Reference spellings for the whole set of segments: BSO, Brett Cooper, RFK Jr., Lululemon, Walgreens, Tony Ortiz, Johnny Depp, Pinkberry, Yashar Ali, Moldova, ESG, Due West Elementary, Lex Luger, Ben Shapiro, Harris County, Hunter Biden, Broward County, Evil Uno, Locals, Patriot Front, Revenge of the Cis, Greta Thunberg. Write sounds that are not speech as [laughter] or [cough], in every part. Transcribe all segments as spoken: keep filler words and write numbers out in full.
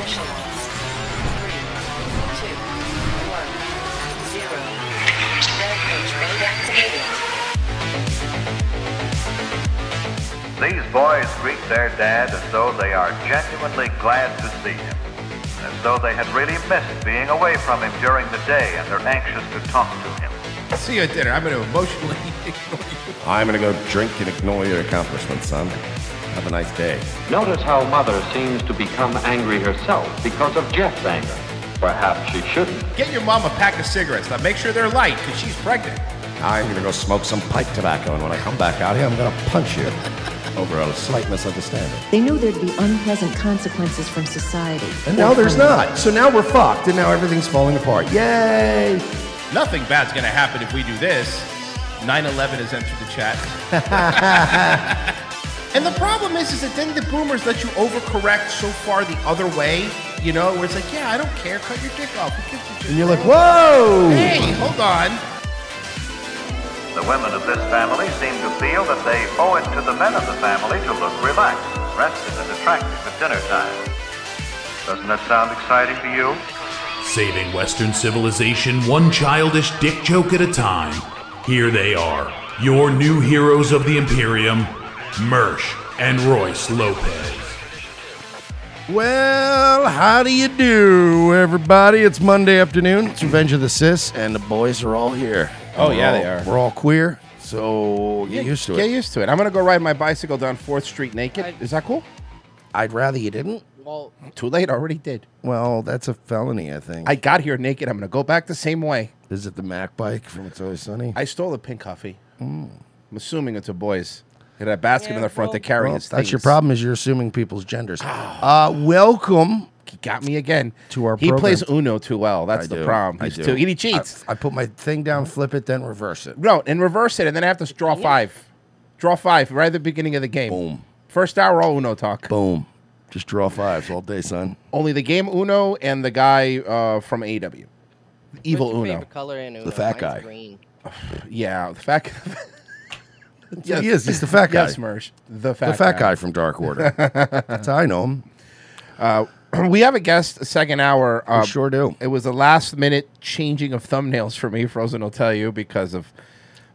ignition. three, two, one, zero. Rampage mode activated. These boys greet their dad as though they are genuinely glad to see him, as though they had really missed being away from him during the day and they're anxious to talk to him. See you at dinner. I'm going to emotionally ignore you. I'm going to go drink and ignore your accomplishments, son. Have a nice day. Notice how Mother seems to become angry herself because of Jeff's anger. Perhaps she shouldn't. Get your mom a pack of cigarettes. Now make sure they're light, because she's pregnant. I'm going to go smoke some pipe tobacco, and when I come back out here, I'm going to punch you over a slight misunderstanding. They knew there'd be unpleasant consequences from society. And now there's not. So now we're fucked, and now everything's falling apart. Yay! Nothing bad's going to happen if we do this. nine eleven has entered the chat. And the problem is, is that then the boomers let you overcorrect so far the other way, you know, where it's like, yeah, I don't care, cut your dick off. Your and you're like, whoa! Hey, hold on. The women of this family seem to feel that they owe it to the men of the family to look relaxed, rested, and attractive at dinner time. Doesn't that sound exciting to you? Saving Western civilization one childish dick joke at a time. Here they are, your new heroes of the Imperium, Mersh and Royce Lopez. Well, how do you do, everybody? It's Monday afternoon. It's Revenge of the Cis, and the boys are all here. Oh, we're yeah, all, they are. We're all queer, so get yeah, used to it. Get used to it. I'm going to go ride my bicycle down fourth street naked. I'd, Is that cool? I'd rather you didn't. Well, too late. I already did. Well, that's a felony, I think. I got here naked. I'm going to go back the same way. Is it the Mac bike from It's Always Sunny? I stole a pink Huffy. Mm. I'm assuming it's a boy's. They had a basket yeah, in the front well, to carry well, his things. That's your problem is you're assuming people's genders. uh, welcome. He got me again. To our program. He plays Uno too well. That's I the do. problem. He's I do. Too, he cheats. I, I put my thing down, flip it, then reverse it. No, and reverse it, and then I have to draw yeah. five. Draw five right at the beginning of the game. Boom. First hour, all Uno talk. Boom. Just draw fives all day, son. Only the game Uno and the guy uh, from A E W. Evil Uno. Favorite color in Uno. The fat Mine's guy. Green. Yeah, the fat guy. Yes. He is. He's the fat guy. Yes, Mersh. The fat guy. The fat guy, guy from Dark Order. That's how I know him. Uh, we have a guest, a second hour. Uh, we sure do. It was a last-minute changing of thumbnails for me, Frozen will tell you, because of...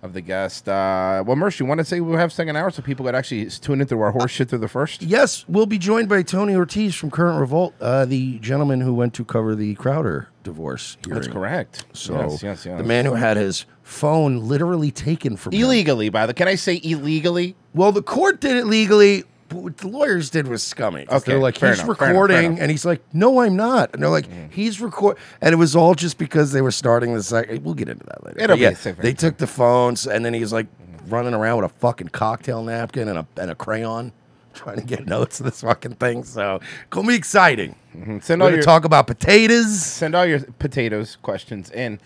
Of the guest. Uh, well, Mersh, you want to say we'll have second hour so people could actually tune into our horse shit through the first? Yes, we'll be joined by Tony Ortiz from Current Revolt, uh, the gentleman who went to cover the Crowder divorce hearing. That's correct. So yes, yes, yes. The man who had his phone literally taken from illegally, him. by the can I say illegally? Well, the court did it legally, but what the lawyers did was scummy. Okay, they're like, he's enough, recording, fair enough, fair and he's like, no, I'm not. And they're like, mm-hmm. he's record, and it was all just because they were starting the second. We'll get into that later. It'll be yeah, safe they took the phones, and then he's like mm-hmm. running around with a fucking cocktail napkin and a and a crayon, trying to get notes of this fucking thing. So it's gonna be exciting. Mm-hmm. Send we're all your talk about potatoes. Send all your potatoes questions in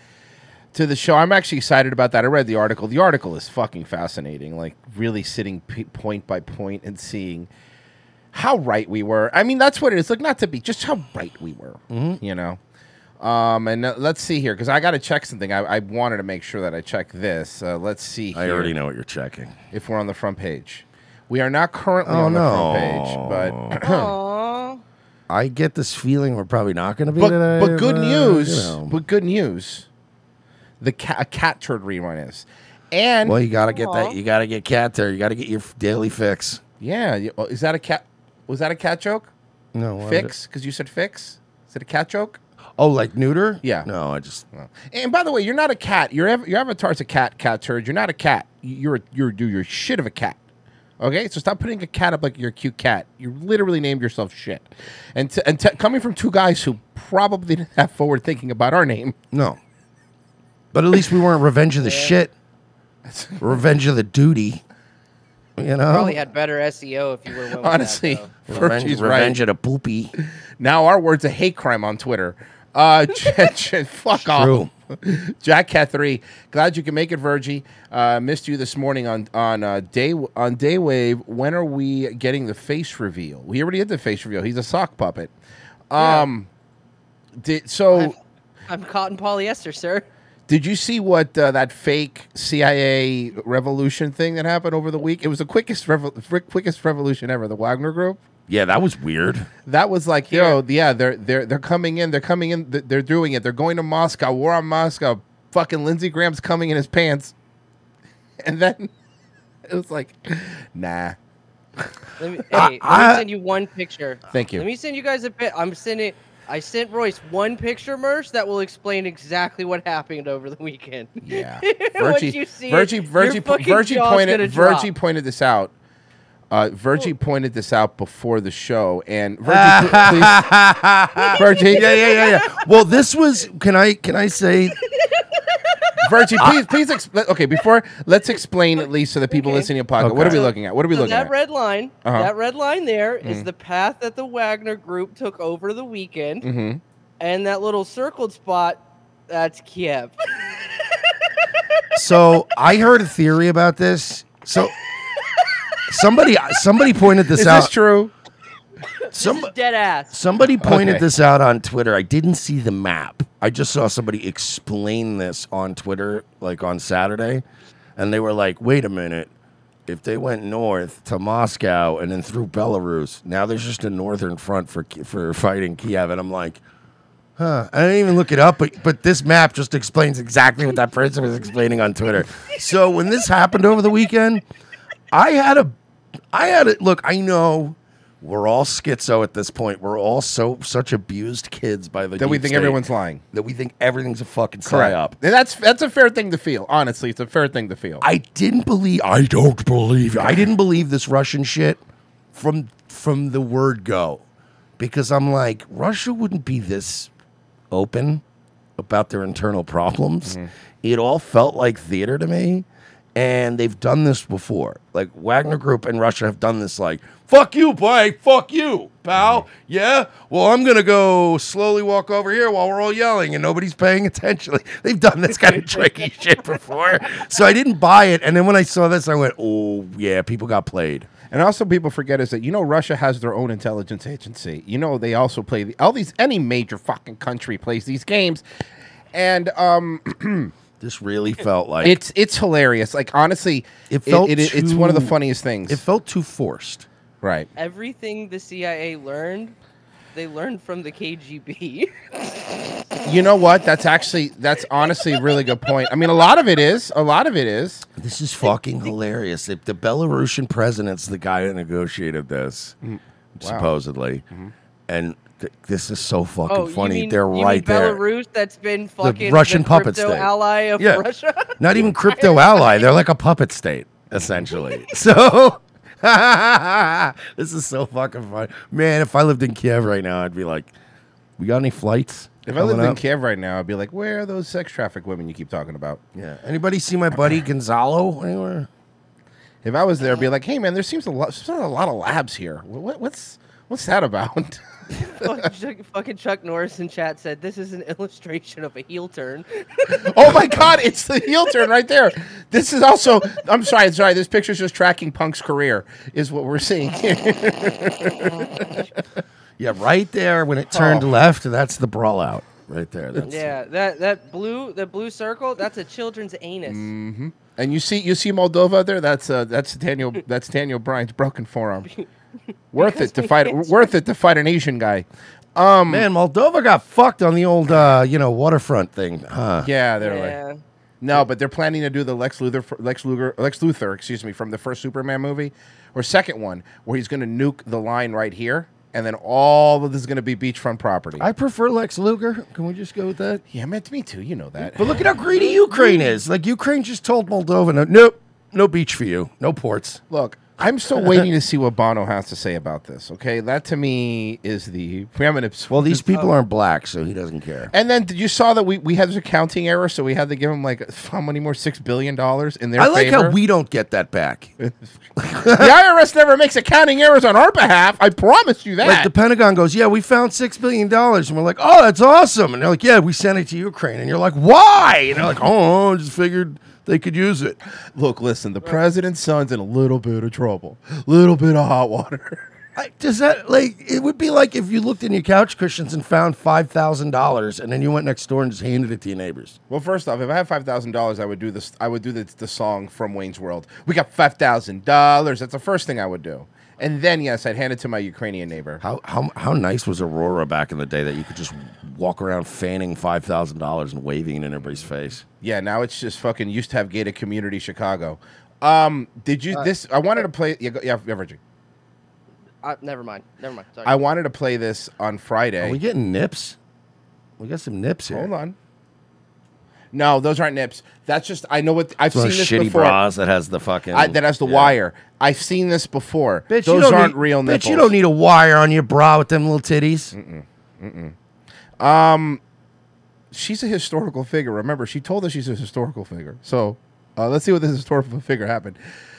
to the show. I'm actually excited about that. I read the article. The article is fucking fascinating. Like, really sitting p- point by point and seeing how right we were. I mean, that's what it is. Like, not to be, just how right we were, mm-hmm. you know? Um, and uh, let's see here, because I got to check something. I-, I wanted to make sure that I check this. Uh, let's see here. I already know what you're checking. If we're on the front page. We are not currently oh, on the no. front page, but... Aww. I get this feeling we're probably not going to be but, today. But good uh, news. You know. But good news. The ca- a cat turd rerun is, and well, you gotta get that. You gotta get cat turd. You gotta get your daily fix. Yeah, is that a cat? Was that a cat joke? No fix, because you said fix. Is it a cat joke? Oh, like neuter? Yeah. No, I just. No. And by the way, you're not a cat. Your av- your avatar's a cat. Cat turd. You're not a cat. You're a, you're you're your shit of a cat. Okay, so stop putting a cat up like you're a cute cat. You literally named yourself shit. And t- and t- coming from two guys who probably didn't have forward thinking about our name. No. But at least we weren't Revenge of the yeah. Shit. Revenge of the Duty. You know? Probably had better S E O if you were willing Honestly, to that, Revenge, Revenge right. of the Poopy. Now our word's a hate crime on Twitter. Uh, j- j- fuck off. Jack Cat three. Glad you can make it, Virgie. Uh, missed you this morning on on uh, day on Daywave. When are we getting the face reveal? We already had the face reveal. He's a sock puppet. Um, yeah. did, so I'm, I'm caught in polyester, sir. Did you see what uh, that fake C I A revolution thing that happened over the week? It was the quickest revo- quickest revolution ever, the Wagner Group. Yeah, that was weird. That was like, yo, yeah. yeah, they're they're they're coming in, they're coming in, they're doing it, they're going to Moscow, war on Moscow. Fucking Lindsey Graham's coming in his pants, and then it was like, nah. Let me, hey, I, let I, me send you one picture. Thank you. Let me send you guys a bit. I'm sending. I sent Royce one picture, Merch, that will explain exactly what happened over the weekend. Yeah, Virgie, you see Virgie, it, Virgie, po- Virgie pointed. Virgie pointed this out. Uh, Virgie pointed this out before the show, and Virgie, please, Virgie, yeah, yeah, yeah, yeah. Well, this was. Can I? Can I say? Virgie, please, please explain. Okay, before let's explain at least so that people okay. listening to podcast. Okay. What are we looking at? What are we so looking that at? That red line, uh-huh. that red line there mm-hmm. is the path that the Wagner Group took over the weekend, mm-hmm. and that little circled spot, that's Kiev. So I heard a theory about this. So somebody, somebody pointed this is out. Is this true? Some this is dead ass. Somebody pointed okay. this out on Twitter. I didn't see the map. I just saw somebody explain this on Twitter, like on Saturday, and they were like, "Wait a minute! If they went north to Moscow and then through Belarus, now there's just a northern front for for fighting Kiev." And I'm like, "Huh?" I didn't even look it up, but but this map just explains exactly what that person was explaining on Twitter. So when this happened over the weekend, I had a, I had a look. I know. We're all schizo at this point. We're all so such abused kids by the that we think state, everyone's lying. That we think everything's a fucking psyop. And that's that's a fair thing to feel. Honestly, it's a fair thing to feel. I didn't believe. I don't believe. I didn't believe this Russian shit from from the word go, because I'm like, Russia wouldn't be this open about their internal problems. Mm-hmm. It all felt like theater to me. And they've done this before. Like, Wagner Group and Russia have done this, like, fuck you, boy, fuck you, pal. Mm-hmm. Yeah? Well, I'm going to go slowly walk over here while we're all yelling and nobody's paying attention. Like, they've done this kind of tricky shit before. So I didn't buy it. And then when I saw this, I went, oh, yeah, people got played. And also people forget is that, you know, Russia has their own intelligence agency. You know, they also play the, all these, any major fucking country plays these games. And, um... This really felt like it's it's hilarious. Like, honestly, it felt it, it, too, it's one of the funniest things. It felt too forced, right? Everything the C I A learned, they learned from the K G B. You know what? That's actually that's honestly a really good point. I mean, a lot of it is. A lot of it is. This is fucking hilarious. If the Belarusian president's the guy that negotiated this, mm. wow. supposedly, mm-hmm. and. Th- this is so fucking oh, funny. You mean, They're you right mean there. Belarus, that's been fucking the Russian the puppet state. Ally of yeah. Russia. Not even crypto ally. They're like a puppet state, essentially. So, this is so fucking funny, man. If I lived in Kiev right now, I'd be like, "We got any flights?" If I lived up? in Kiev right now, I'd be like, "Where are those sex trafficked women you keep talking about?" Yeah. Anybody see my buddy Gonzalo anywhere? If I was there, I'd be like, "Hey, man, there seems a lot, seems a lot of labs here. What, what's what's that about?" Fucking Chuck Norris in chat said, this is an illustration of a heel turn. Oh my God, it's the heel turn right there. This is also, I'm sorry, sorry, this picture's just tracking Punk's career, is what we're seeing. Yeah, right there when it turned oh. left, that's the brawl out right there. That's yeah, it. that that blue the blue circle, that's a children's anus. Mm-hmm. And you see you see Moldova there? That's uh, that's Daniel that's Daniel Bryan's broken forearm. Worth because it to fight. Worth it to fight an Asian guy. Um, Man, Moldova got fucked on the old, uh, you know, waterfront thing. Huh. Yeah, they're yeah. like, no, but they're planning to do the Lex Luthor, Lex Luger, Lex Luthor, excuse me, from the first Superman movie, or second one, where he's going to nuke the line right here, and then all of this is going to be beachfront property. I prefer Lex Luger. Can we just go with that? Yeah, man, to me too. You know that. But look at how greedy Ukraine is. Like, Ukraine just told Moldova, no, nope, no beach for you, no ports. Look. I'm still waiting to see what Bono has to say about this, okay? That, to me, is the preeminent... Well, these people aren't black, so he doesn't care. And then you saw that we, we had this accounting error, so we had to give him, like, how many more six billion dollars in their favor? I like favor. how we don't get that back. The I R S never makes accounting errors on our behalf. I promise you that. Like, the Pentagon goes, yeah, we found six billion dollars. And we're like, oh, that's awesome. And they're like, yeah, we sent it to Ukraine. And you're like, why? And they're like, oh, I just figured... They could use it. Look, listen, the president's son's in a little bit of trouble. Little bit of hot water. I, does that, like, it would be like if you looked in your couch cushions and found five thousand dollars and then you went next door and just handed it to your neighbors. Well, first off, if I had five thousand dollars, I would do this. I would do the, the song from Wayne's World. We got five thousand dollars. That's the first thing I would do. And then, yes, I'd hand it to my Ukrainian neighbor. How how how nice was Aurora back in the day that you could just walk around fanning five thousand dollars and waving it in everybody's face? Yeah, now it's just fucking used to have gated community Chicago. Um, did you uh, this? I wanted to play. Yeah, yeah, Virgin. Uh, never mind. Never mind. Sorry. I wanted to play this on Friday. Are we getting nips? We got some nips here. Hold on. No, those aren't nips. That's just I know what I've those seen this shitty before. Shitty bras that has the fucking I, that has the yeah. wire. I've seen this before. Bitch, those aren't need, real nipples. Bitch, you don't need a wire on your bra with them little titties. Mm-mm. Mm-mm. Um, she's a historical figure. Remember, she told us she's a historical figure. So uh, let's see what this historical figure happened.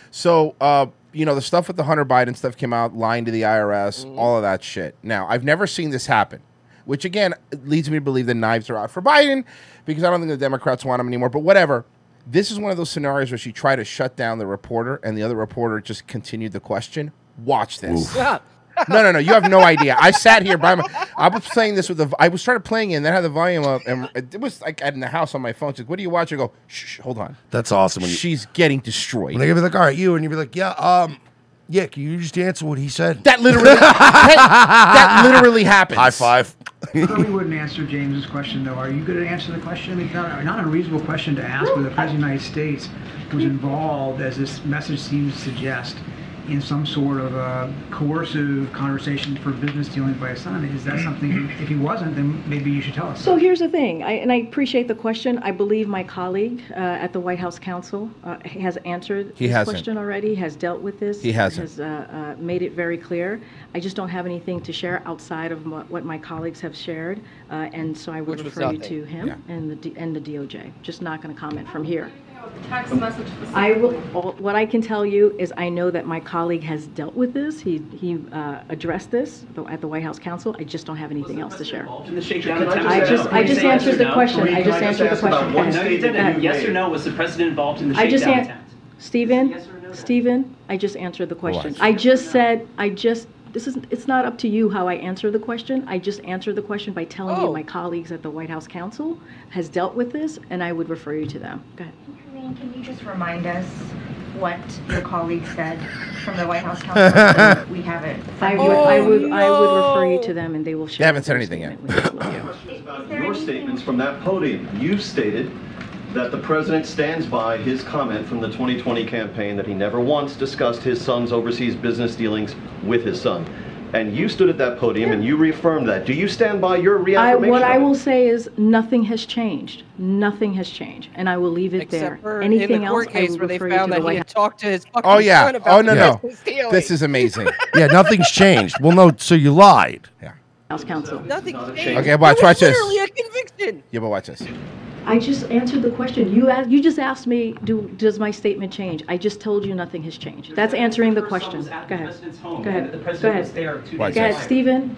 So uh, you know, the stuff with the Hunter Biden stuff came out, lying to the I R S, mm-hmm. all of that shit. Now, I've never seen this happen. Which, again, leads me to believe the knives are out for Biden because I don't think the Democrats want him anymore. But whatever. This is one of those scenarios where she tried to shut down the reporter and the other reporter just continued the question. Watch this. no, no, no. You have no idea. I sat here by my... I was playing this with the... I was started playing it and then had the volume up. And it was like in the house on my phone. She's like, what do you watch? I go, shh, shh, hold on. That's awesome. When you, she's getting destroyed. They're going to be like, all right, you. And you'd be like, yeah, um... yeah, can you just answer what he said? That literally, that, that literally happens. High five. You probably wouldn't answer James's question, though. Are you going to answer the question? I mean, not, not a reasonable question to ask whether the President of the United States was involved, as this message seems to suggest, in some sort of a coercive conversation for business dealings by his son. Is that something, if he wasn't, then maybe you should tell us. So here's the thing, I, and I appreciate the question. I believe my colleague uh, at the White House counsel uh, has answered he this hasn't. question already, has dealt with this. He hasn't. Has uh, uh, made it very clear. I just don't have anything to share outside of my, what my colleagues have shared, uh, and so I would refer you to him yeah. and, the D- and the D O J. Just not going to comment from here. Text message I will. All, what I can tell you is I know that my colleague has dealt with this. He he uh, addressed this at the White House Counsel. I just don't have anything else to share. I just I just answered the question. I just answered the question. No, you didn't. Yes or no? Was the president involved in the shakedown attempt? Stephen, Stephen, I just answered the question. I just said I just. This is it's not up to you how I answer the question. I just answered the question by telling oh. you my colleagues at the White House Counsel has dealt with this, and I would refer you to them. Go ahead. Can you just remind us what your colleague said from the White House Counsel? So we have it. I would, oh, I would, no. I would refer you to them, and they will share. They haven't said anything yet. About your statements from that podium, you've stated that the president stands by his comment from the twenty twenty campaign that he never once discussed his son's overseas business dealings with his son. And you stood at that podium yeah. and you reaffirmed that. Do you stand by your reaffirmation? I, what I will say is nothing has changed. Nothing has changed. And I will leave it Except there. For Anything in the court else, case where they found that the he had talked to his fucking oh, yeah. son about oh, no, no. Stealing. This is amazing. yeah, nothing's changed. Well, no, so you lied. Yeah. House counsel. Nothing's changed. Okay, watch, watch this. It was literally a conviction. Yeah, but watch this. I just answered the question. You asked, you just asked me, do, does my statement change? I just told you nothing has changed. That's answering the question. Go ahead. Go ahead. Go ahead. Go ahead, Stephen.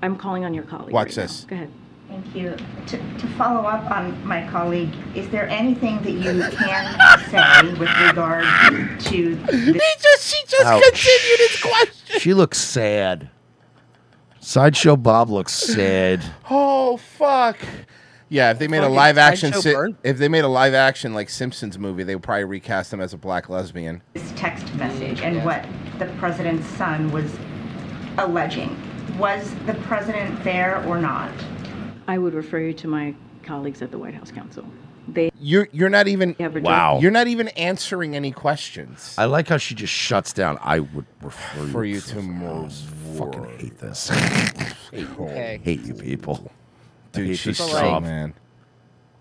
I'm calling on your colleague. Watch this. Go ahead. Thank you. To, to follow up on my colleague, is there anything that you can say with regard to this? He just, she just Ouch. continued his question. She looks sad. Sideshow Bob looks sad. Oh, fuck. Yeah, if they made a live action, si- if they made a live action like Simpsons movie, they would probably recast him as a black lesbian. This text message and yeah. what the president's son was alleging. Was the president there or not? I would refer you to my colleagues at the White House Counsel. They you're you're not even wow. You're not even answering any questions. I like how she just shuts down. I would refer For you, you to more. Fucking hate this. hate, okay. hate you people. Dude, she's so, like, man.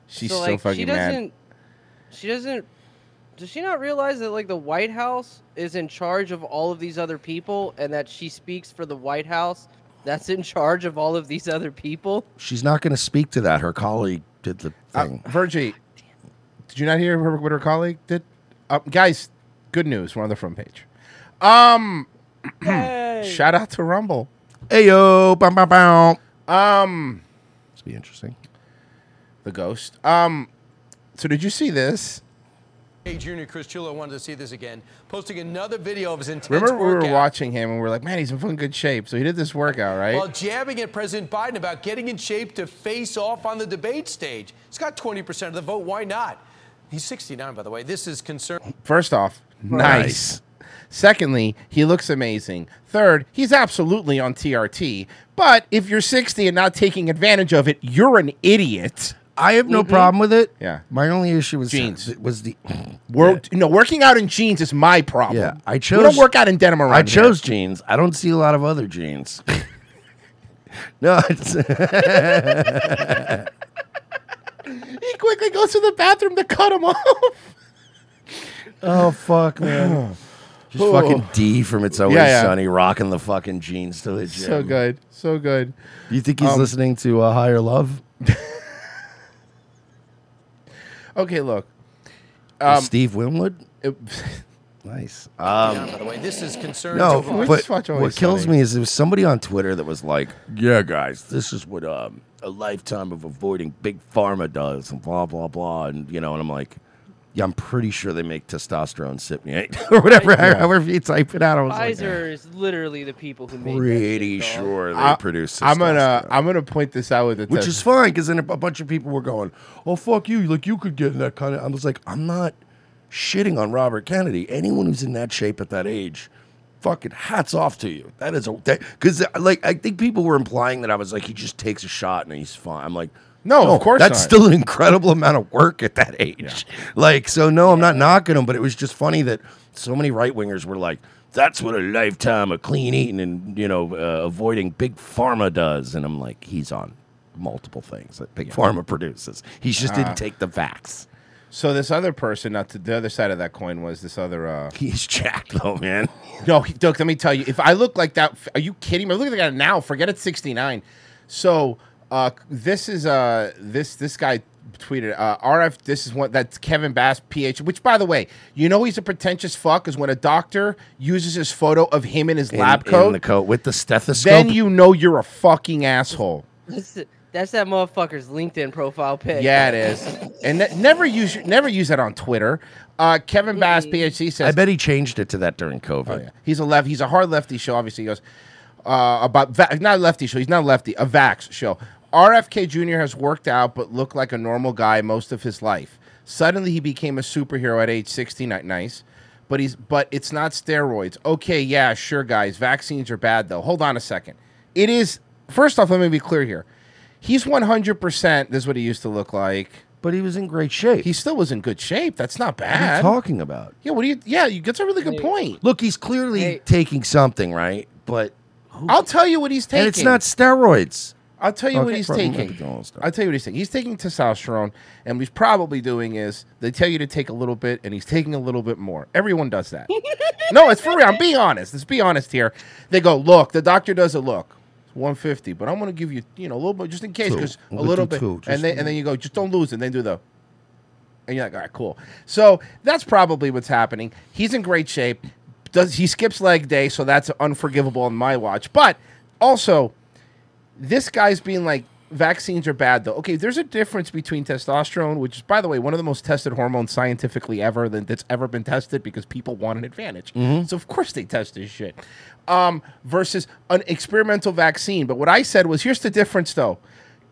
She's so, like, so fucking she doesn't, mad. She doesn't. Does she not realize that, like, the White House is in charge of all of these other people, and that she speaks for the White House that's in charge of all of these other people? She's not going to speak to that. Her colleague did the thing. Uh, Virgie, did you not hear her, what her colleague did? Uh, guys, good news. We're on the front page. Um, hey. Shout out to Rumble. Hey yo, bam bam bam. Um. Be interesting. The ghost. Um, so did you see this? Hey, Junior Chris Chula wanted to see this again, posting another video of his intense Remember workout. Remember we were watching him and we were like, man, he's in fucking good shape. So he did this workout, right? While jabbing at President Biden about getting in shape to face off on the debate stage. He's got twenty percent of the vote. Why not? He's sixty-nine, by the way. This is concerning. First off, nice. nice. Secondly, he looks amazing. Third, he's absolutely on T R T. But if you're sixty and not taking advantage of it, you're an idiot. I have no mm-hmm. problem with it. Yeah. My only issue was jeans. Was the work, yeah. No, working out in jeans is my problem. Yeah, I chose. We don't work out in denim around here. I chose here. jeans. I don't see a lot of other jeans. No. it's [laughs] He quickly goes to the bathroom to cut him off. Oh, fuck, man. Just Ooh. fucking D from It's Always yeah, yeah. Sunny, rocking the fucking jeans to the gym. So good. So good. Do you think he's um, listening to uh, Higher Love? Okay, look. Um, Steve Winwood? It, nice. Um, yeah, by the way, this is concerning. No, but what kills me is there was somebody on Twitter that was like, yeah, guys, this is what um, a lifetime of avoiding big pharma does, and blah, blah, blah. And, you know, and I'm like, yeah, I'm pretty sure they make testosterone cypionate or whatever, yeah. however you type it out. I was Pfizer like, is literally the people who make Pretty sure they I, produce I'm gonna, I'm gonna point this out with a Which test. is fine, because then a bunch of people were going, oh, fuck you, like you could get in that kind of... I was like, I'm not shitting on Robert Kennedy. Anyone who's in that shape at that age, fucking hats off to you. That is... Because like I think people were implying that I was like, he just takes a shot and he's fine. I'm like... No, no, of course that's not. That's still an incredible amount of work at that age. Yeah. Like, so no, I'm not knocking them, but it was just funny that so many right-wingers were like, that's what a lifetime of clean eating and, you know, uh, avoiding big pharma does. And I'm like, he's on multiple things that big yeah. pharma produces. He just uh, didn't take the vax. So this other person, not to the other side of that coin, was this other... Uh... He's jacked, though, man. No, he, Doug, let me tell you, if I look like that, are you kidding me? I look at the guy now, forget it's sixty-nine. So... Uh, this is uh this this guy tweeted uh, R F. This is one that's Kevin Bass P H. Which, by the way, you know he's a pretentious fuck because when a doctor uses his photo of him in his in, lab coat, in the coat with the stethoscope, then you know you're a fucking asshole. That's, the, that's that motherfucker's LinkedIn profile pic. Yeah, it is. And that, never use never use that on Twitter. Uh, Kevin Bass P H D says, I bet he changed it to that during COVID. Oh, yeah. He's a left. He's a hard lefty show. Obviously, he goes uh, about va- not a lefty show. He's not a lefty. A vax show. R F K Junior has worked out but looked like a normal guy most of his life. Suddenly he became a superhero at age sixty-nine. Nice. But he's but it's not steroids. Okay, yeah, sure, guys. Vaccines are bad, though. Hold on a second. It is... First off, let me be clear here. He's one hundred percent... This is what he used to look like. But he was in great shape. He still was in good shape. That's not bad. What are you talking about? Yeah, what do you... Yeah, you, that's a really good hey. point. Look, he's clearly hey. taking something, right? But... Who, I'll tell you what he's taking. And it's not steroids. I'll tell you okay, what he's taking. I'll tell you what he's taking. He's taking testosterone, and what he's probably doing is they tell you to take a little bit, and he's taking a little bit more. Everyone does that. No, it's for real. I'm being honest. Let's be honest here. They go, look, the doctor does a look. It's one fifty, but I'm going to give you, you know, a little bit just in case, because a little bit. Two, and, they, and then you go, just don't lose it. And then do the. And you're like, all right, cool. So that's probably what's happening. He's in great shape. Does He skips leg day, so that's unforgivable on my watch. But also... This guy's being like, vaccines are bad, though. Okay, there's a difference between testosterone, which is, by the way, one of the most tested hormones scientifically ever that's ever been tested because people want an advantage. Mm-hmm. So, of course, they test this shit. Um, versus an experimental vaccine. But what I said was, here's the difference, though.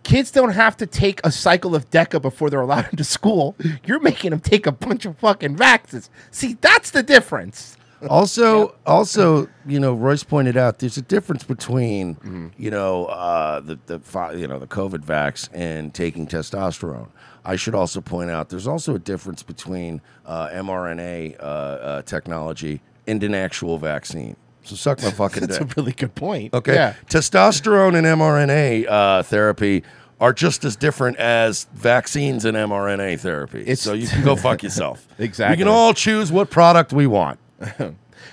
Kids don't have to take a cycle of DECA before they're allowed into school. You're making them take a bunch of fucking vaxes. See, that's the difference. Also, also, you know, Royce pointed out there's a difference between, mm-hmm. you know, uh, the the you know the COVID vax and taking testosterone. I should also point out there's also a difference between uh, mRNA uh, uh, technology and an actual vaccine. So suck my fucking dick. That's a really good point. Okay, yeah. Testosterone and mRNA uh, therapy are just as different as vaccines and mRNA therapy. It's so you can go fuck yourself. Exactly. We can all choose what product we want.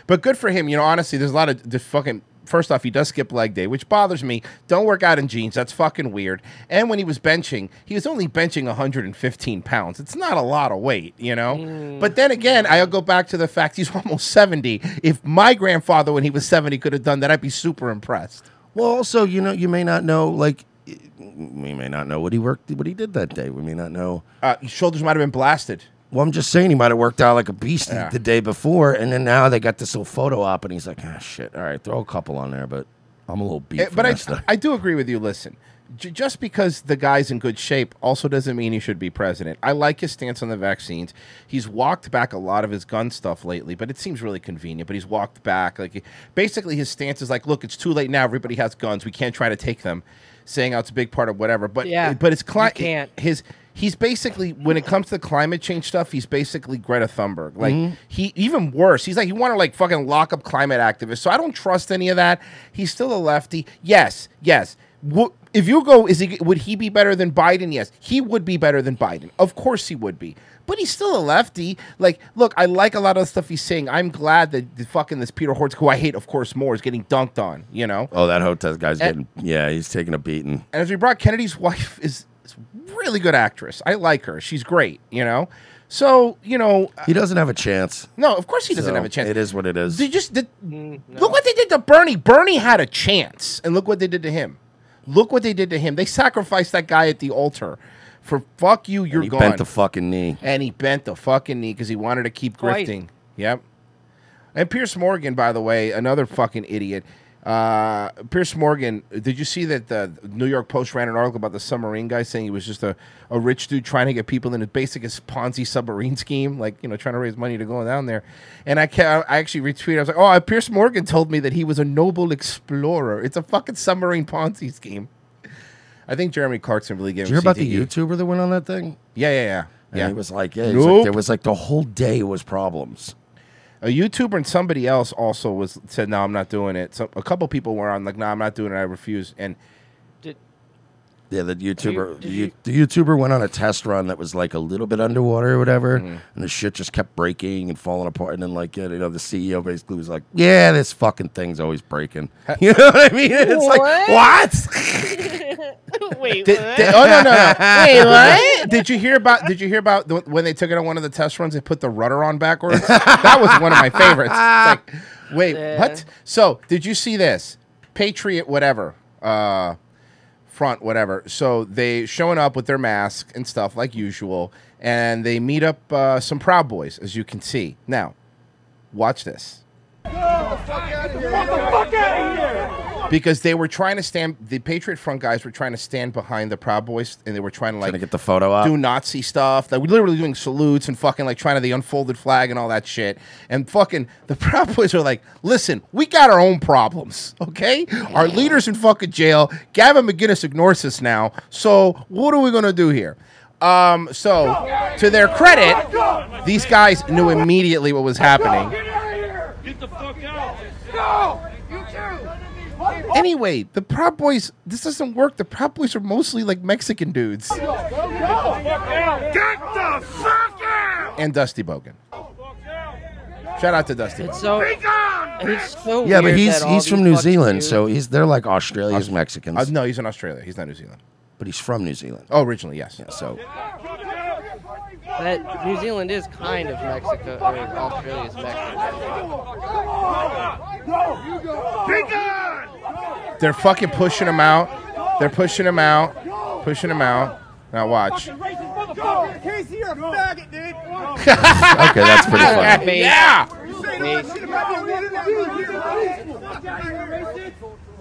But good for him, you know, honestly, there's a lot of this fucking... First off, he does skip leg day, which bothers me. Don't work out in jeans. That's fucking weird. And when he was benching, he was only benching one hundred fifteen pounds. It's not a lot of weight, you know? Mm. But then again, I'll go back to the fact he's almost seventy. If my grandfather, when he was seventy, could have done that, I'd be super impressed. Well, also, you know, you may not know, like... We may not know what he worked, what he did that day. We may not know... Uh, his shoulders might have been blasted. Well, I'm just saying he might have worked out like a beast yeah. the day before, and then now they got this little photo op, and he's like, ah, shit, all right, throw a couple on there, but I'm a little beat. It, but I, stuff. I do agree with you. Listen, j- just because the guy's in good shape also doesn't mean he should be president. I like his stance on the vaccines. He's walked back a lot of his gun stuff lately, but it seems really convenient. But he's walked back. Like, basically, his stance is like, look, it's too late now. Everybody has guns. We can't try to take them, saying oh, it's a big part of whatever. But yeah, but it's cli- can't. His he's basically, when it comes to the climate change stuff, he's basically Greta Thunberg. Like, mm-hmm. he even worse. He's like, you want to like fucking lock up climate activists. So I don't trust any of that. He's still a lefty. Yes, yes. W- if you go, is he would he be better than Biden? Yes, he would be better than Biden. Of course he would be. But he's still a lefty. Like, look, I like a lot of the stuff he's saying. I'm glad that the fucking this Peter Hortz, who I hate, of course, more, is getting dunked on, you know? Oh, that Hotez guy's and, getting, yeah, he's taking a beating. And as we brought, Kennedy's wife is a really good actress. I like her. She's great, you know? So, you know. He doesn't have a chance. No, of course he doesn't so have a chance. It is what it is. They just did, no. Look what they did to Bernie. Bernie had a chance. And look what they did to him. Look what they did to him. They sacrificed that guy at the altar. For fuck you, you're and he gone. He bent the fucking knee. And he bent the fucking knee because he wanted to keep Quite. grifting. Yep. And Piers Morgan, by the way, another fucking idiot. Uh, Piers Morgan, did you see that the New York Post ran an article about the submarine guy saying he was just a, a rich dude trying to get people in his basic Ponzi submarine scheme, like, you know, trying to raise money to go down there. And I can't, I actually retweeted. I was like, oh, Piers Morgan told me that he was a noble explorer. It's a fucking submarine Ponzi scheme. I think Jeremy Clarkson really gave him C T E. Did you hear about the YouTuber that went on that thing? Yeah, yeah, yeah. And yeah. he was like, yeah, nope. like, there was like the whole day was problems. A YouTuber and somebody else also was said, no, I'm not doing it. So a couple people were on like, no, I'm not doing it. I refuse. And did yeah, the YouTuber, did you, did you, the YouTuber went on a test run that was like a little bit underwater or whatever, mm-hmm. and the shit just kept breaking and falling apart. And then like, you know, the C E O basically was like, yeah, this fucking thing's always breaking. You know what I mean? It's what? like what? Wait, did, what? Did, oh no, no, no! Wait, what? Did you hear about? Did you hear about the, when they took it on one of the test runs? They put the rudder on backwards. That was one of my favorites. It's like, wait, yeah. what? So, did you see this? Patriot, whatever, uh, front, whatever. So they showing up with their mask and stuff like usual, and they meet up uh, some Proud Boys, as you can see. Now, watch this. Get the fuck out of here! Get the fuck out of here! Because they were trying to stand, the Patriot Front guys were trying to stand behind the Proud Boys, and they were trying to like trying to get the photo up, do Nazi stuff. They were literally doing salutes and fucking like trying to the unfolded flag and all that shit. And fucking the Proud Boys were like, "Listen, we got our own problems, okay? Our leader's in fucking jail. Gavin McGinnis ignores us now. So what are we gonna do here?" Um, so to their credit, these guys knew immediately what was happening. Get out of here! Get the fuck out! No! Anyway, the Proud Boys, this doesn't work. The Proud Boys are mostly like Mexican dudes. Get the fuck out! And Dusty Bogan. Shout out to Dusty it's Bogan. So, it's so yeah, weird but he's he's from New Zealand, dudes. so he's they're like Australia's Aust- Mexicans. Uh, no, he's in Australia. He's not New Zealand. But he's from New Zealand. Oh, originally, yes. Yeah, so. That New Zealand is kind of Mexico. I mean, Australia is Mexico. Big on! They're fucking pushing him out. They're pushing him out. Pushing him out. Now watch. Okay, that's pretty funny. Yeah!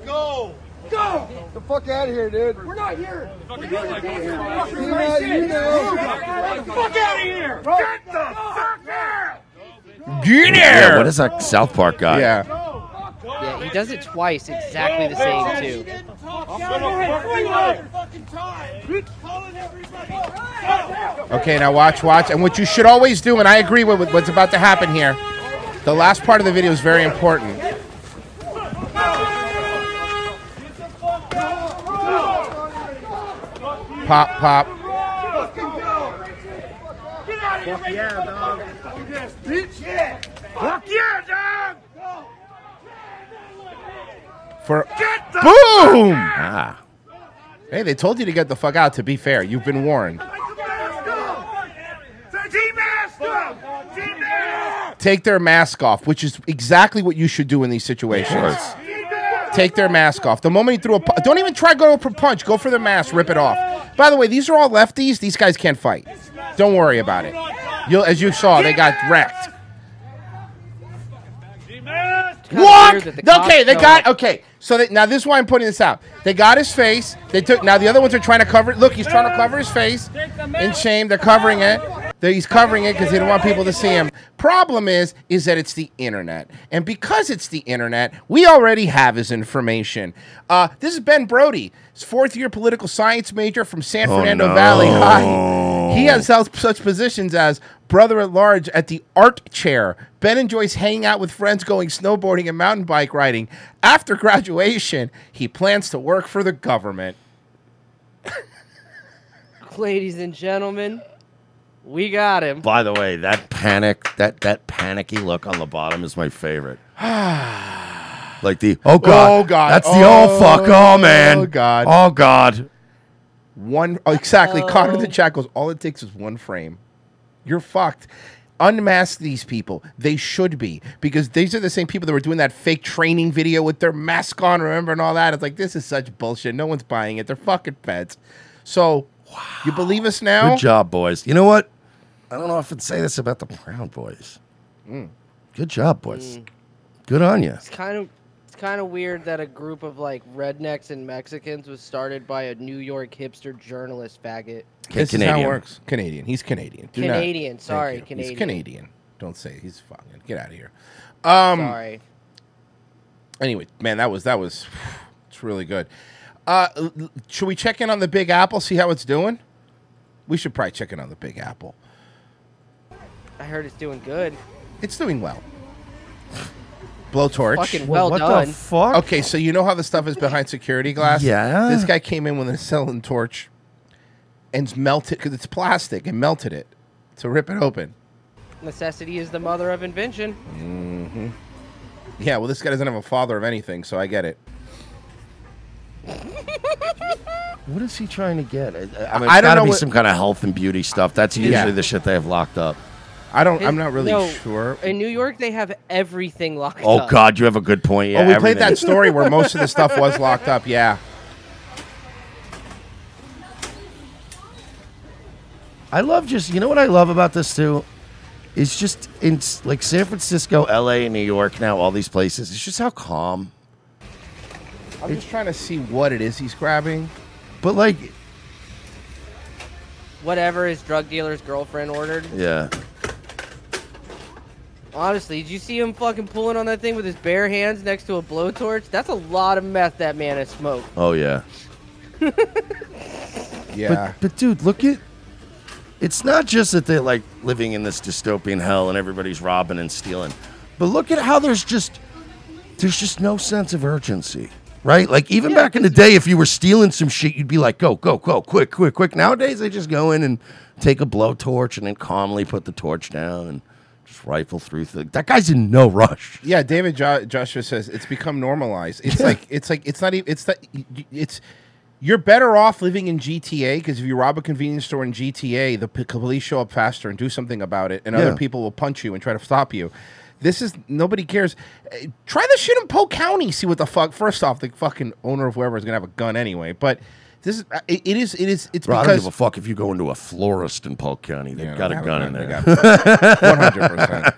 Go! Go! Get the fuck out of here, dude. We're not here. We're not here. Get the fuck out of here. Get the fuck out. Get here. What is that South Park guy? Yeah. Yeah, he does it twice, exactly the same, too. Okay, now watch, watch. And what you should always do, and I agree with what's about to happen here, the last part of the video is very important. Pop, pop. Fuck yeah, dog. Fuck yeah, dog. For get the boom! Ah. Hey, they told you to get the fuck out. To be fair, you've been warned. Take their mask off, which is exactly what you should do in these situations. Take their mask off. The moment you threw a pu- don't even try to go for punch. Go for the mask. Rip it off. By the way, these are all lefties. These guys can't fight. Don't worry about it. You'll, as you saw, they got wrecked. What? That the okay, they know. got okay. So they, now this is why I'm putting this out. They got his face. They took. Now the other ones are trying to cover it. Look, he's trying to cover his face in shame. They're covering it. He's covering it because they don't want people to see him. Problem is, is that it's the internet. And because it's the internet, we already have his information. Uh, this is Ben Brody, his fourth year political science major from San oh, Fernando no. Valley High. He has held such positions as brother-at-large at the art chair. Ben enjoys hanging out with friends, going snowboarding and mountain bike riding. After graduation, he plans to work for the government. Ladies and gentlemen, we got him. By the way, that panic, that that panicky look on the bottom is my favorite. Like the, oh, God. Oh, God. That's oh, the, oh, fuck. Oh, man. Oh, God. Oh, God. One, oh, exactly. Oh. Connor in the chat goes, all it takes is one frame. You're fucked. Unmask these people. They should be. Because these are the same people that were doing that fake training video with their mask on, remember, and all that. It's like, this is such bullshit. No one's buying it. They're fucking feds. So, wow. You believe us now? Good job, boys. You know what? I don't know if I'd say this about the Proud Boys. Mm. Good job, boys. Mm. Good on you. It's kind of it's kind of weird that a group of like rednecks and Mexicans was started by a New York hipster journalist faggot. Hey, this Canadian. Is how it works. Canadian. He's Canadian. Do Canadian. Not, sorry, Canadian. He's Canadian. Don't say he's fucking. Get out of here. Um, sorry. Anyway, man, that was that was. It's really good. Uh, should we check in on the Big Apple? See how it's doing. We should probably check in on the Big Apple. I heard it's doing good. It's doing well. Blowtorch. Fucking well what done. What the fuck? Okay, so you know how the stuff is behind security glass? Yeah. This guy came in with an acetylene torch and melted, because it's plastic, and melted it to rip it open. Necessity is the mother of invention. Mm-hmm. Yeah, well, this guy doesn't have a father of anything, so I get it. What is he trying to get? I mean, it's I don't gotta know be what... some kind of health and beauty stuff. That's usually yeah. the shit they have locked up. I don't. His, I'm not really no, sure. In New York, they have everything locked oh, up. Oh God, you have a good point. Yeah, oh, we everything. played that story where most of the stuff was locked up. Yeah. I love just. You know what I love about this too, is just in like San Francisco, L A, and New York now. All these places. It's just how calm. I'm it, just trying to see what it is he's grabbing, but like, whatever his drug dealer's girlfriend ordered. Yeah. Honestly, did you see him fucking pulling on that thing with his bare hands next to a blowtorch? That's a lot of meth that man has smoked. Oh, yeah. Yeah. But, but, dude, look at... It's not just that they're, like, living in this dystopian hell and everybody's robbing and stealing. But look at how there's just... There's just no sense of urgency, right? Like, even yeah, back in the day, if you were stealing some shit, you'd be like, go, go, go, quick, quick, quick. Nowadays, they just go in and take a blowtorch and then calmly put the torch down and... rifle through thing. That guy's in no rush. Yeah, David jo- Joshua says it's become normalized. It's yeah. like it's like it's not even it's that it's you're better off living in G T A because if you rob a convenience store in G T A, the p- police show up faster and do something about it, and yeah. other people will punch you and try to stop you. This is nobody cares. Uh, try this shit in Polk County. See what the fuck. First off, the fucking owner of whoever is gonna have a gun anyway. But this is it, it is it is it's Bro, because I don't give a fuck if you go into a florist in Polk County. They've yeah, got a gun, gun in there. One hundred percent.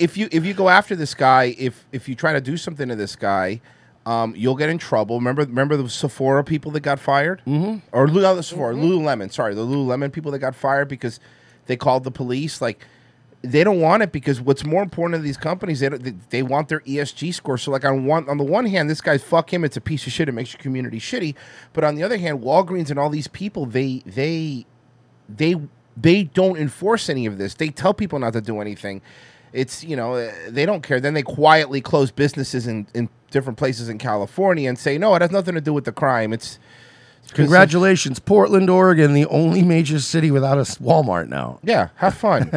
If you if you go after this guy, if if you try to do something to this guy, um, you'll get in trouble. Remember remember the Sephora people that got fired, mm-hmm. or no, the Sephora mm-hmm. Lululemon. Sorry, the Lululemon people that got fired because they called the police. Like they don't want it because what's more important to these companies, they don't, they, they want their E S G score. So like on one on the one hand, this guy's fuck him, it's a piece of shit, it makes your community shitty. But on the other hand, Walgreens and all these people, they they they they don't enforce any of this. They tell people not to do anything. It's, you know, they don't care. Then they quietly close businesses in, in different places in California and say, no, it has nothing to do with the crime. It's congratulations, of- Portland, Oregon, the only major city without a Walmart now. Yeah, have fun.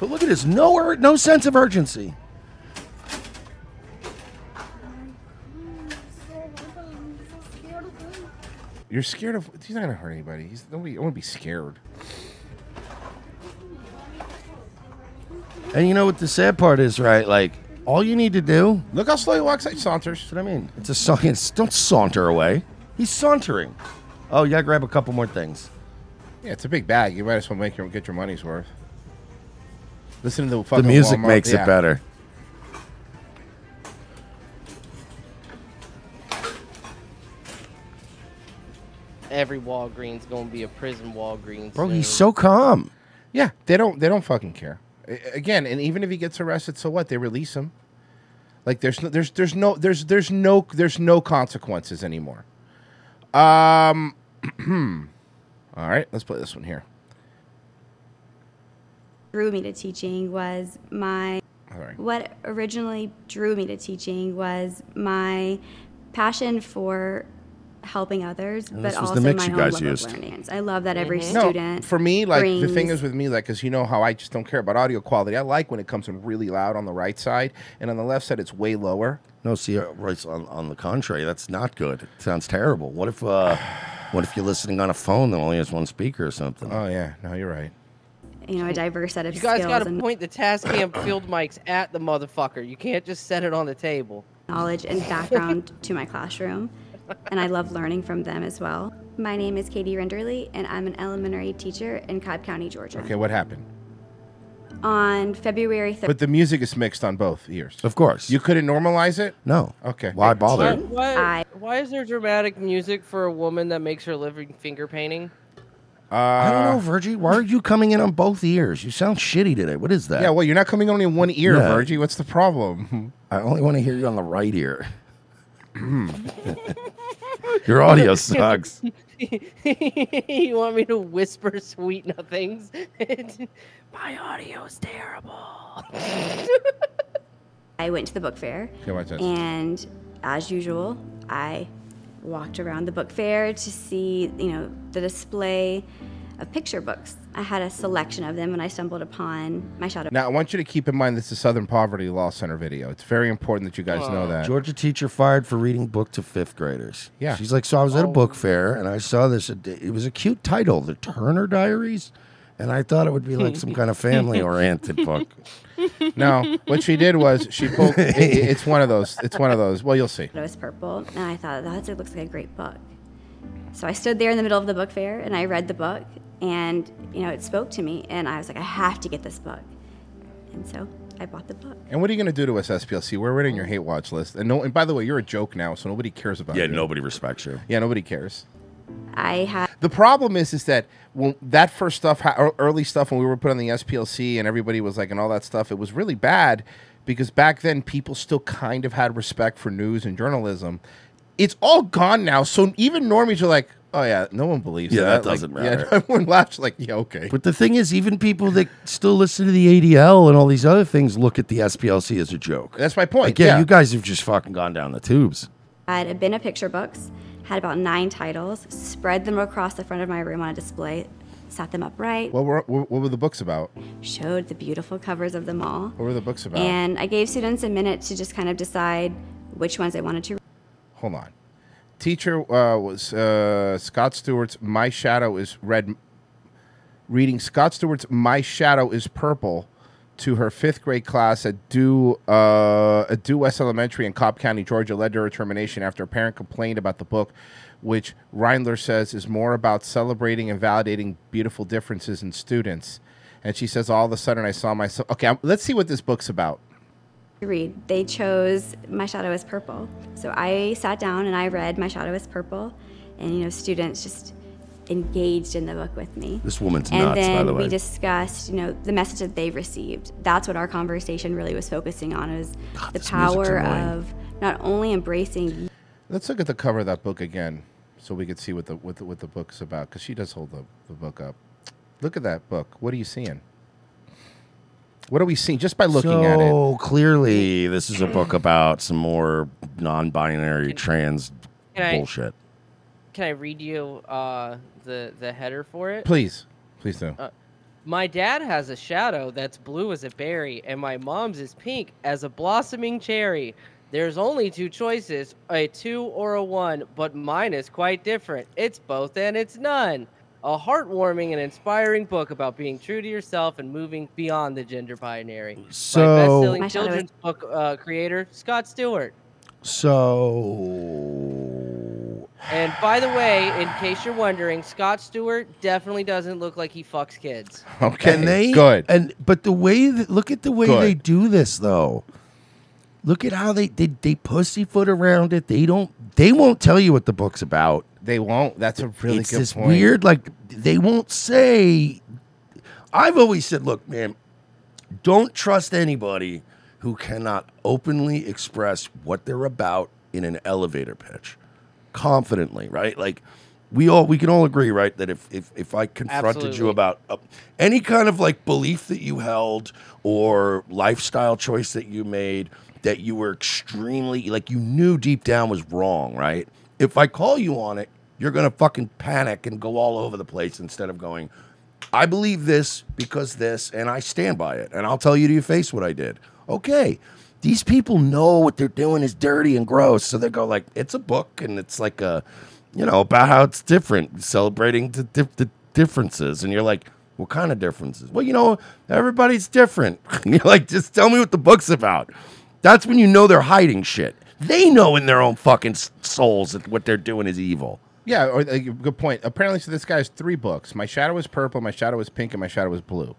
But look at this, no ur- no sense of urgency. You're scared of, he's not gonna hurt anybody. He's nobody, I wanna be scared. And you know what the sad part is, right? Like, all you need to do. Look how slow he walks, like saunters. That's what I mean. It's a sa- it's, don't saunter away. He's sauntering. Oh, you gotta grab a couple more things. Yeah, it's a big bag. You might as well make your, get your money's worth. Listen to the fucking The music Walmart. makes yeah. it better. Every Walgreens gonna be a prison Walgreens. Bro, he's so calm. Yeah, they don't they don't fucking care. Again, and even if he gets arrested, so what? They release him. Like there's no, there's there's no there's there's no there's no consequences anymore. Um, all right, let's play this one here. Drew me to teaching was my right. what originally drew me to teaching was my passion for helping others, and but also my own love used. of learning. I love that every mm-hmm. student. No, for me, like brings... the thing is with me, like, because you know how I just don't care about audio quality. I like when it comes in really loud on the right side, and on the left side, it's way lower. No, see, right on, on the contrary, that's not good. It sounds terrible. What if, uh, what if you're listening on a phone that only has one speaker or something? Oh yeah, no, you're right. You know, a diverse set of skills. You guys got to point the Tascam field mics at the motherfucker. You can't just set it on the table. Knowledge and background to my classroom. And I love learning from them as well. My name is Katie Renderly, and I'm an elementary teacher in Cobb County, Georgia. Okay, what happened? On February third. But the music is mixed on both ears. Of course. You couldn't normalize it? No. Okay. Why bother? Why, why, why is there dramatic music for a woman that makes her living finger painting? Uh, I don't know, Virgie. Why are you coming in on both ears? You sound shitty today. What is that? Yeah, well, you're not coming only in one ear, yeah. Virgie. What's the problem? I only want to hear you on the right ear. Your audio sucks. You want me to whisper sweet nothings? My audio's terrible. I went to the book fair, okay, and as usual, I walked around the book fair to see, you know, the display of picture books. I had a selection of them, and I stumbled upon my shadow. Now, I want you to keep in mind this is Southern Poverty Law Center video. It's very important that you guys uh, know that. Georgia teacher fired for reading book to fifth graders. Yeah. She's like, so I was at a book fair, and I saw this. It was a cute title, The Turner Diaries, and I thought it would be like some kind of family-oriented book. No, what she did was she pulled, it, it's one of those, it's one of those, well, you'll see. It was purple, and I thought, that it looks like a great book. So I stood there in the middle of the book fair, and I read the book, and, you know, it spoke to me, and I was like, I have to get this book. And so I bought the book. And what are you going to do to us, S P L C? We're already on your hate watch list. And no, and by the way, you're a joke now, so nobody cares about you. Yeah, nobody respects you. Yeah, nobody cares. I have. The problem is, is that when that first stuff, early stuff, when we were put on the S P L C and everybody was like, and all that stuff, it was really bad because back then people still kind of had respect for news and journalism. It's all gone now, so even normies are like, oh yeah, no one believes yeah, that. Yeah, that doesn't like, matter. Yeah, everyone laughs like, yeah, okay. But the thing is, even people that still listen to the A D L and all these other things look at the S P L C as a joke. That's my point. Like, yeah, yeah, you guys have just fucking gone down the tubes. I had a bin of picture books, had about nine titles, spread them across the front of my room on a display, sat them upright. What were, what were the books about? Showed the beautiful covers of them all. What were the books about? And I gave students a minute to just kind of decide which ones they wanted to read. Hold on. Teacher uh, was uh, Scott Stewart's My Shadow is Red. Reading Scott Stewart's My Shadow is Purple to her fifth grade class at Due, uh, at Due West Elementary in Cobb County, Georgia, led to her termination after a parent complained about the book, which Reindler says is more about celebrating and validating beautiful differences in students. And she says, all of a sudden I saw myself. Okay, I'm, let's see what this book's about. Read. They chose My Shadow is Purple. So I sat down and I read My Shadow is Purple, and, you know, students just engaged in the book with me. This woman's and nuts, by the way. And then we discussed, you know, the message that they received. That's what our conversation really was focusing on, is God, the power of not only embracing. Let's look at the cover of that book again so we could see what the what the, what the book's about, because she does hold the, the book up. Look at that book. What are you seeing? What are we seeing just by looking so at it? So clearly, this is a book about some more non-binary can, trans can bullshit. I, can I read you uh, the the header for it? Please, please do. Uh, my dad has a shadow that's blue as a berry, and my mom's is pink as a blossoming cherry. There's only two choices, a two or a one, but mine is quite different. It's both and it's none. A heartwarming and inspiring book about being true to yourself and moving beyond the gender binary. So, by best-selling children's book uh, creator Scott Stuart. So, And by the way, in case you're wondering, Scott Stuart definitely doesn't look like he fucks kids. Okay, and they, good. And but the way that, look at the way good. they do this though. Look at how they, they they pussyfoot around it. They don't. They won't tell you what the book's about. They won't. That's a really it's good this point. It's weird. Like they won't say. I've always said, look, man, don't trust anybody who cannot openly express what they're about in an elevator pitch, confidently, right? Like we all we can all agree, right, that if if, if I confronted Absolutely. you about uh, any kind of like belief that you held or lifestyle choice that you made. That you were extremely, like you knew deep down was wrong, right? If I call you on it, you're going to fucking panic and go all over the place instead of going, I believe this because this, and I stand by it, and I'll tell you to your face what I did. Okay, these people know what they're doing is dirty and gross, so they go like, it's a book, and it's like a, you know, about how it's different, celebrating the, dif- the differences, and you're like, what kind of differences? Well, you know, everybody's different. You're like, just tell me what the book's about. That's when you know they're hiding shit. They know in their own fucking souls that what they're doing is evil. Yeah, or uh, good point. Apparently, so this guy has three books. My Shadow is Purple, My Shadow is Pink, and My Shadow is Blue.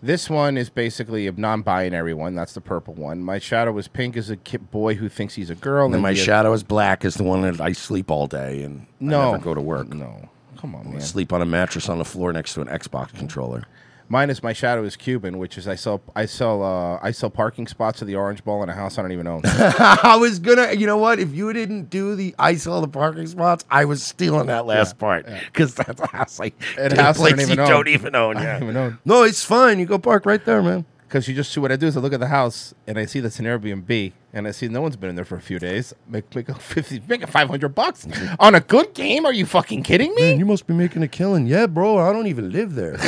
This one is basically a non-binary one. That's the purple one. My Shadow is Pink is a kid boy who thinks he's a girl. And, and My Shadow is Black is the one that I sleep all day and no. I never go to work. No, come on, man. I sleep on a mattress on the floor next to an Xbox controller. Mine is My Shadow is Cuban, which is I sell I sell uh, I sell parking spots to the Orange Bowl in a house I don't even own. I was gonna, you know what? If you didn't do the I sell the parking spots, I was stealing that last yeah, part because yeah. that's a house like a house place I don't even you own. don't even own. Yeah. I don't even own. No, it's fine. You go park right there, man. Because you just see what I do is I look at the house and I see that's an Airbnb and I see no one's been in there for a few days. Make make a fifty, make a five hundred bucks on a good game? Are you fucking kidding me? Man, you must be making a killing. Yeah, bro. I don't even live there.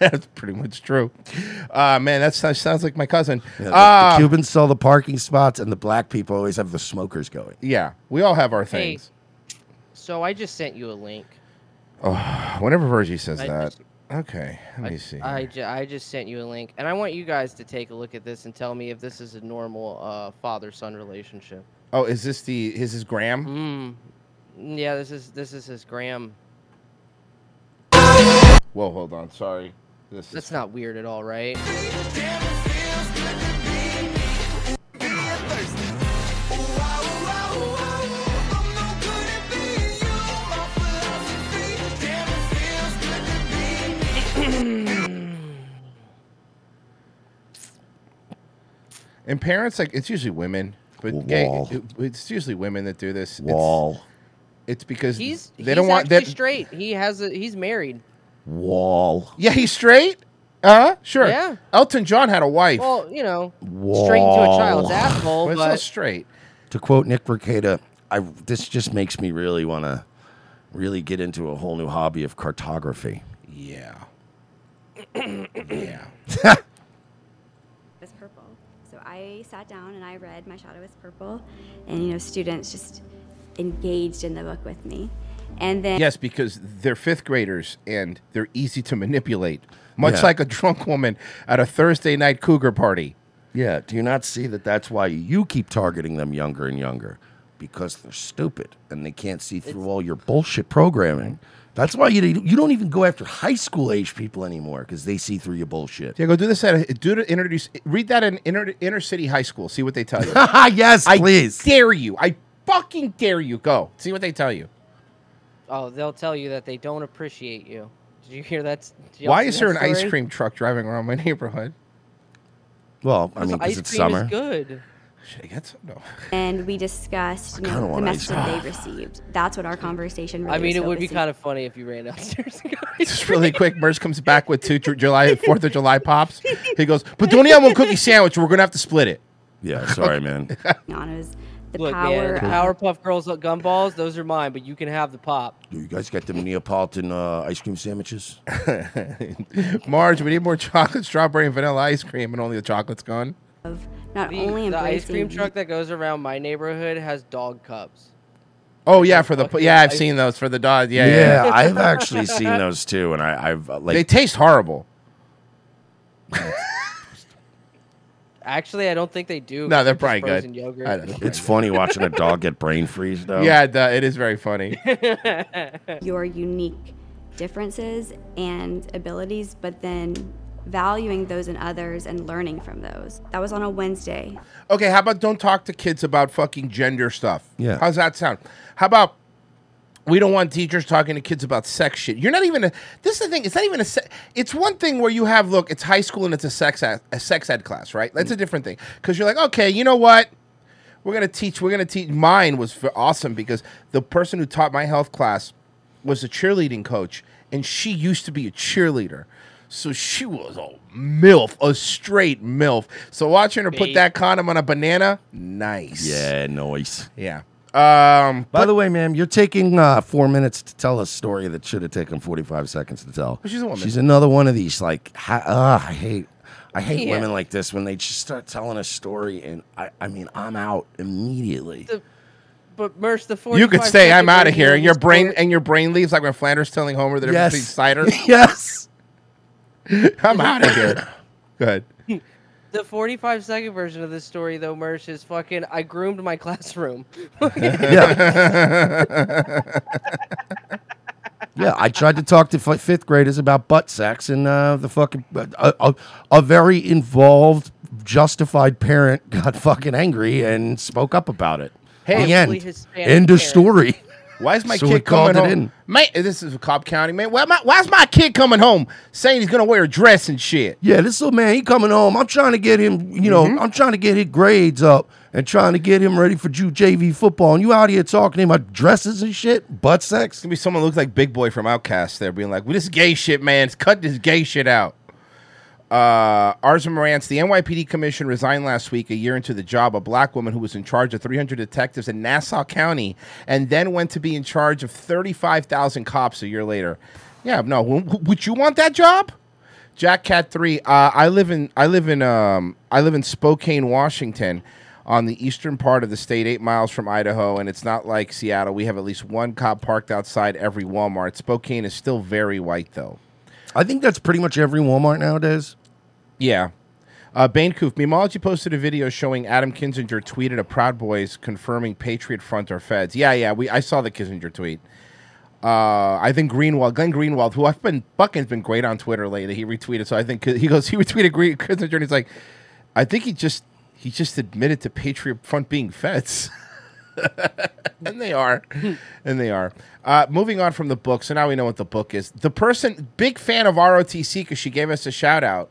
That's pretty much true. Uh, man, that sounds, sounds like my cousin. Yeah, the, uh, the Cubans sell the parking spots and the black people always have the smokers going. Yeah, we all have our things. Hey, so I just sent you a link. Oh, whenever Virgie says I that. Just- Okay, let me I, see. I, ju- I just sent you a link, and I want you guys to take a look at this and tell me if this is a normal uh, father-son relationship. Oh, is this the is his gram? Mm. Yeah, this is this is his gram. Whoa, hold on, sorry. This That's is... not weird at all, right? And parents, like, it's usually women, but Wall. Gay, it, it's usually women that do this. Wall. It's, it's because he's, they he's don't want that. He's straight. He has a, he's married. Wall. Yeah, he's straight? Uh-huh, sure. Yeah. Elton John had a wife. Well, you know, Wall. Straight to a child's asshole, but, but it's not straight. To quote Nick Ricada, I this just makes me really want to really get into a whole new hobby of cartography. Yeah. Yeah. It's purple. I sat down and I read My Shadow is Purple, and you know, students just engaged in the book with me. And then yes, because they're fifth graders and they're easy to manipulate, much yeah. like a drunk woman at a Thursday night cougar party. Yeah, do you not see that that's why you keep targeting them younger and younger? Because they're stupid and they can't see through it's- all your bullshit programming. That's why you you don't even go after high school age people anymore because they see through your bullshit. Yeah, go do this at do to introduce read that in inner inner city high school. See what they tell you. Yes, I please. I dare you. I fucking dare you. Go see what they tell you. Oh, they'll tell you that they don't appreciate you. Did you hear that? You why is there an story? Ice cream truck driving around my neighborhood? Well, I mean, because it's summer. Ice cream is good. Should I get some? No. And we discussed you know, the message that they received. That's what our conversation really I mean, it would be kind of funny if you ran downstairs and got ice just cream. Really quick, Merz comes back with two July fourth of July pops. He goes, but don't have one cookie sandwich. We're going to have to split it. Yeah, sorry, man. The Look, power man, Powerpuff Girls gumballs, those are mine, but you can have the pop. Do you guys got them Neapolitan uh, ice cream sandwiches? Marge, we need more chocolate, strawberry, and vanilla ice cream, and only the chocolate's gone. Of Not the, only the ice cream truck that goes around my neighborhood has dog cups. Oh yeah, for the yeah, I've seen those for the dog. Yeah, yeah, yeah. I've actually seen those too, and I, I've uh, like they taste horrible. Actually, I don't think they do. No, they're probably good. Yogurt. I don't know. It's funny watching a dog get brain freeze, though. Yeah, the, it is very funny. Your unique differences and abilities, but then valuing those in others and learning from those. That was on a Wednesday. Okay, how about don't talk to kids about fucking gender stuff? Yeah. How's that sound? How about we don't want teachers talking to kids about sex shit? You're not even a... This is the thing. It's not even a... Se- it's one thing where you have, look, it's high school and it's a sex ed, a sex ed class, right? That's mm. a different thing. Because you're like, okay, you know what? We're going to teach. We're going to teach. Mine was for awesome because the person who taught my health class was a cheerleading coach. And she used to be a cheerleader. So she was a MILF, a straight MILF. So watching her put that condom on a banana, nice. Yeah, nice. Yeah. Um, By but, the way, ma'am, you're taking uh, four minutes to tell a story that should have taken forty-five seconds to tell. She's a woman. She's another one of these. Like, ha- uh, I hate, I hate yeah. women like this when they just start telling a story, and I, I mean, I'm out immediately. The, but Merce, the forty-five. You could say I'm out of here, and your brain and your brain leaves like when Flanders telling Homer the difference between cider. Yes. I'm out of here. Go ahead. The forty-five second version of this story, though, Mersh, is fucking, I groomed my classroom. yeah. yeah, I tried to talk to f- fifth graders about butt sex, and uh, the fucking, uh, a, a very involved, justified parent got fucking angry and spoke up about it. Hey, the end. Hispanic end of parent. Story. Why is my so kid coming home? In. Man, this is Cobb County, man. Why, my, why is my kid coming home saying he's gonna wear a dress and shit? Yeah, this little man, he coming home. I'm trying to get him, you know, mm-hmm. I'm trying to get his grades up and trying to get him ready for J V football. And you out here talking to him about dresses and shit, butt sex. It's gonna be someone who looks like Big Boy from Outkast there, being like, well, this gay shit, man. Cut this gay shit out. Uh, Arza Morantz, the N Y P D commission resigned last week, a year into the job, a black woman who was in charge of three hundred detectives in Nassau County and then went to be in charge of thirty-five thousand cops a year later. Yeah, no, would you want that job? Jack Cat three, uh, I live in I live in um, I live in Spokane, Washington, on the eastern part of the state, eight miles from Idaho, and it's not like Seattle. We have at least one cop parked outside every Walmart. Spokane is still very white, though. I think that's pretty much every Walmart nowadays. Yeah. Uh, Bainkouf, Memology posted a video showing Adam Kinzinger tweeted a Proud Boys confirming Patriot Front or Feds. Yeah, yeah, we. I saw the Kinzinger tweet. Uh, I think Greenwald, Glenn Greenwald, who I've been, Buckin's been great on Twitter lately. He retweeted, so I think he goes, he retweeted Green, Kinzinger, and he's like, I think he just he just admitted to Patriot Front being Feds. and they are and they are uh, moving on from the book. So now we know what the book is. The person, big fan of R O T C, because she gave us a shout out.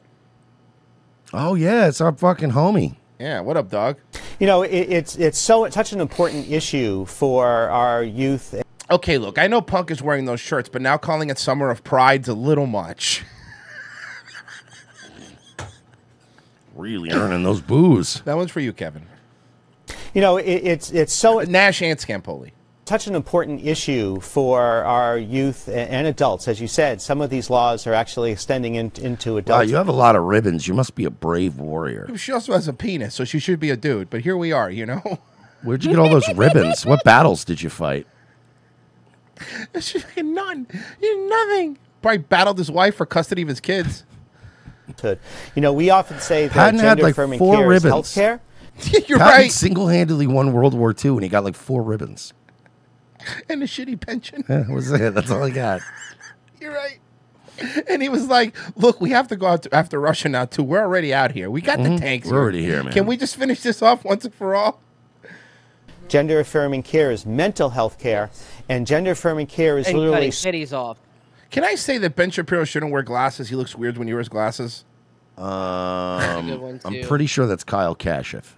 Oh yeah, it's our fucking homie. Yeah, what up, dog? You know, it, it's it's so it's such an important issue for our youth. Okay, look, I know Punk is wearing those shirts, but now calling it Summer of Pride's a little much. Really earning those boos. That one's for you, Kevin. You know, it, it's it's so Nash and Scampoli. Such an important issue for our youth and adults, as you said. Some of these laws are actually extending in, into adults. Wow, you have a lot of ribbons. You must be a brave warrior. She also has a penis, so she should be a dude. But here we are, you know. Where'd you get all those ribbons? What battles did you fight? She's like, none. You did nothing. Probably battled his wife for custody of his kids. You know, we often say that gender-affirming like care ribbons. Is health care. You're Patton right. Single-handedly won World War Two, and he got like four ribbons and a shitty pension. Yeah, was it? That's all he got. You're right. And he was like, "Look, we have to go out to, after Russia now too. We're already out here. We got mm-hmm. the tanks. We're here. already here, man. Can we just finish this off once and for all?" Gender-affirming care is mental health care, and gender-affirming care is and literally cities off. Can I say that Ben Shapiro shouldn't wear glasses? He looks weird when he wears glasses. Um, I'm pretty sure that's Kyle Kashiff.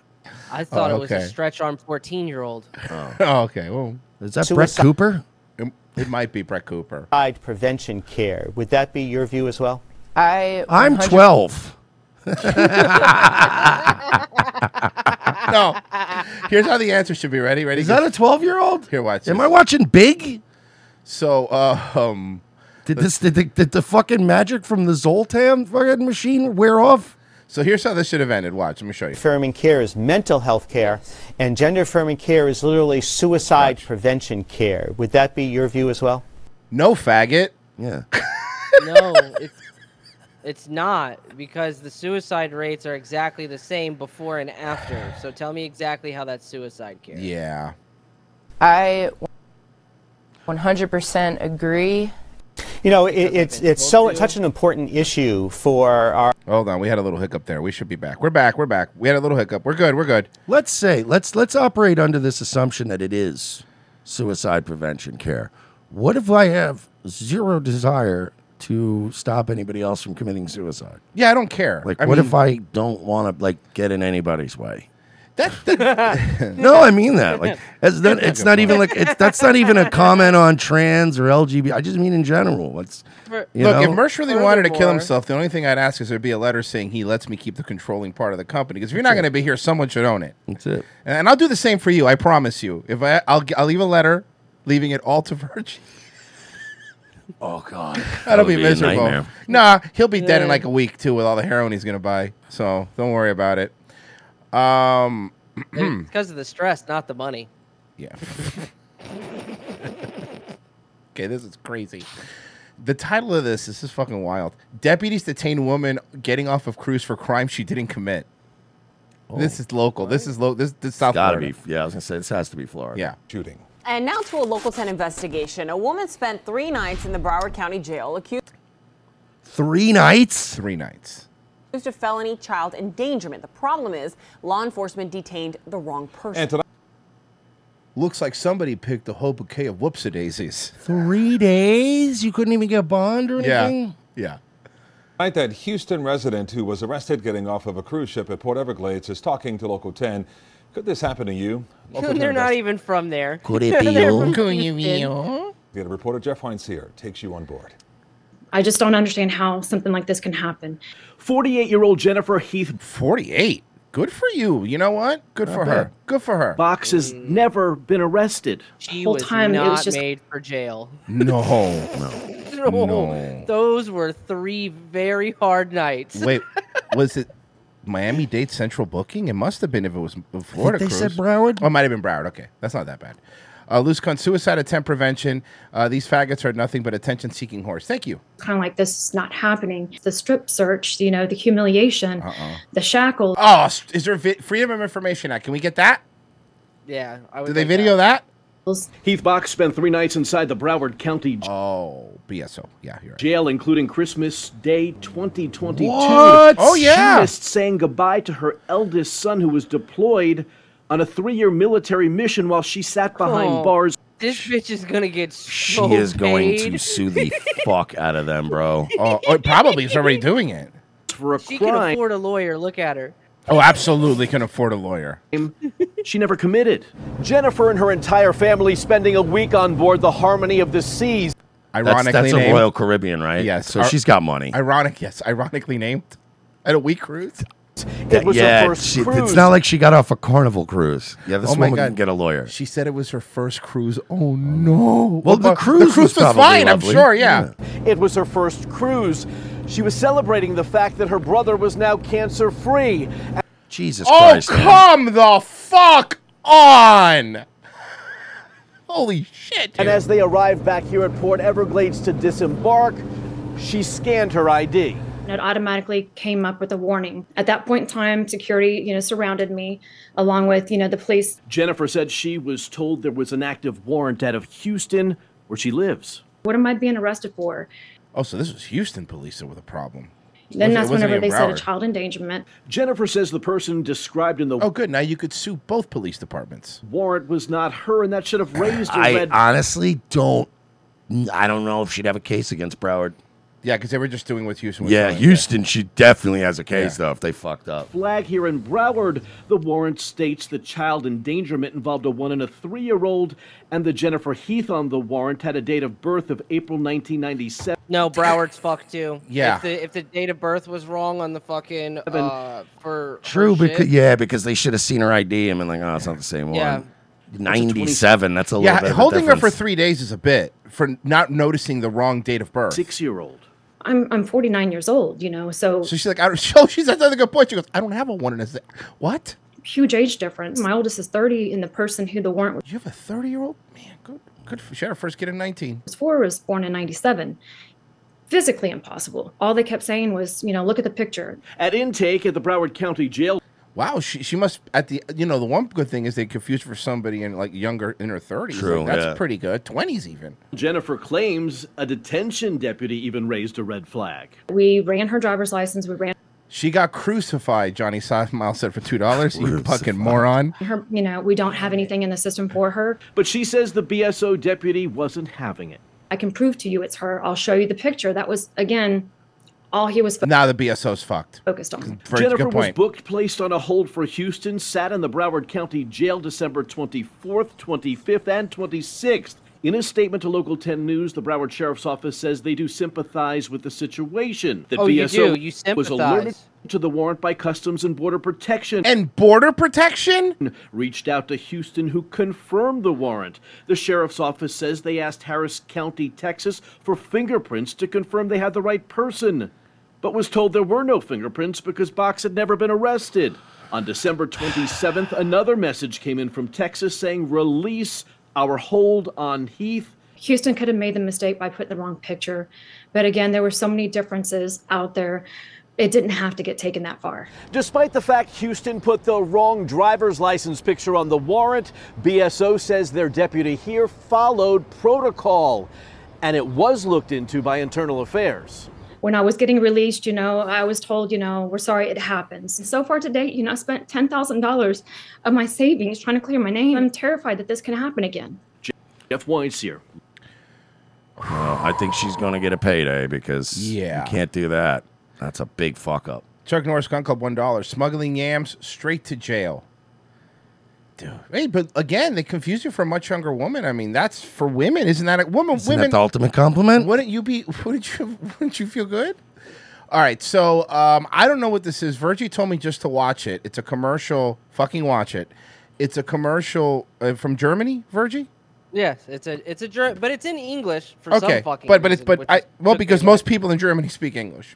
I thought oh, okay. it was a stretch arm fourteen-year-old. Oh. oh, okay. Well, is that Suicide. Brett Cooper? It, it might be Brett Cooper. Suicide prevention care. Would that be your view as well? I I'm one hundred- twelve. No. Here's how the answer should be. Ready? Ready? Is that a twelve-year-old? Here, watch. Am this. I watching Big? So, uh, um. Did this? Did the, did the fucking magic from the Zoltan fucking machine wear off? So here's how this should have ended. Watch. Let me show you. Affirming care is mental health care, and gender affirming care is literally suicide Watch. prevention care. Would that be your view as well? No, faggot. Yeah. No. It's, It's not, because the suicide rates are exactly the same before and after. So tell me exactly how that's suicide care. Yeah. I one hundred percent agree. You know, it, it's it's so it's such an important issue for our... Hold on, we had a little hiccup there. We should be back. We're back, we're back. We had a little hiccup. We're good, we're good. Let's say, let's let's operate under this assumption that it is suicide prevention care. What if I have zero desire to stop anybody else from committing suicide? Yeah, I don't care. Like, I what mean, if I don't want to, like, get in anybody's way? That, that no, I mean that. Like, as that, it's not point. even like it's that's not even a comment on trans or L G B T. I just mean in general. It's, For, you look, know? If Mersh really wanted to kill himself, the only thing I'd ask is there'd be a letter saying he lets me keep the controlling part of the company. Because if you're that's not going to be here, someone should own it. That's it. And I'll do the same for you. I promise you. If I, I'll, I'll leave a letter, leaving it all to Virgie. Oh God, that'll be, be miserable. Nah, he'll be yeah. dead in like a week too, with all the heroin he's going to buy. So don't worry about it. Um, it's because of the stress, not the money. Yeah. Okay, this is crazy. The title of this, this is fucking wild. Deputies detain woman getting off of cruise for crime she didn't commit. Oh, this is local. Right? This is local. This, this is South Gotta Florida. Be, yeah, I was gonna say this has to be Florida. Yeah, shooting. And now to a local ten investigation. A woman spent three nights in the Broward County jail. Accused. Three nights. Three nights. Accused of felony child endangerment. The problem is law enforcement detained the wrong person. And tonight, looks like somebody picked a whole bouquet of whoops-a-daisies. Three days? You couldn't even get bond or anything? Yeah. Yeah. Tonight, that Houston resident who was arrested getting off of a cruise ship at Port Everglades is talking to Local ten. Could this happen to you? They're not even from there. Could it be you? Could it be you? The reporter Jeff Hines here takes you on board. I just don't understand how something like this can happen. forty-eight-year-old Jennifer Heath. forty-eight? Good for you. You know what? Good not for bad. her. Good for her. Box has mm. never been arrested. She the whole was time, not it was just... made for jail. No. no. no. No. Those were three very hard nights. Wait, was it Miami-Dade Central booking? It must have been if it was Florida They cruise. Said Broward? Oh, it might have been Broward. Okay. That's not that bad. Uh, Loose Cunt, suicide attempt prevention. Uh, these faggots are nothing but attention-seeking whores. Thank you. Kind of like this is not happening. The strip search, you know, the humiliation, uh-uh. the shackles. Oh, is there vi- Freedom of Information Act? Can we get that? Yeah. I would. Did they video that? that? Heath Box spent three nights inside the Broward County jail. Oh, B S O. Yeah, you're right. Jail, including Christmas Day twenty twenty-two. What? Oh, yeah. She missed saying goodbye to her eldest son who was deployed on a three-year military mission while she sat behind oh, bars. This bitch is going to get so She is paid. going to sue the fuck out of them, bro. Oh, oh, probably is already doing it. For a she crime. can afford a lawyer. Look at her. Oh, absolutely can afford a lawyer. She never committed. Jennifer and her entire family spending a week on board the Harmony of the Seas. Ironically That's, that's named. a Royal Caribbean, right? Yes. So Ar- she's got money. Ironic, yes. Ironically named. At a week cruise. It was yeah, her first she, cruise. It's not like she got off a Carnival cruise. Yeah, this oh woman can get a lawyer. She said it was her first cruise. Oh, no. Well, the, the cruise, the cruise was, was fine, lovely. I'm sure, yeah. yeah. It was her first cruise. She was celebrating the fact that her brother was now cancer-free. Jesus oh, Christ. Oh, come man. the fuck on. Holy shit, dude. And as they arrived back here at Port Everglades to disembark, she scanned her I D. And it automatically came up with a warning. At that point in time, security, you know, surrounded me along with, you know, the police. Jennifer said she was told there was an active warrant out of Houston where she lives. What am I being arrested for? Oh, so this was Houston police that were the problem. Then was, that's whenever they Broward. said a child endangerment. Jennifer says the person described in the... Oh, good. Now you could sue both police departments. Warrant was not her, and that should have raised her I red... honestly don't... I don't know if she'd have a case against Broward. Yeah, because they were just doing what Houston was doing. Yeah, Houston, that. she definitely has a case, yeah. though, if they fucked up. Flag here in Broward. The warrant states the child endangerment involved a one and a three-year-old, and the Jennifer Heath on the warrant had a date of birth of April nineteen ninety-seven. No, Broward's fucked, too. Yeah. If the, if the date of birth was wrong on the fucking... Uh, for True, for because, yeah, because they should have seen her I D and been like, oh, it's not the same one. Yeah. ninety-seven, that's a little yeah, bit of holding her for three days is a bit, for not noticing the wrong date of birth. Six-year-old. I'm I'm forty-nine years old, you know, so... So she's like, I don't... Oh, she's at another good point. She goes, I don't have a one in a... What? Huge age difference. My oldest is thirty, and the person who the warrant was... You have a thirty-year-old? Man, good. good. She had her first kid at nineteen. Four was born in ninety-seven. physically impossible. All they kept saying was, you know, look at the picture. At intake at the Broward County jail. Wow, she she must, at the, you know, the one good thing is they confused for somebody in like younger, in her thirties. True, like, that's yeah. pretty good, twenties even. Jennifer claims a detention deputy even raised a red flag. We ran her driver's license, we ran. She got crucified, Johnny Softmouth said, for two dollars, you fucking moron. Her, you know, we don't have anything in the system for her. But she says the B S O deputy wasn't having it. I can prove to you it's her. I'll show you the picture. That was, again, all he was focused on. Now the B S O's fucked. Focused on. Jennifer was booked, placed on a hold for Houston, sat in the Broward County Jail December twenty-fourth, twenty-fifth, and twenty-sixth. In a statement to Local ten News, the Broward Sheriff's Office says they do sympathize with the situation. The oh, B S O you do. You sympathize. Was alerted to the warrant by Customs and Border Protection. And Border Protection? Reached out to Houston, who confirmed the warrant. The Sheriff's Office says they asked Harris County, Texas, for fingerprints to confirm they had the right person, but was told there were no fingerprints because Box had never been arrested. On December twenty-seventh, another message came in from Texas saying, release our hold on Heath. Houston could have made the mistake by putting the wrong picture. But again, there were so many differences out there. It didn't have to get taken that far. Despite the fact Houston put the wrong driver's license picture on the warrant, B S O says their deputy here followed protocol, and it was looked into by Internal Affairs. When I was getting released, you know, I was told, you know, we're sorry, it happens. And so far to date, you know, I spent ten thousand dollars of my savings trying to clear my name. I'm terrified that this can happen again. Jeff Wines here. Well, I think she's going to get a payday because yeah. you can't do that. That's a big fuck up. Chuck Norris Gun Club, one dollar. Smuggling yams straight to jail. Dude. Hey, but again, they confuse you for a much younger woman. I mean, that's for women, isn't that? A woman, isn't women, that the ultimate compliment? Wouldn't you be? Wouldn't you? Wouldn't you feel good? All right, so um, I don't know what this is. Virgie told me just to watch it. It's a commercial. Fucking watch it. It's a commercial uh, from Germany, Virgie. Yes, it's a it's a Ger- but it's in English for okay, some fucking but but reason, it's but I well because be most English. people in Germany speak English.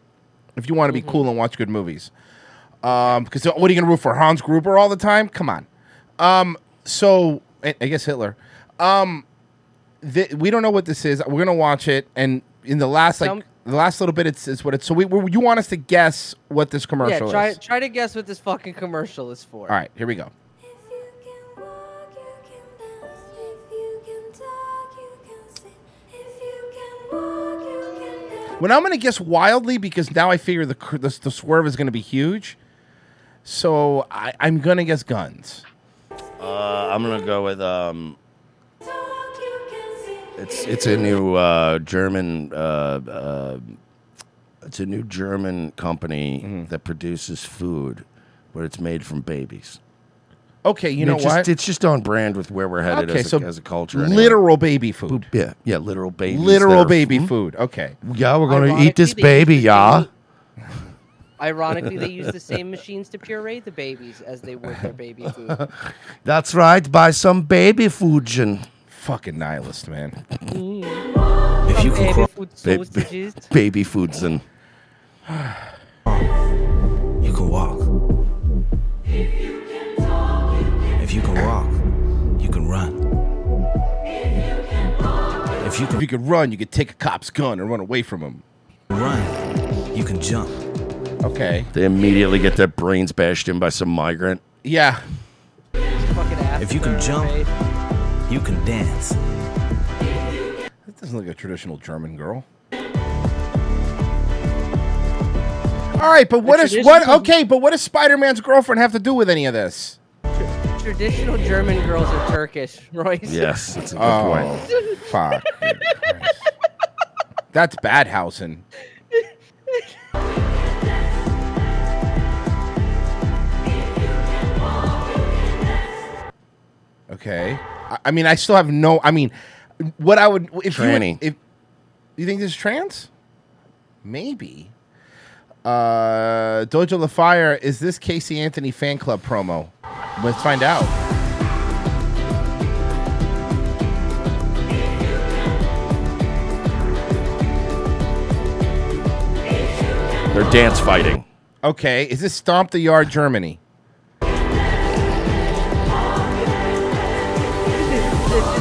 If you want to be mm-hmm. cool and watch good movies, um, because what are you gonna root for, Hans Gruber all the time? Come on. Um, so I guess Hitler, um, th- we don't know what this is. We're going to watch it. And in the last, like um, the last little bit, it's, it's what it's, so we, we, you want us to guess what this commercial yeah, try, is. Try to guess what this fucking commercial is for. All right, here we go. If you can walk, you can dance. If you can talk, you can sing. If you can walk, you can dance. Well, I'm going to guess wildly because now I figure the, the, the swerve is going to be huge. So I, I'm going to guess guns. Uh, I'm gonna go with um. It's it's a new uh, German uh, uh, it's a new German company mm-hmm. that produces food, but it's made from babies. Okay, you and know it just, what? It's just on brand with where we're headed okay, as, so a, as a culture. Anyway. Literal baby food. Yeah, yeah, literal babies. Literal baby f- food. Okay. Yeah, we're gonna Ironically, eat this baby, y'all. Ironically, they use the same machines to puree the babies as they would their baby food. That's right, buy some baby foodgen. Fucking nihilist, man. Mm. If you can baby food sausages. Ba- ba- baby foodgen. You can walk. If you can talk, you can If you can walk, you can run. If you can walk, if you can, if you can run, you can take a cop's gun and run away from him. Run, you can jump. Okay. They immediately get their brains bashed in by some migrant. Yeah. If you can jump, you can dance. That doesn't look like a traditional German girl. All right, but what is what? Okay, but what does Spider-Man's girlfriend have to do with any of this? Tra- traditional German girls are Turkish, Royce. Yes, that's a good oh, point. Fuck. That's Badhausen. Okay. I mean, I still have no... I mean, what I would... If Tranny. You, would, if, you think this is trans? Maybe. Uh, Doja LaFire, is this Casey Anthony fan club promo? Let's find out. They're dance fighting. Okay. Is this Stomp the Yard Germany?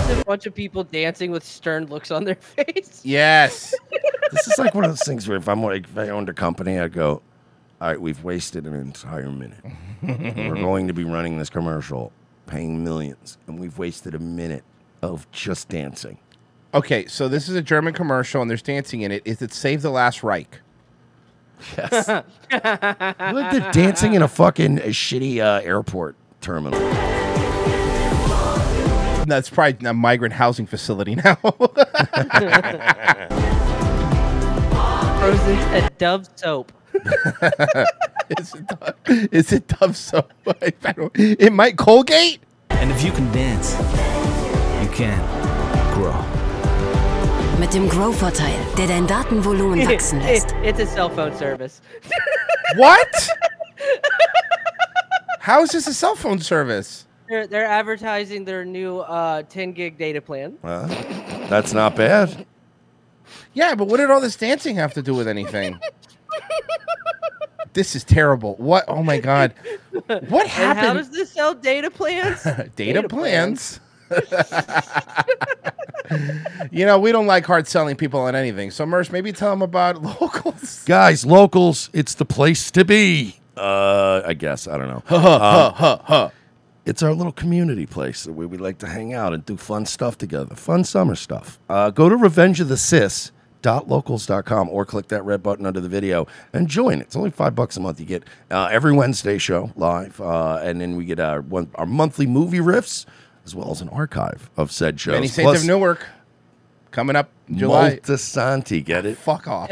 just a bunch of people dancing with stern looks on their face. Yes. This is like one of those things where if I'm like, if I owned a company, I'd go, all right, we've wasted an entire minute. We're going to be running this commercial, paying millions, and we've wasted a minute of just dancing. Okay, so this is a German commercial, and there's dancing in it. Is it Save the Last Reich? Yes. Look at the dancing in a fucking a shitty uh, airport terminal. That's probably a migrant housing facility now. Frozen at Dove soap. Is it Dove, is it Dove soap? It might Colgate. And if you can dance, you can grow. Mit dem Grow-Vorteil, der dein Datenvolumen wachsen lässt. It's a cell phone service. What? How is this a cell phone service? They're, they're advertising their new uh, ten gig data plan. Uh, that's not bad. Yeah, but what did all this dancing have to do with anything? This is terrible. What? Oh, my God. What and happened? How does this sell data plans? data, data plans. plans. You know, we don't like hard selling people on anything. So, Merce, maybe tell them about Locals. Guys, Locals, it's the place to be. Uh, I guess. I don't know. Ha, ha, um, ha, ha, ha. It's our little community place where we like to hang out and do fun stuff together, fun summer stuff. Uh, go to revenge of the cis dot locals dot com or click that red button under the video and join. It's only five bucks a month. You get uh, every Wednesday show live, uh, and then we get our, one, our monthly movie riffs as well as an archive of said shows. Many Saints of Newark coming up in July. Multisanti, get it? Fuck off.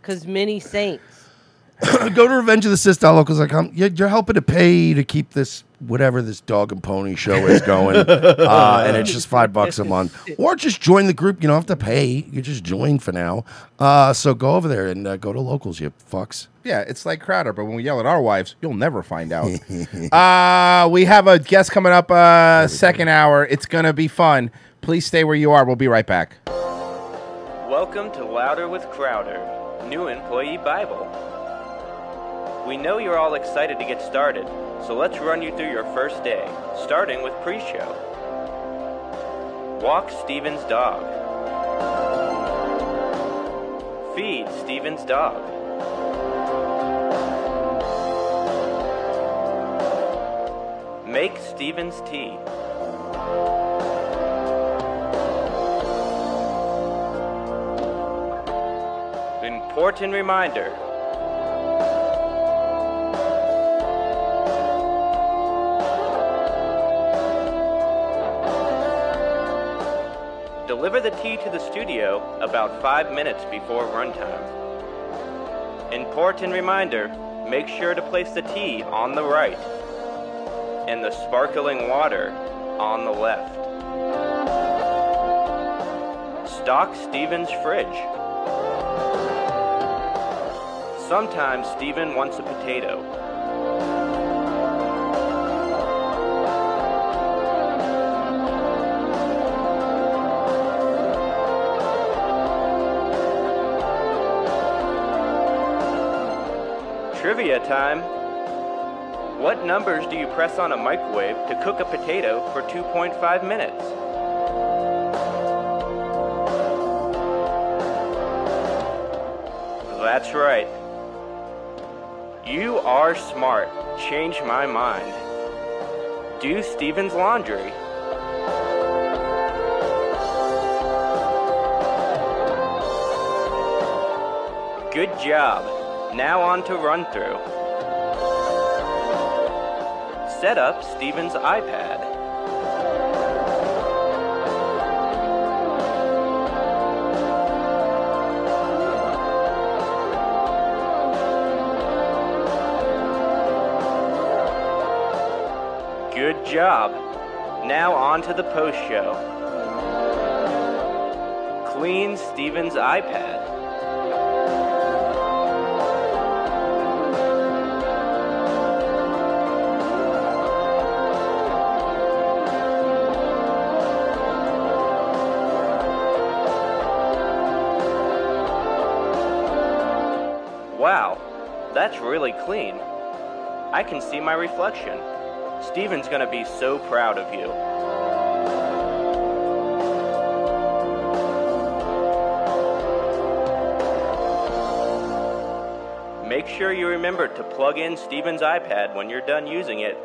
Because many saints. Go to revenge of the cis dot locals dot com. You're helping to pay to keep this, whatever this dog and pony show is going. uh, and it's just five bucks a month. Or just join the group. You don't have to pay. You just join for now. Uh, so go over there and uh, go to Locals, you fucks. Yeah, it's like Crowder, but when we yell at our wives, you'll never find out. uh, we have a guest coming up uh, second hour. It's going to be fun. Please stay where you are. We'll be right back. Welcome to Louder with Crowder, new employee Bible. We know you're all excited to get started, so let's run you through your first day, starting with pre-show. Walk Stephen's dog. Feed Stephen's dog. Make Stephen's tea. Important reminder. Deliver the tea to the studio about five minutes before runtime. Important reminder, make sure to place the tea on the right and the sparkling water on the left. Stock Stephen's fridge. Sometimes Stephen wants a potato. Trivia time. What numbers do you press on a microwave to cook a potato for two point five minutes? That's right. You are smart. Change my mind. Do Stephen's laundry. Good job. Now on to run through. Set up Stephen's iPad. Good job. Now on to the post show. Clean Stephen's iPad. That's really clean. I can see my reflection. Stephen's gonna be so proud of you. Make sure you remember to plug in Stephen's iPad when you're done using it.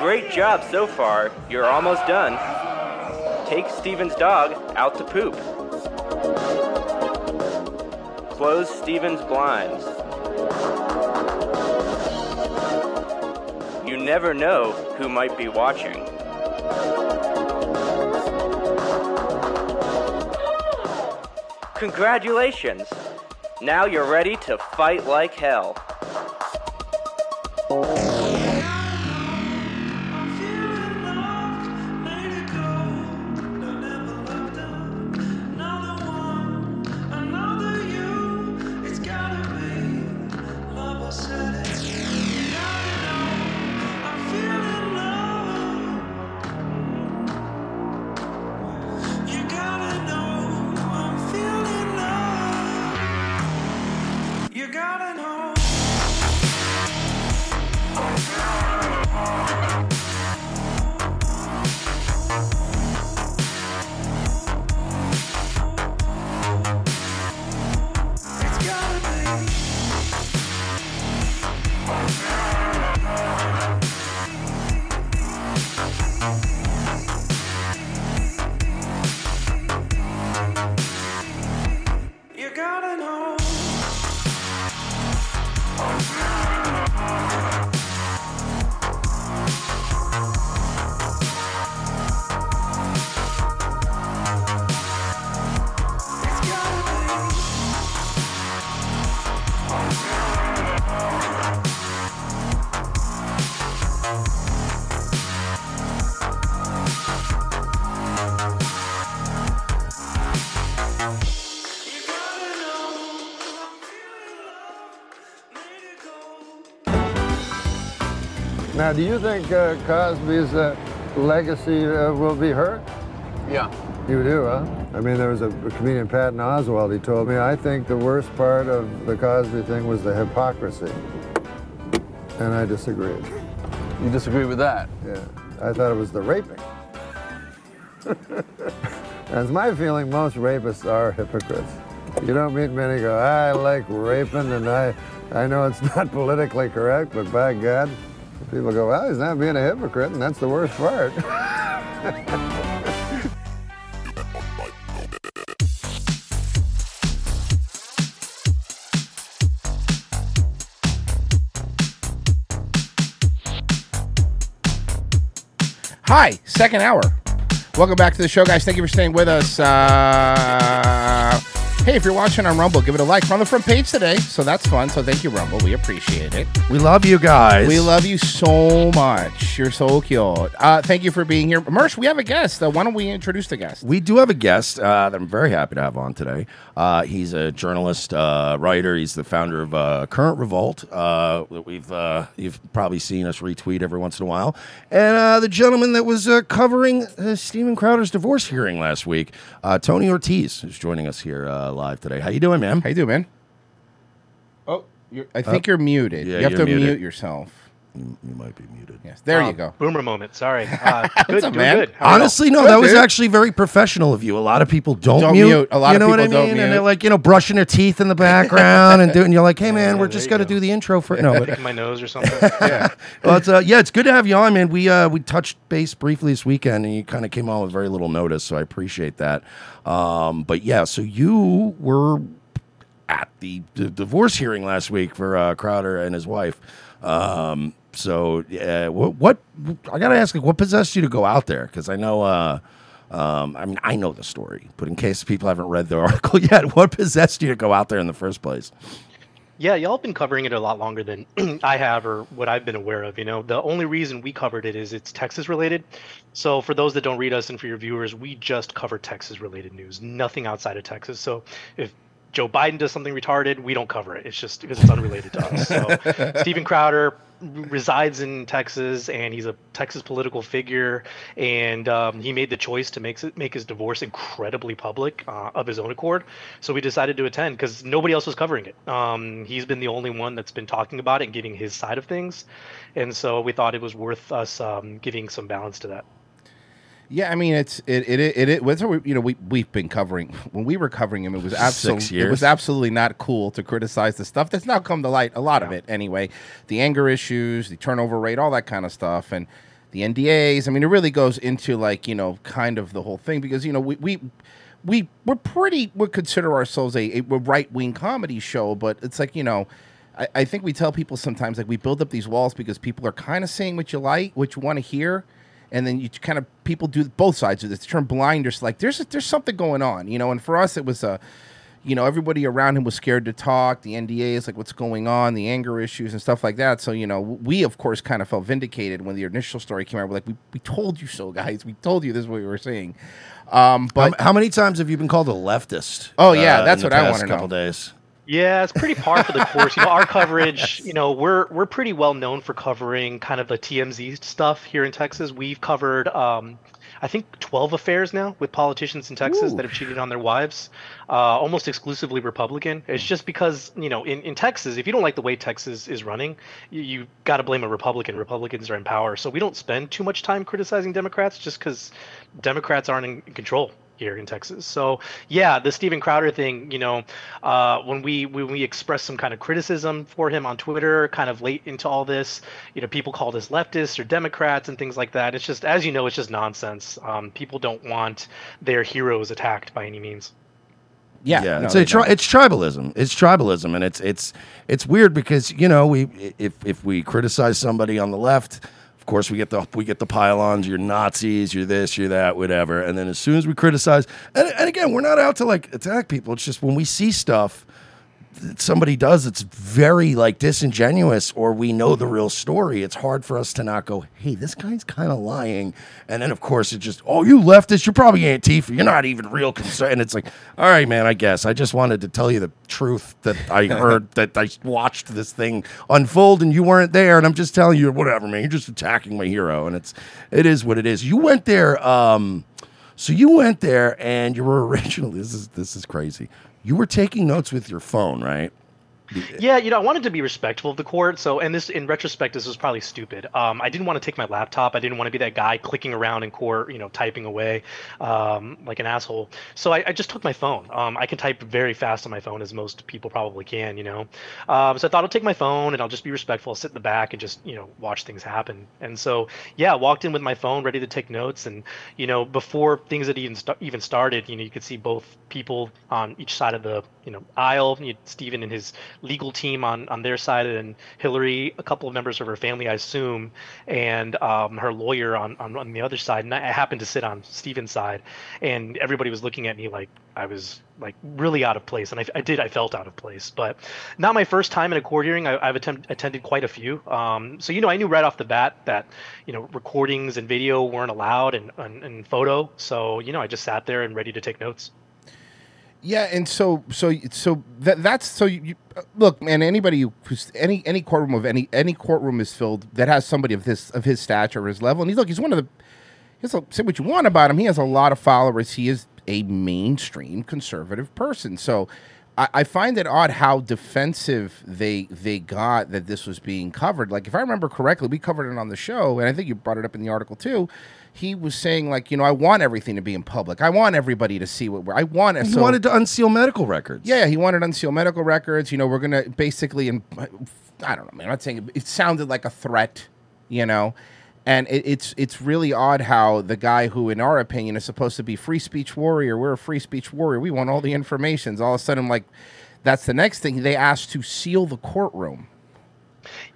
Great job so far. You're almost done. Take Stephen's dog out to poop. Close Stephen's blinds. You never know who might be watching. Congratulations! Now you're ready to fight like hell. Now, do you think uh, Cosby's uh, legacy uh, will be hurt? Yeah. You do, huh? I mean, there was a, a comedian, Patton Oswalt, he told me, I think the worst part of the Cosby thing was the hypocrisy. And I disagreed. You disagree with that? Yeah. I thought it was the raping. That's my feeling, most rapists are hypocrites. You don't meet many go, I like raping, and I, I know it's not politically correct, but by God, people go, well, he's not being a hypocrite, and that's the worst part. Hi, second hour. Welcome back to the show, guys. Thank you for staying with us. Uh, hey, if you're watching on Rumble, give it a like. We're on the front page today, so that's fun. So thank you, Rumble. We appreciate it. We love you guys. We love you so much. You're so cute. Uh, thank you for being here. Mersh, we have a guest. Uh, why don't we introduce the guest? We do have a guest uh, that I'm very happy to have on today. Uh, he's a journalist, uh, writer. He's the founder of uh, Current Revolt. Uh, we've uh, you've probably seen us retweet every once in a while. And uh, the gentleman that was uh, covering uh, Stephen Crowder's divorce hearing last week, uh, Tony Ortiz, is joining us here uh, live today. How you doing, man? How you doing, man? Oh, you're, I think uh, you're muted. Yeah, you have to muted. mute yourself. You, you might be muted. Yes, there um, you go. Boomer moment. Sorry. Uh, good, man. Good. Honestly, no, good, that was dude. actually very professional of you. A lot of people don't, don't mute. mute. A lot you know of people what I mean? Don't mute. And they're like, you know, brushing their teeth in the background and doing. You're like, hey, man, yeah, we're just gonna go. do the intro for no. But, my nose or something. yeah. Well, it's uh, yeah, it's good to have you on, man. We uh, we touched base briefly this weekend, and you kind of came on with very little notice, so I appreciate that. Um, but yeah, so you were at the d- divorce hearing last week for uh, Crowder and his wife. Um, so, uh, what, what, I gotta ask, what possessed you to go out there? Cause I know, uh, um, I mean, I know the story, but in case people haven't read the article yet, what possessed you to go out there in the first place? Yeah, y'all have been covering it a lot longer than I have or what I've been aware of, you know. The only reason we covered it is it's Texas-related. So for those that don't read us and for your viewers, we just cover Texas-related news, nothing outside of Texas. So if Joe Biden does something retarded, we don't cover it. It's just because it's unrelated to us. So Stephen Crowder resides in Texas, and he's a Texas political figure, and um, he made the choice to make make his divorce incredibly public uh, of his own accord. So we decided to attend because nobody else was covering it. Um, he's been the only one that's been talking about it and giving his side of things, and so we thought it was worth us um, giving some balance to that. Yeah, I mean, it's it it it, it what's we, you know we we've been covering when we were covering him. It was absolutely it was absolutely not cool to criticize the stuff that's now come to light. A lot yeah. of it, anyway. The anger issues, the turnover rate, all that kind of stuff, and the N D As. I mean, it really goes into like you know kind of the whole thing because you know we we we we're pretty we consider ourselves a, a right wing comedy show, but it's like you know. I, I think we tell people sometimes like we build up these walls because people are kind of saying what you like, what you want to hear, and then you kind of people do both sides of this. Turn blinders like there's a, there's something going on, you know. And for us, it was a, you know, everybody around him was scared to talk. The N D A is like what's going on, the anger issues and stuff like that. So you know, we of course kind of felt vindicated when the initial story came out. We're like, we we told you so, guys. We told you this is what we were seeing. Um, but um, how many times have you been called a leftist? Oh yeah, uh, that's in what the past I want to know. Couple days. Yeah, it's pretty par for the course. You know, our coverage, yes. you know, we're we're pretty well known for covering kind of the T M Z stuff here in Texas. We've covered, um, I think, twelve affairs now with politicians in Texas Ooh. that have cheated on their wives, uh, almost exclusively Republican. It's just because, you know, in, in Texas, if you don't like the way Texas is running, you, you got to blame a Republican. Republicans are in power. So we don't spend too much time criticizing Democrats just because Democrats aren't in, in control here in Texas. So yeah, the Stephen Crowder thing, you know, uh, when we when we expressed some kind of criticism for him on Twitter, kind of late into all this, you know, people called us leftists or Democrats and things like that. It's just, as you know, it's just nonsense. Um, people don't want their heroes attacked by any means. Yeah, yeah. No, it's, a tri- it's tribalism. It's tribalism, and it's it's it's weird because you know we if if we criticize somebody on the left. Of course, we get the we get the pylons. You're Nazis. You're this. You're that. Whatever. And then as soon as we criticize, and, and again, we're not out to like attack people. It's just when we see stuff that somebody does, it's very like disingenuous, or we know the real story. It's hard for us to not go, "Hey, this guy's kind of lying." And then of course it's just, "Oh, you leftists. You're probably Antifa. You're not even real concerned." And it's like, "All right, man. I guess I just wanted to tell you the truth that I heard that I watched this thing unfold and you weren't there, and I'm just telling you whatever, man. You're just attacking my hero." And it's it is what it is. You went there, um so you went there and you were originally this is this is crazy. You were taking notes with your phone, right? Yeah, you know, I wanted to be respectful of the court. So, and this, in retrospect, this was probably stupid. Um, I didn't want to take my laptop. I didn't want to be that guy clicking around in court, you know, typing away um, like an asshole. So I, I just took my phone. Um, I can type very fast on my phone, as most people probably can, you know. Um, so I thought I'll take my phone and I'll just be respectful. I'll sit in the back and just, you know, watch things happen. And so, yeah, I walked in with my phone ready to take notes. And, you know, before things had even, st- even started, you know, you could see both people on each side of the, you know, aisle. You had Stephen and his legal team on, on their side, and Hillary, a couple of members of her family, I assume, and um, her lawyer on, on, on the other side. And I happened to sit on Stephen's side, and everybody was looking at me like I was like really out of place. And I, I did, I felt out of place, but not my first time in a court hearing. I, I've attempt, attended quite a few. Um, so, you know, I knew right off the bat that, you know, recordings and video weren't allowed and, and, and photo. So, you know, I just sat there and ready to take notes. Yeah, and so so so that that's so you, you look, man. Anybody who's any any courtroom of any any courtroom is filled that has somebody of this of his stature or his level. And he's look, he's one of the. He's a, say what you want about him. He has a lot of followers. He is a mainstream conservative person. So I, I find it odd how defensive they they got that this was being covered. Like if I remember correctly, we covered it on the show, and I think you brought it up in the article too. He was saying, like, you know, I want everything to be in public. I want everybody to see what we're... I want... He so, wanted to unseal medical records. Yeah, he wanted to unseal medical records. You know, we're going to basically... And I don't know, man. I'm not saying... It, it sounded like a threat, you know? And it, it's it's really odd how the guy who, in our opinion, is supposed to be free speech warrior. We're a free speech warrior. We want all the information. All of a sudden, like, that's the next thing. They asked to seal the courtroom.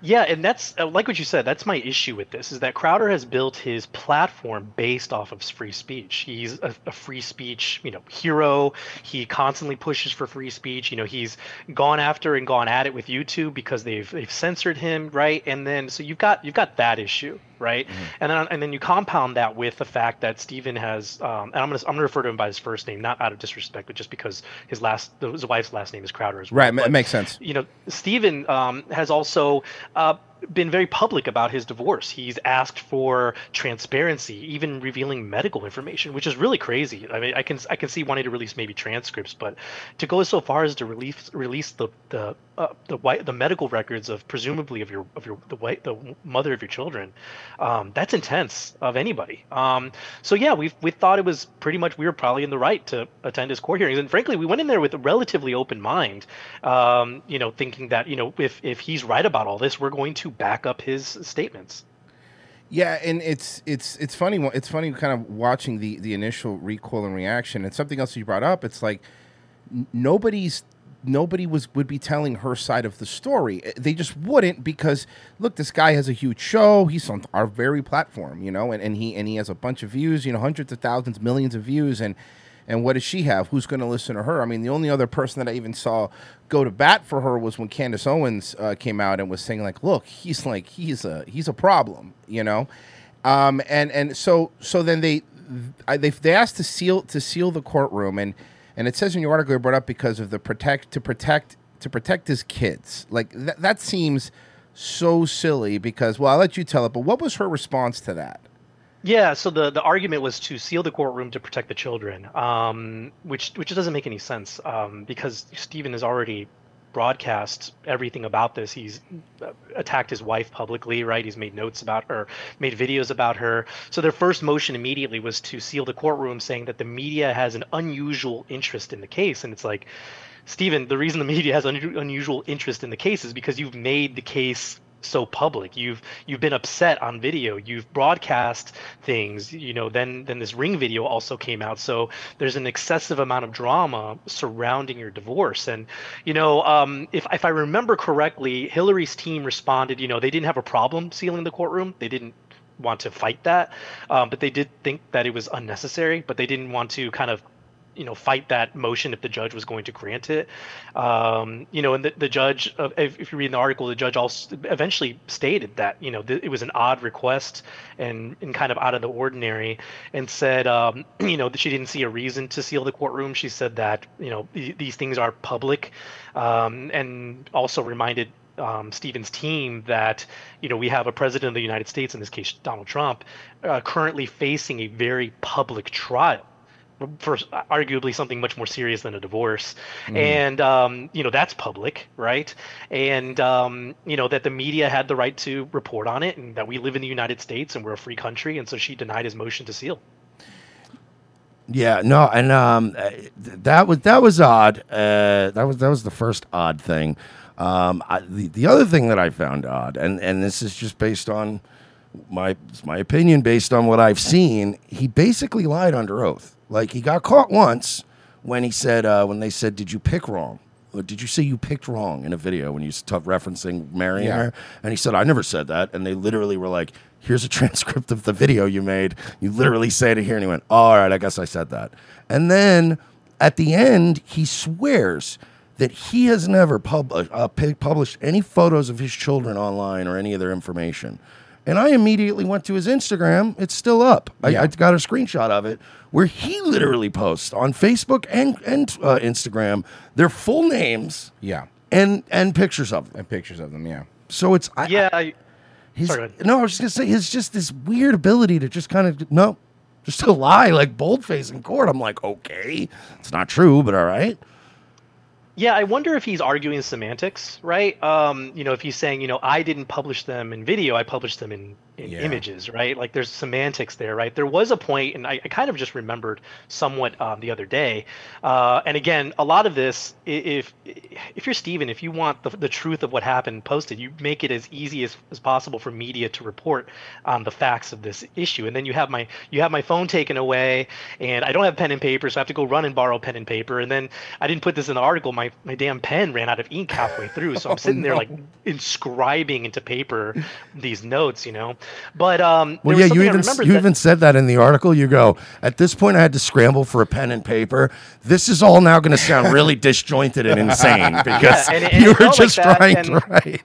Yeah, and that's like what you said. That's my issue with this is that Crowder has built his platform based off of free speech. He's a, a free speech, you know, hero. He constantly pushes for free speech. You know, he's gone after and gone at it with YouTube because they've they've censored him, right? And then so you've got you've got that issue. Right. Mm-hmm. And then and then you compound that with the fact that Stephen has um, and I'm going to I'm going to refer to him by his first name, not out of disrespect, but just because his last his wife's last name is Crowder as well. Right. It makes sense. You know, Stephen um, has also uh, been very public about his divorce. He's asked for transparency, even revealing medical information, which is really crazy. I mean, I can I can see wanting to release maybe transcripts, but to go so far as to release release the the uh, the white the medical records of presumably of your of your the white the mother of your children, um, that's intense of anybody. Um, so yeah, we we thought it was pretty much we were probably in the right to attend his court hearings, and frankly, we went in there with a relatively open mind, um, you know, thinking that you know if if he's right about all this, we're going to back up his statements. Yeah, and it's it's it's funny. It's funny, kind of watching the the initial recoil and reaction, and something else you brought up. It's like nobody's nobody was would be telling her side of the story. They just wouldn't, because look, this guy has a huge show. He's on our very platform, you know, and, and he and he has a bunch of views, you know, hundreds of thousands, millions of views, and. And what does she have? Who's going to listen to her? I mean, the only other person that I even saw go to bat for her was when Candace Owens uh, came out and was saying, like, look, he's like he's a he's a problem, you know, um, and and so so then they they they asked to seal to seal the courtroom. And and it says in your article you brought up because of the protect to protect to protect his kids. Like th- that seems so silly because, well, I'll let you tell it. But what was her response to that? Yeah, so the, the argument was to seal the courtroom to protect the children, um, which which doesn't make any sense um, because Stephen has already broadcast everything about this. He's attacked his wife publicly, right? He's made notes about her, made videos about her. So their first motion immediately was to seal the courtroom, saying that the media has an unusual interest in the case. And it's like, Stephen, the reason the media has an un- unusual interest in the case is because you've made the case so public. You've you've been upset on video, you've broadcast things, you know, then then this Ring video also came out, so there's an excessive amount of drama surrounding your divorce. And you know, um if, if I remember correctly, Hillary's team responded, you know, they didn't have a problem sealing the courtroom, they didn't want to fight that, um, but they did think that it was unnecessary, but they didn't want to kind of, you know, fight that motion if the judge was going to grant it. Um, you know, and the, the judge, uh, if, if you read the article, the judge also eventually stated that, you know, th- it was an odd request and, and kind of out of the ordinary, and said, um, you know, that she didn't see a reason to seal the courtroom. She said that, you know, th- these things are public, um, and also reminded Um, Stephen's team that, you know, we have a president of the United States, in this case, Donald Trump, uh, currently facing a very public trial for arguably something much more serious than a divorce. Mm. And, um, you know, that's public, right? And, um, you know, that the media had the right to report on it, and that we live in the United States and we're a free country. And so she denied his motion to seal. Yeah, no. And um, that was that was odd. Uh, that was that was the first odd thing. Um, I, the, the other thing that I found odd, and, and this is just based on my my opinion, based on what I've seen, he basically lied under oath. Like, he got caught once when he said, uh, when they said, did you pick wrong? Or did you say you picked wrong in a video when you were referencing marrying yeah. her? And he said, I never said that. And they literally were like, here's a transcript of the video you made. You literally said it here. And he went, all right, I guess I said that. And then at the end, he swears that he has never pub- uh, published any photos of his children online or any of their information. And I immediately went to his Instagram. It's still up. I, yeah. I got a screenshot of it where he literally posts on Facebook and, and uh, Instagram their full names yeah. and, and pictures of them. And pictures of them, yeah. So it's... I, yeah. I, his, sorry, no, I was just going to say, it's just this weird ability to just kind of... No, just to lie, like boldface in court. I'm like, okay, it's not true, but all right. Yeah, I wonder if he's arguing semantics, right? Um, you know, if he's saying, you know, I didn't publish them in video, I published them in, in yeah. images, right? Like, there's semantics there, right? There was a point, and I, I kind of just remembered somewhat um, the other day. Uh, and again, a lot of this, if if you're Stephen, if you want the, the truth of what happened posted, you make it as easy as, as possible for media to report on um, the facts of this issue. And then you have my you have my phone taken away, and I don't have pen and paper, so I have to go run and borrow pen and paper. And then I didn't put this in the article. My My, my damn pen ran out of ink halfway through, so I'm oh, sitting there no. like inscribing into paper these notes, you know. But um, well, yeah, you even you that- even said that in the article. You go, at this point, I had to scramble for a pen and paper. This is all now going to sound really disjointed and insane because yeah, and, and you were just like that, trying and- to write.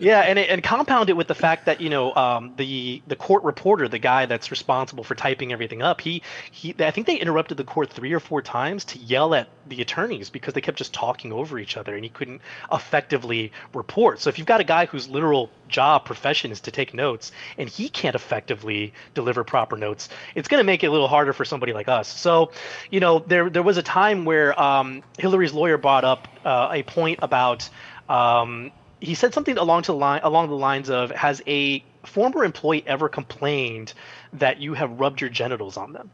Yeah, and it, and compound it with the fact that, you know, um, the the court reporter, the guy that's responsible for typing everything up, he he I think they interrupted the court three or four times to yell at the attorneys because they kept just talking over each other and he couldn't effectively report. So if you've got a guy whose literal job profession is to take notes and he can't effectively deliver proper notes, it's going to make it a little harder for somebody like us. So, you know, there there was a time where um, Hillary's lawyer brought up uh, a point about um, he said something along to the line along the lines of, has a former employee ever complained that you have rubbed your genitals on them?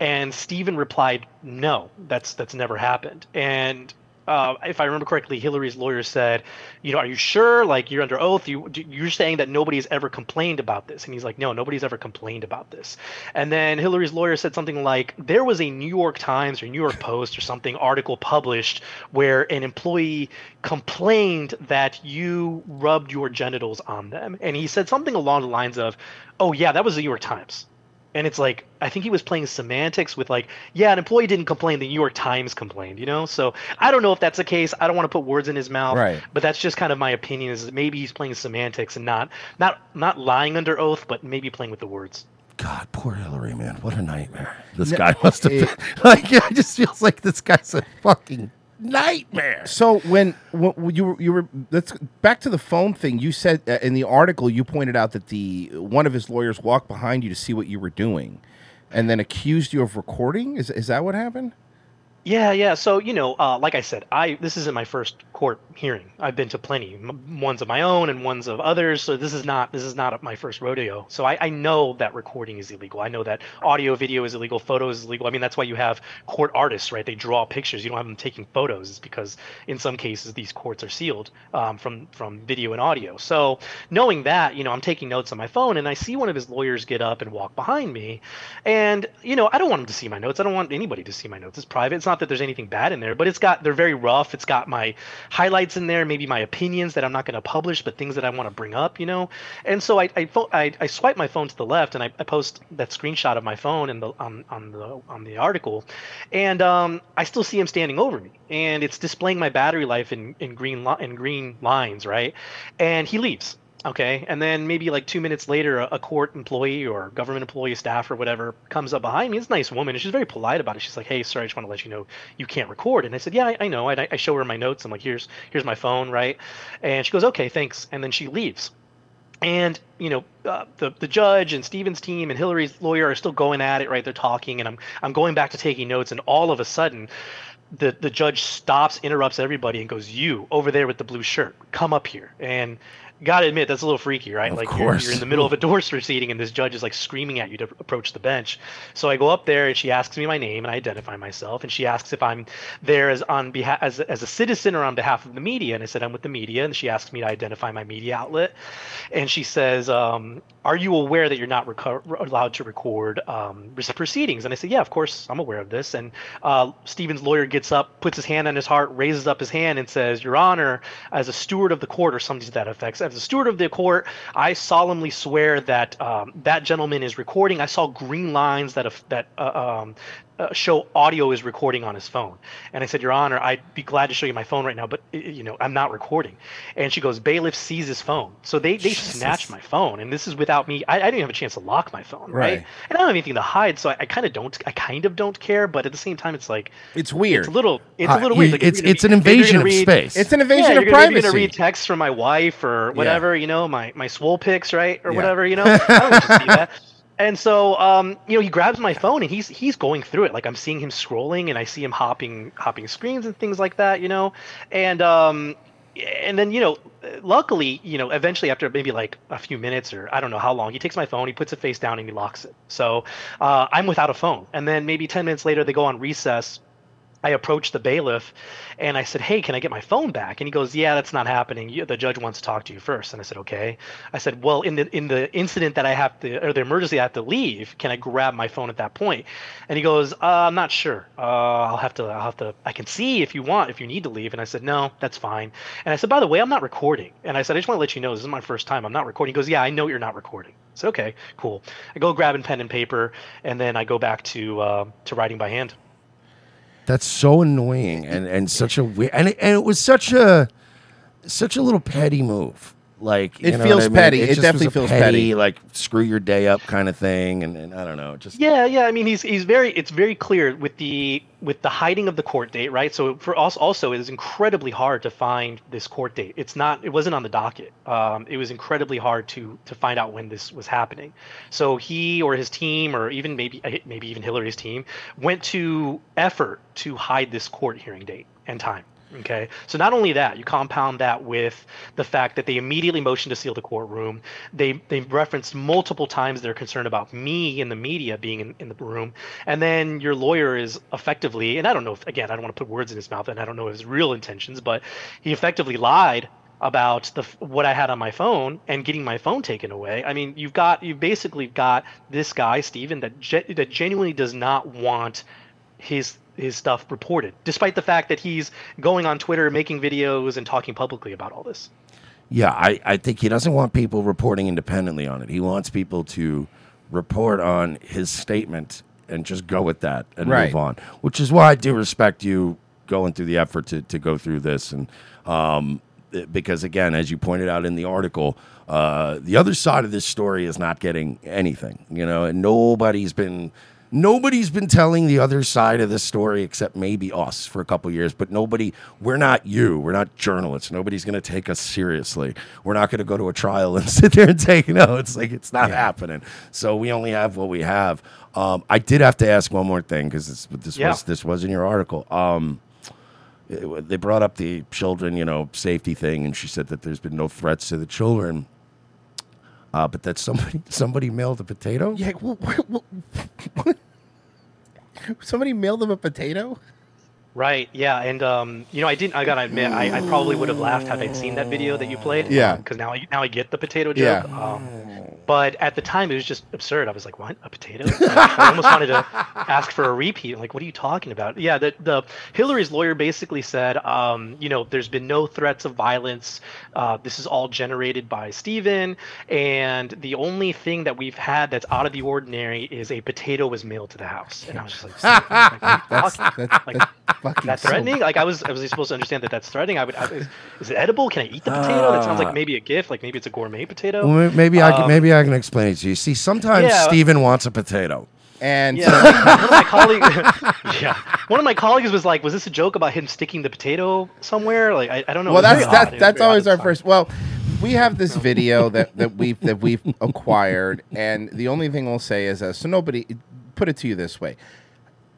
And Stephen replied, no, that's that's never happened. And Uh, if I remember correctly, Hillary's lawyer said, you know, are you sure? Like, you're under oath. You, you're saying that nobody's ever complained about this. And he's like, no, nobody's ever complained about this. And then Hillary's lawyer said something like, there was a New York Times or New York Post or something article published where an employee complained that you rubbed your genitals on them. And he said something along the lines of, oh, yeah, that was the New York Times. And it's like, I think he was playing semantics with like, yeah, an employee didn't complain, the New York Times complained, you know? So I don't know if that's the case. I don't want to put words in his mouth, right. But that's just kind of my opinion, is maybe he's playing semantics and not, not, not lying under oath, but maybe playing with the words. God, poor Hillary, man. What a nightmare. This no, guy must have been, like, it just feels like this guy's a fucking nightmare. So when, when you were, you were let's back to the phone thing. You said uh, in the article you pointed out that the one of his lawyers walked behind you to see what you were doing, and then accused you of recording. Is is that what happened? Yeah, yeah. So, you know, uh, like I said, I this isn't my first court hearing. I've been to plenty, m- ones of my own and ones of others. So this is not this is not my first rodeo. So I, I know that recording is illegal. I know that audio, video is illegal. Photos is illegal. I mean, that's why you have court artists, right? They draw pictures. You don't have them taking photos. It's because in some cases these courts are sealed um, from from video and audio. So knowing that, you know, I'm taking notes on my phone and I see one of his lawyers get up and walk behind me. And, you know, I don't want him to see my notes. I don't want anybody to see my notes. It's private. It's not that there's anything bad in there, but it's got, they're very rough. It's got my highlights in there, maybe my opinions that I'm not going to publish, but things that I want to bring up, you know? And so I, I, I, I swipe my phone to the left and I, I post that screenshot of my phone and the, on, on the, on the article. And, um, I still see him standing over me and it's displaying my battery life in, in green, li- in green lines. Right. And he leaves. Okay. And then maybe like two minutes later, a court employee or government employee, staff or whatever comes up behind me. It's a nice woman. And she's very polite about it. She's like, hey, sir, I just want to let you know you can't record. And I said, yeah, I, I know. And I, I show her my notes. I'm like, here's here's my phone. Right. And she goes, okay, thanks. And then she leaves. And, you know, uh, the the judge and Stephen's team and Hillary's lawyer are still going at it. Right. They're talking and I'm I'm going back to taking notes. And all of a sudden, the the judge stops, interrupts everybody and goes, you over there with the blue shirt, come up here. And gotta admit, that's a little freaky, right? Of like you're, you're in the middle of a divorce proceeding and this judge is like screaming at you to approach the bench. So I go up there and she asks me my name and I identify myself. And she asks if I'm there as on behalf as, as a citizen or on behalf of the media. And I said, I'm with the media. And she asks me to identify my media outlet. And she says, um, are you aware that you're not reco- allowed to record um, proceedings? And I said, yeah, of course, I'm aware of this. And uh, Stephen's lawyer gets up, puts his hand on his heart, raises up his hand and says, Your Honor, as a steward of the court or something to that effect, as a steward of the court, I solemnly swear that um, that gentleman is recording. I saw green lines that that uh, um, uh, show audio is recording on his phone. And I said, Your Honor, I'd be glad to show you my phone right now, but you know I'm not recording. And she goes, bailiff sees his phone. So they they Jesus. snatched my phone, and this is without me. I, I didn't have a chance to lock my phone, right? right? And I don't have anything to hide, so I, I kind of don't. I kind of don't care, but at the same time, it's like it's weird. It's a little. It's uh, a little weird. Like, it's it's read, an invasion read, of space. It's an invasion yeah, of you're privacy. You're gonna read texts from my wife or. Whatever, yeah. you know, my, my swole pics, right? Or yeah. whatever, you know, I don't want to see that. And so, um, you know, he grabs my phone and he's he's going through it. Like I'm seeing him scrolling and I see him hopping hopping screens and things like that, you know. And um, and then, you know, luckily, you know, eventually after maybe like a few minutes or I don't know how long, he takes my phone, he puts it face down and he locks it. So uh, I'm without a phone. And then maybe ten minutes later, they go on recess. I approached the bailiff and I said, hey, can I get my phone back? And he goes, yeah, that's not happening. You, the judge wants to talk to you first. And I said, okay. I said, well, in the in the incident that I have to, or the emergency I have to leave, can I grab my phone at that point? And he goes, uh, I'm not sure. Uh, I'll have to, I'll have to, I can see if you want, if you need to leave. And I said, no, that's fine. And I said, by the way, I'm not recording. And I said, I just want to let you know, this is my first time. I'm not recording. He goes, yeah, I know you're not recording. I said, okay, cool. I go grabbing pen and paper and then I go back to uh, to writing by hand. That's so annoying and, and such a weird and it, and it was such a such a little petty move. Like it you know feels I mean? petty. It, it definitely feels petty, petty, like screw your day up kind of thing. And, and I don't know, just yeah, yeah. I mean, he's he's very. It's very clear with the with the hiding of the court date, right? So for us, also, it is incredibly hard to find this court date. It's not. It wasn't on the docket. Um, it was incredibly hard to to find out when this was happening. So he or his team, or even maybe maybe even Hillary's team, went to effort to hide this court hearing date and time. Okay, so not only that, you compound that with the fact that they immediately motioned to seal the courtroom. They they referenced multiple times their concern about me and the media being in, in the room. And then your lawyer is effectively, and I don't know, if, again, I don't want to put words in his mouth, and I don't know his real intentions, but he effectively lied about the what I had on my phone and getting my phone taken away. I mean, you've got you've basically got this guy, Stephen, that ge- that genuinely does not want his his stuff reported, despite the fact that he's going on Twitter, making videos, and talking publicly about all this. Yeah, I, I think he doesn't want people reporting independently on it. He wants people to report on his statement and just go with that and right. move on, which is why I do respect you going through the effort to, to go through this. And um, because, again, as you pointed out in the article, uh, the other side of this story is not getting anything, you know, and nobody's been... Nobody's been telling the other side of this story except maybe us for a couple years, but nobody, we're not you. We're not journalists. Nobody's going to take us seriously. We're not going to go to a trial and sit there and take notes. Like, it's not yeah. happening. So we only have what we have. Um, I did have to ask one more thing because this, this, yeah. was, this was in your article. Um, it, they brought up the children, you know, safety thing, and she said that there's been no threats to the children. Uh, but that somebody somebody mailed a potato? Yeah, well, well, well, somebody mailed them a potato? Right, yeah, and um, you know, I didn't. I gotta admit, I, I probably would have laughed had I seen that video that you played. Yeah, because now I now I get the potato joke. Yeah. Um, but at the time, it was just absurd. I was like, "What? A potato?" I almost wanted to ask for a repeat. I'm like, what are you talking about? Yeah, the the Hillary's lawyer basically said, um, you know, there's been no threats of violence. Uh, this is all generated by Stephen, and the only thing that we've had that's out of the ordinary is a potato was mailed to the house. And I was just like, like, that's, that's, that's, like Fucking that threatening? So like I was, I was supposed to understand that that's threatening. I would. I, is, is it edible? Can I eat the potato? Uh, that sounds like maybe a gift. Like maybe it's a gourmet potato. Well, maybe um, I can, maybe I can explain it to you. See, sometimes yeah, Stephen wants a potato. And yeah, one of my colleagues, yeah, one of my colleagues was like, "Was this a joke about him sticking the potato somewhere?" Like I, I don't know. Well, that's that, that's always our first. Well, we have this video that that we've that we've acquired, and the only thing we'll say is, uh, so nobody put it to you this way.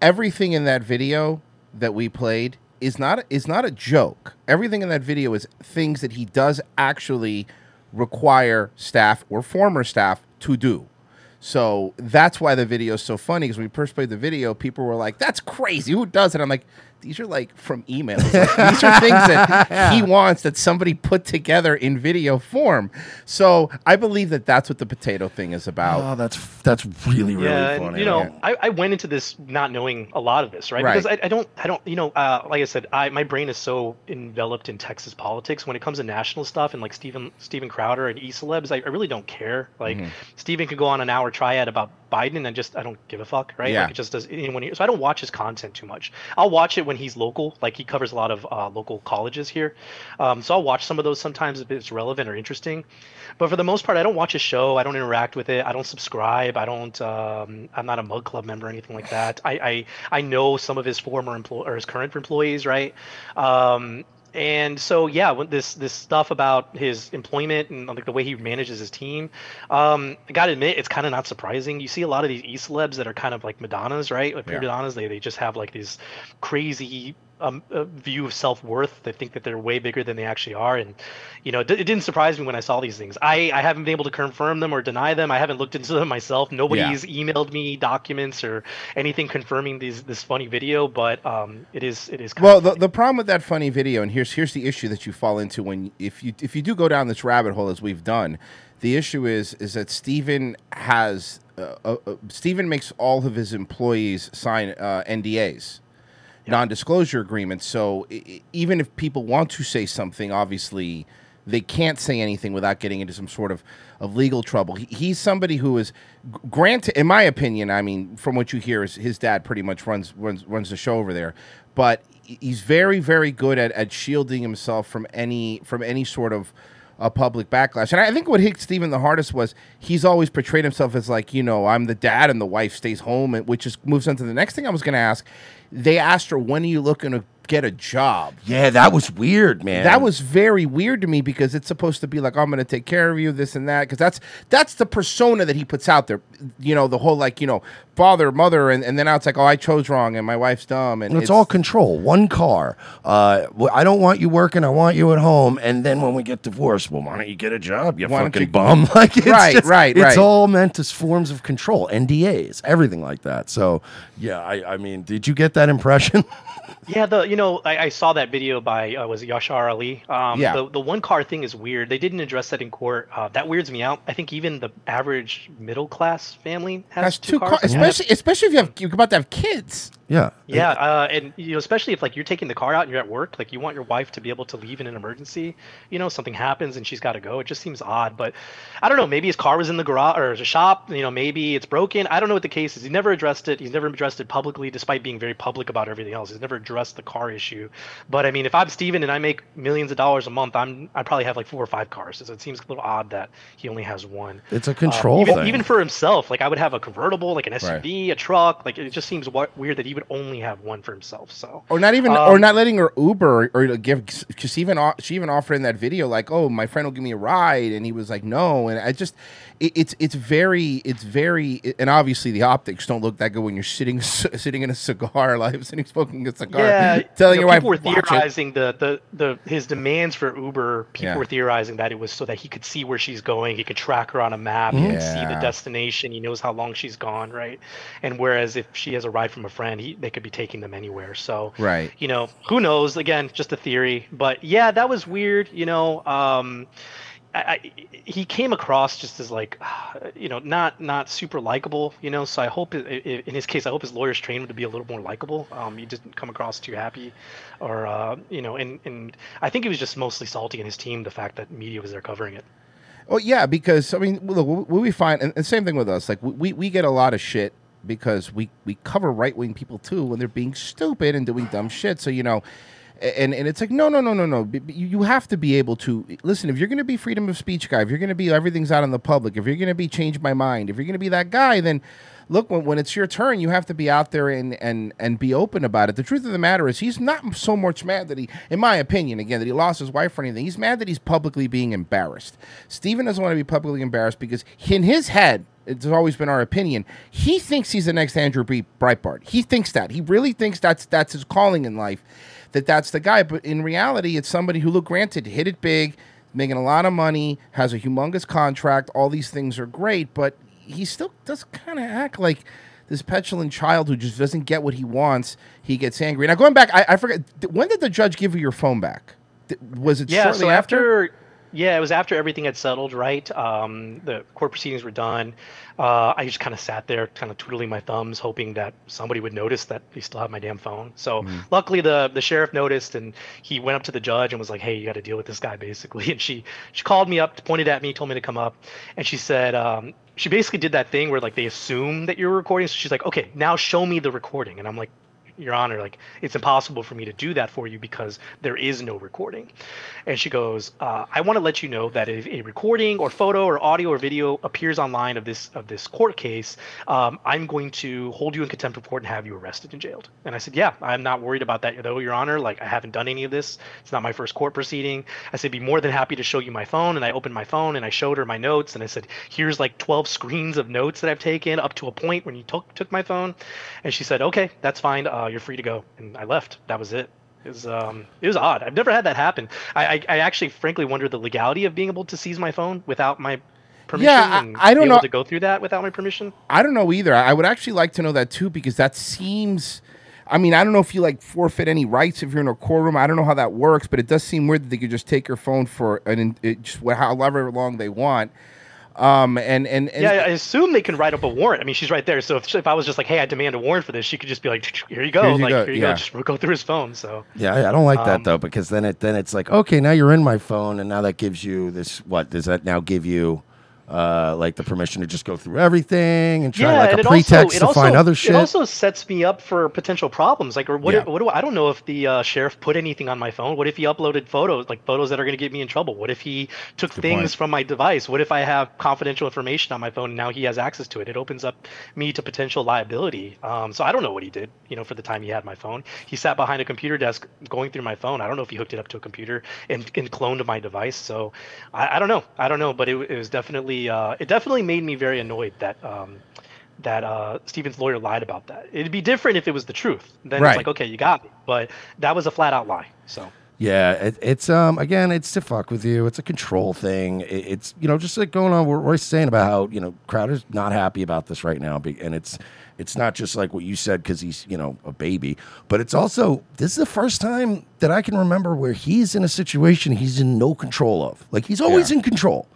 Everything in that video that we played is not is not a joke. Everything in that video is things that he does actually require staff or former staff to do. So that's why the video is so funny, because when we first played the video, people were like, "That's crazy. Who does it?" I'm like, these are like from emails. Like, these are things that yeah. he wants that somebody put together in video form. So I believe that that's what the potato thing is about. Oh, that's that's really really yeah, funny. And, you know, yeah. I, I went into this not knowing a lot of this, right? right. Because I, I don't, I don't, you know, uh, like I said, I my brain is so enveloped in Texas politics. When it comes to national stuff and like Stephen Stephen Crowder and e-celebs, I, I really don't care. Like mm-hmm. Stephen could go on an hour triad about Biden, and I just I don't give a fuck, right? Yeah. Like it just does anyone here. So I don't watch his content too much. I'll watch it when. When he's local, like he covers a lot of uh, local colleges here, um, so I'll watch some of those sometimes if it's relevant or interesting. But for the most part, I don't watch his show. I don't interact with it. I don't subscribe. I don't. Um, I'm not a Mug Club member or anything like that. I I, I know some of his former employ or his current employees, right? Um, and so yeah, when this this stuff about his employment and like the way he manages his team, um, I gotta admit it's kind of not surprising. You see a lot of these e-celebs that are kind of like Madonnas, right? Like yeah. Madonnas, they they just have like these crazy um, uh, view of self-worth. They think that they're way bigger than they actually are, and you know d- it didn't surprise me when I saw these things. I I haven't been able to confirm them or deny them. I haven't looked into them myself. Nobody's yeah. emailed me documents or anything confirming these this funny video, but um, it is it is kind well of the the problem with that funny video, and here. Here's the issue that you fall into when if you if you do go down this rabbit hole as we've done. The issue is is that Stephen has uh, uh, Stephen makes all of his employees sign uh, N D As, yeah. non-disclosure agreements. So I- even if people want to say something, obviously they can't say anything without getting into some sort of, of legal trouble. He, he's somebody who is granted, in my opinion. I mean, from what you hear, is his dad pretty much runs runs runs the show over there, but. He's very, very good at, at shielding himself from any from any sort of a public backlash. And I think what hit Stephen the hardest was he's always portrayed himself as like, you know, I'm the dad and the wife stays home, and which just moves on to the next thing I was going to ask. They asked her, when are you looking to get a job? Yeah, that was weird, man. That was very weird to me because it's supposed to be like, I'm going to take care of you, this and that. Because that's that's the persona that he puts out there. You know, the whole like, you know, father, mother. And, and then now it's like, oh, I chose wrong and my wife's dumb. And well, it's, it's all control. One car. Uh, I don't want you working. I want you at home. And then when we get divorced, well, why don't you get a job, you why fucking you... bum? Like, it's right, just, right, right. It's all meant as forms of control, N D As, everything like that. So, yeah, I, I mean, did you get that? That impression? Yeah, the you know I, I saw that video by uh, was it Yashar Ali? Um, yeah. The the one car thing is weird. They didn't address that in court. Uh, that weirds me out. I think even the average middle class family has, has two, two cars, cars. especially yeah. especially if you have you're about to have kids. Yeah. Yeah, uh, and you know especially if like you're taking the car out and you're at work, like you want your wife to be able to leave in an emergency. You know something happens and she's got to go. It just seems odd, but I don't know. Maybe his car was in the garage or the shop. You know maybe it's broken. I don't know what the case is. He never addressed it. He's never addressed it publicly, despite being very public about everything else. He's never addressed the car issue. But I mean, if I'm Steven and I make millions of dollars a month, I'm I probably have like four or five cars. So it seems a little odd that he only has one. It's a control um, even, thing. Even for himself, like I would have a convertible, like an S U V, right. a truck. Like it just seems wa- weird that he would only have one for himself. So or not even um, or not letting her Uber or, or give. Because even she even offered in that video like, oh, my friend will give me a ride, and he was like, no. And I just it, it's it's very it's very and obviously the optics don't look that good when you're sitting sitting in a cigar like sitting. Smoking a cigar, yeah, telling you know, your people wife. People were theorizing the, the the his demands for Uber. People yeah. were theorizing that it was so that he could see where she's going, he could track her on a map, yeah. he could see the destination, he knows how long she's gone, right? And whereas if she has a ride from a friend, he, they could be taking them anywhere. So, right, you know, who knows? Again, just a theory, but yeah, that was weird. You know, um, I, I, he came across just as like, you know, not not super likable, you know. So I hope it, it, in his case, I hope his lawyers trained him to be a little more likable. Um, he didn't come across too happy, or uh, you know, and and I think he was just mostly salty in his team, the fact that media was there covering it. Well, yeah, because I mean, look, what we find, and, and same thing with us, like we we get a lot of shit. Because we, we cover right-wing people, too, when they're being stupid and doing dumb shit. So, you know, and, and it's like, no, no, no, no, no. You have to be able to, listen, if you're going to be freedom of speech guy, if you're going to be everything's out in the public, if you're going to be change my mind, if you're going to be that guy, then look, when, when it's your turn, you have to be out there and, and, and be open about it. The truth of the matter is he's not so much mad that he, in my opinion, again, that he lost his wife or anything. He's mad that he's publicly being embarrassed. Stephen doesn't want to be publicly embarrassed because in his head, it's always been our opinion. He thinks he's the next Andrew B. Breitbart. He thinks that. He really thinks that's that's his calling in life, that that's the guy. But in reality, it's somebody who, look, granted, hit it big, making a lot of money, has a humongous contract. All these things are great, but he still does kind of act like this petulant child who just doesn't get what he wants. He gets angry. Now, going back, I, I forgot, when did the judge give you your phone back? Was it yeah, shortly so after? after- Yeah, it was after everything had settled, right? Um, the court proceedings were done. Uh, I just kind of sat there, kind of twiddling my thumbs, hoping that somebody would notice that they still have my damn phone. So mm. luckily, the the sheriff noticed, and he went up to the judge and was like, "Hey, you got to deal with this guy," basically. And she she called me up, pointed at me, told me to come up, and she said. Um, she basically did that thing where like they assume that you're recording. So she's like, "Okay, now show me the recording," and I'm like, "Your Honor, like it's impossible for me to do that for you because there is no recording." And she goes, uh, "I want to let you know that if a recording or photo or audio or video appears online of this of this court case, um, I'm going to hold you in contempt of court and have you arrested and jailed." And I said, "Yeah, I'm not worried about that though, Your Honor. Like I haven't done any of this. It's not my first court proceeding." I said, "Be more than happy to show you my phone." And I opened my phone and I showed her my notes and I said, "Here's like twelve screens of notes that I've taken up to a point when you took took my phone." And she said, "Okay, that's fine. Uh, Uh, you're free to go." And I left. That was it. It was um, it was odd. I've never had that happen. I, I, I actually, frankly, wonder the legality of being able to seize my phone without my permission. Yeah, I, and I don't be know able to go through that without my permission. I don't know either. I would actually like to know that too, because that seems. I mean, I don't know if you like forfeit any rights if you're in a courtroom. I don't know how that works, but it does seem weird that they could just take your phone for an it just however long they want. Um and, and and yeah, I assume they can write up a warrant. I mean, she's right there. So if if I was just like, "Hey, I demand a warrant for this," she could just be like, "Here you go, here you like go. here you yeah. go." Just go through his phone. So yeah, I don't like um, that though, because then it then it's like, okay, now you're in my phone, and now that gives you this. What does that now give you? uh, like the permission to just go through everything and try yeah, like and a pretext also, to also, find other shit. It also sets me up for potential problems. Like, or what? Yeah. If, what do I, I don't know if the uh, sheriff put anything on my phone. What if he uploaded photos, like photos that are going to get me in trouble? What if he took Good things point. From my device? What if I have confidential information on my phone and now he has access to it? It opens up me to potential liability. Um, so I don't know what he did, you know, for the time he had my phone. He sat behind a computer desk going through my phone. I don't know if he hooked it up to a computer and, and cloned my device. So I, I don't know. I don't know, but it, it was definitely uh, it definitely made me very annoyed that um, that uh, Stephen's lawyer lied about that. It'd be different if it was the truth. Then right. It's like, okay, you got me. But that was a flat out lie. So yeah, it, it's um again, it's to fuck with you. It's a control thing. It, it's you know just like going on. We're, we're saying about how you know Crowder's not happy about this right now, and it's it's not just like what you said because he's you know a baby, but it's also this is the first time that I can remember where he's in a situation he's in no control of. Like he's always yeah. in control.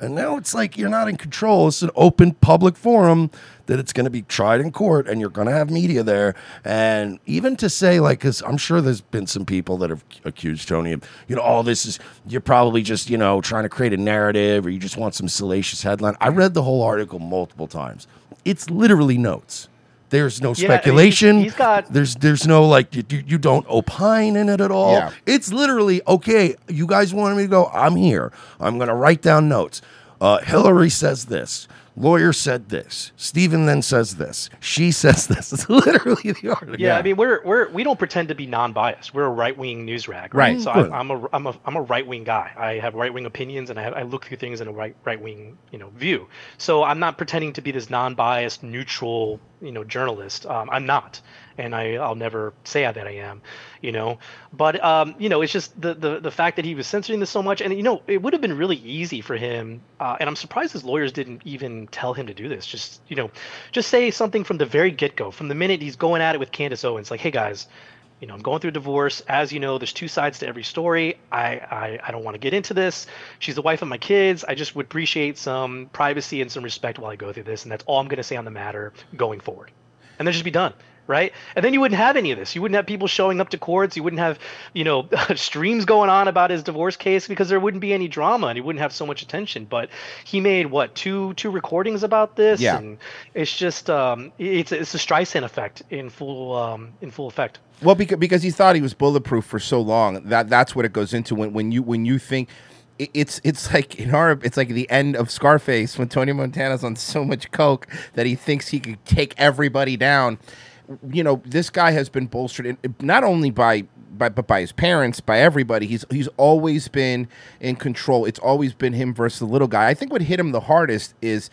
And now it's like you're not in control. It's an open public forum that it's going to be tried in court and you're going to have media there. And even to say, like, because I'm sure there's been some people that have accused Tony of, you know, all this is, you're probably just, you know, trying to create a narrative or you just want some salacious headline. I read the whole article multiple times. It's literally notes. There's no speculation. Yeah, he's, he's got... There's there's no like you, you don't opine in it at all. Yeah. It's literally okay. You guys wanted me to go. I'm here. I'm gonna write down notes. Uh, Hillary says this. Lawyer said this. Stephen then says this. She says this. It's literally the article. Yeah, I mean, we're we're we don't pretend to be non-biased. We're a right-wing news rag, right? right. So I, I'm a I'm a I'm a right-wing guy. I have right-wing opinions, and I have, I look through things in a right right-wing you know view. So I'm not pretending to be this non-biased, neutral you know journalist. Um, I'm not, and I I'll never say that I am, you know. But um, you know, it's just the the the fact that he was censoring this so much, and you know, it would have been really easy for him. Uh, and I'm surprised his lawyers didn't even tell him to do this. Just you know, just say something from the very get-go. From the minute he's going at it with Candace Owens, like, "Hey guys, you know, I'm going through a divorce. As you know, there's two sides to every story. I, I, I don't want to get into this. She's the wife of my kids. I just would appreciate some privacy and some respect while I go through this, and that's all I'm going to say on the matter going forward." And then just be done. Right. And then you wouldn't have any of this. You wouldn't have people showing up to courts. You wouldn't have, you know, streams going on about his divorce case because there wouldn't be any drama and he wouldn't have so much attention. But he made, what, two two recordings about this? Yeah. And it's just um, it's it's a Streisand effect in full um, in full effect. Well, because because he thought he was bulletproof for so long. That that's what it goes into when, when you when you think. It's it's like in our it's like the end of Scarface when Tony Montana's on so much coke that he thinks he could take everybody down. You know, this guy has been bolstered in, not only by, by but by his parents, by everybody. He's he's always been in control. It's always been him versus the little guy. I think what hit him the hardest is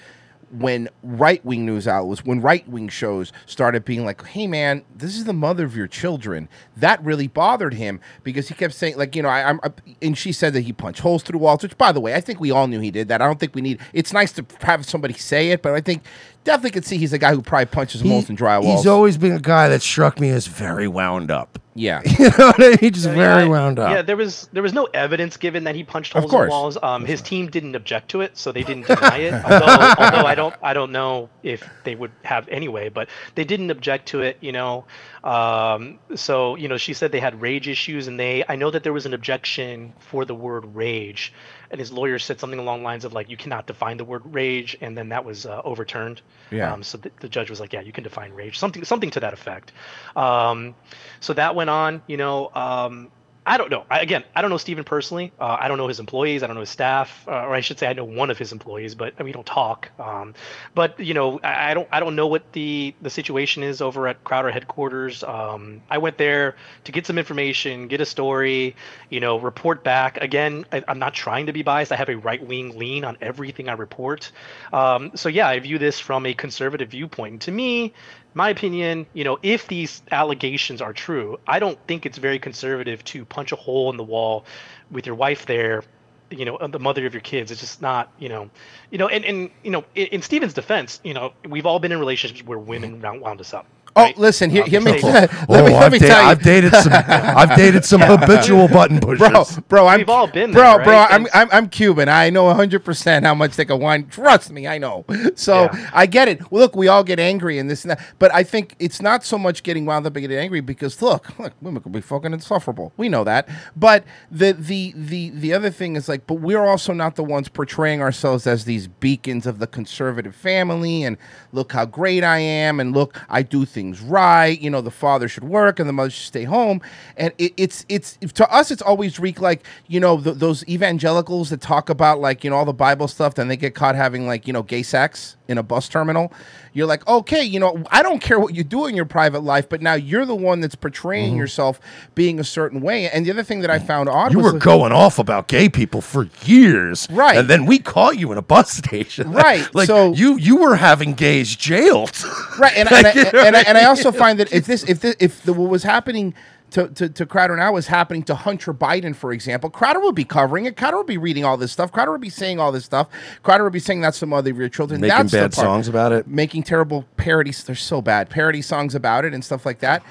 when right-wing news outlets, when right-wing shows started being like, "Hey, man, this is the mother of your children." That really bothered him because he kept saying, like, you know, I, I'm, I, and she said that he punched holes through walls, which, by the way, I think we all knew he did that. I don't think we need, it's nice to have somebody say it, but I think definitely could see he's a guy who probably punches he, holes in dry walls. He's always been a guy that struck me as very wound up. Yeah, you know what I mean? Just yeah, very wound up. Yeah, there was there was no evidence given that he punched holes in walls. Um, his team didn't object to it, so they didn't deny it. Although, although I don't I don't know if they would have anyway, but they didn't object to it. You know, um, so you know, she said they had rage issues, and they I know that there was an objection for the word rage, and his lawyer said something along the lines of like, "You cannot define the word rage," and then that was uh, overturned. Yeah. Um, so th- the judge was like, "Yeah, you can define rage," something something to that effect. Um, so that went on, you know, um, I don't know. I, again, I don't know Stephen personally. Uh, I don't know his employees. I don't know his staff, uh, or I should say, I know one of his employees, but we don't talk. Um, but you know, I, I don't. I don't know what the, the situation is over at Crowder headquarters. Um, I went there to get some information, get a story, you know, report back. Again, I, I'm not trying to be biased. I have a right wing lean on everything I report. Um, so yeah, I view this from a conservative viewpoint. And to me, my opinion, you know, if these allegations are true, I don't think it's very conservative to punch a hole in the wall with your wife there, you know, the mother of your kids. It's just not, you know, you know, and, and you know, in, in Stephen's defense, you know, we've all been in relationships where women wound us up. Right? Oh, listen, he, hear me. Let me, oh, let me da- tell you, I've dated some, I've dated some habitual button pushers, bro. Bro, I'm, we've all been there, bro, right? bro. I'm, I'm, I'm Cuban. I know one hundred percent how much they can whine. Trust me, I know. So yeah. I get it. Look, we all get angry and this and that, but I think it's not so much getting wound up and getting angry because look, look, women could be fucking insufferable. We know that. But the, the, the, the other thing is like, but we're also not the ones portraying ourselves as these beacons of the conservative family and look how great I am and look I do things right, you know, the father should work and the mother should stay home. And it, it's it's to us it's always reek like, you know, th- those evangelicals that talk about like, you know, all the Bible stuff, then they get caught having like, you know, gay sex in a bus terminal. You're like, okay, you know, I don't care what you do in your private life, but now you're the one that's portraying mm-hmm. yourself being a certain way. And the other thing that I found odd, you was... You were like, going off about gay people for years. Right. And then we caught you in a bus station. Right. Like, so, you you were having gays jailed. Right. And, like, and, I, and, I, and, I, and I also find that if this, if this, if the, what was happening... To, to to Crowder now is happening to Hunter Biden, for example. Crowder would be covering it. Crowder would be reading all this stuff. Crowder would be saying all this stuff. Crowder would be saying that's the mother of your children. Making that's bad the part. songs about it. Making terrible parodies. They're so bad. Parody songs about it and stuff like that.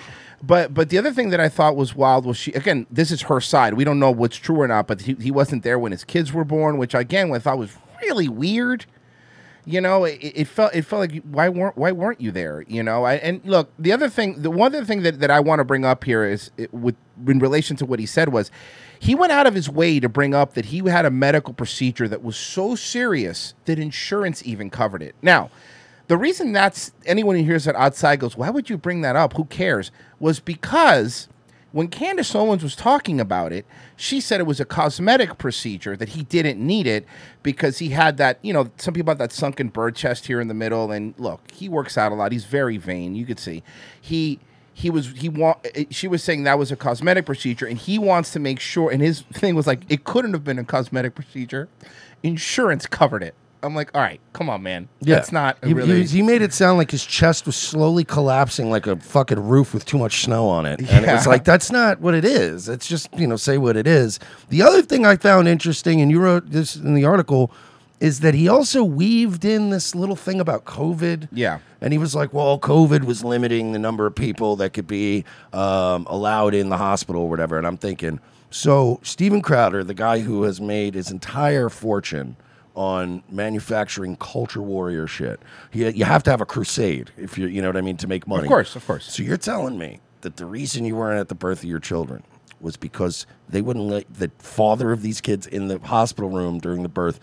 But but the other thing that I thought was wild was she, again, this is her side. We don't know what's true or not, but he, he wasn't there when his kids were born, which again I thought was really weird. You know, it, it felt it felt like why weren't why weren't you there? You know, I, and look, the other thing, the one other thing that, that I want to bring up here is it, with in relation to what he said was, he went out of his way to bring up that he had a medical procedure that was so serious that insurance even covered it. Now, the reason that's anyone who hears that outside goes, why would you bring that up? Who cares? Was because when Candace Owens was talking about it, she said it was a cosmetic procedure, that he didn't need it because he had that, you know, some people have that sunken bird chest here in the middle. And look, he works out a lot. He's very vain. You could see he he was he wa- she was saying that was a cosmetic procedure and he wants to make sure. And his thing was like, it couldn't have been a cosmetic procedure. Insurance covered it. I'm like, all right, come on, man. Yeah. That's not a he, really... He, he made it sound like his chest was slowly collapsing like a fucking roof with too much snow on it. Yeah. And it was like, that's not what it is. It's just, you know, say what it is. The other thing I found interesting, and you wrote this in the article, is that he also weaved in this little thing about COVID. Yeah. And he was like, well, COVID was limiting the number of people that could be um, allowed in the hospital or whatever. And I'm thinking, so Stephen Crowder, the guy who has made his entire fortune on manufacturing culture warrior shit. You, you have to have a crusade, if you you know what I mean, to make money. Of course, of course. So you're telling me that the reason you weren't at the birth of your children was because they wouldn't let the father of these kids in the hospital room during the birth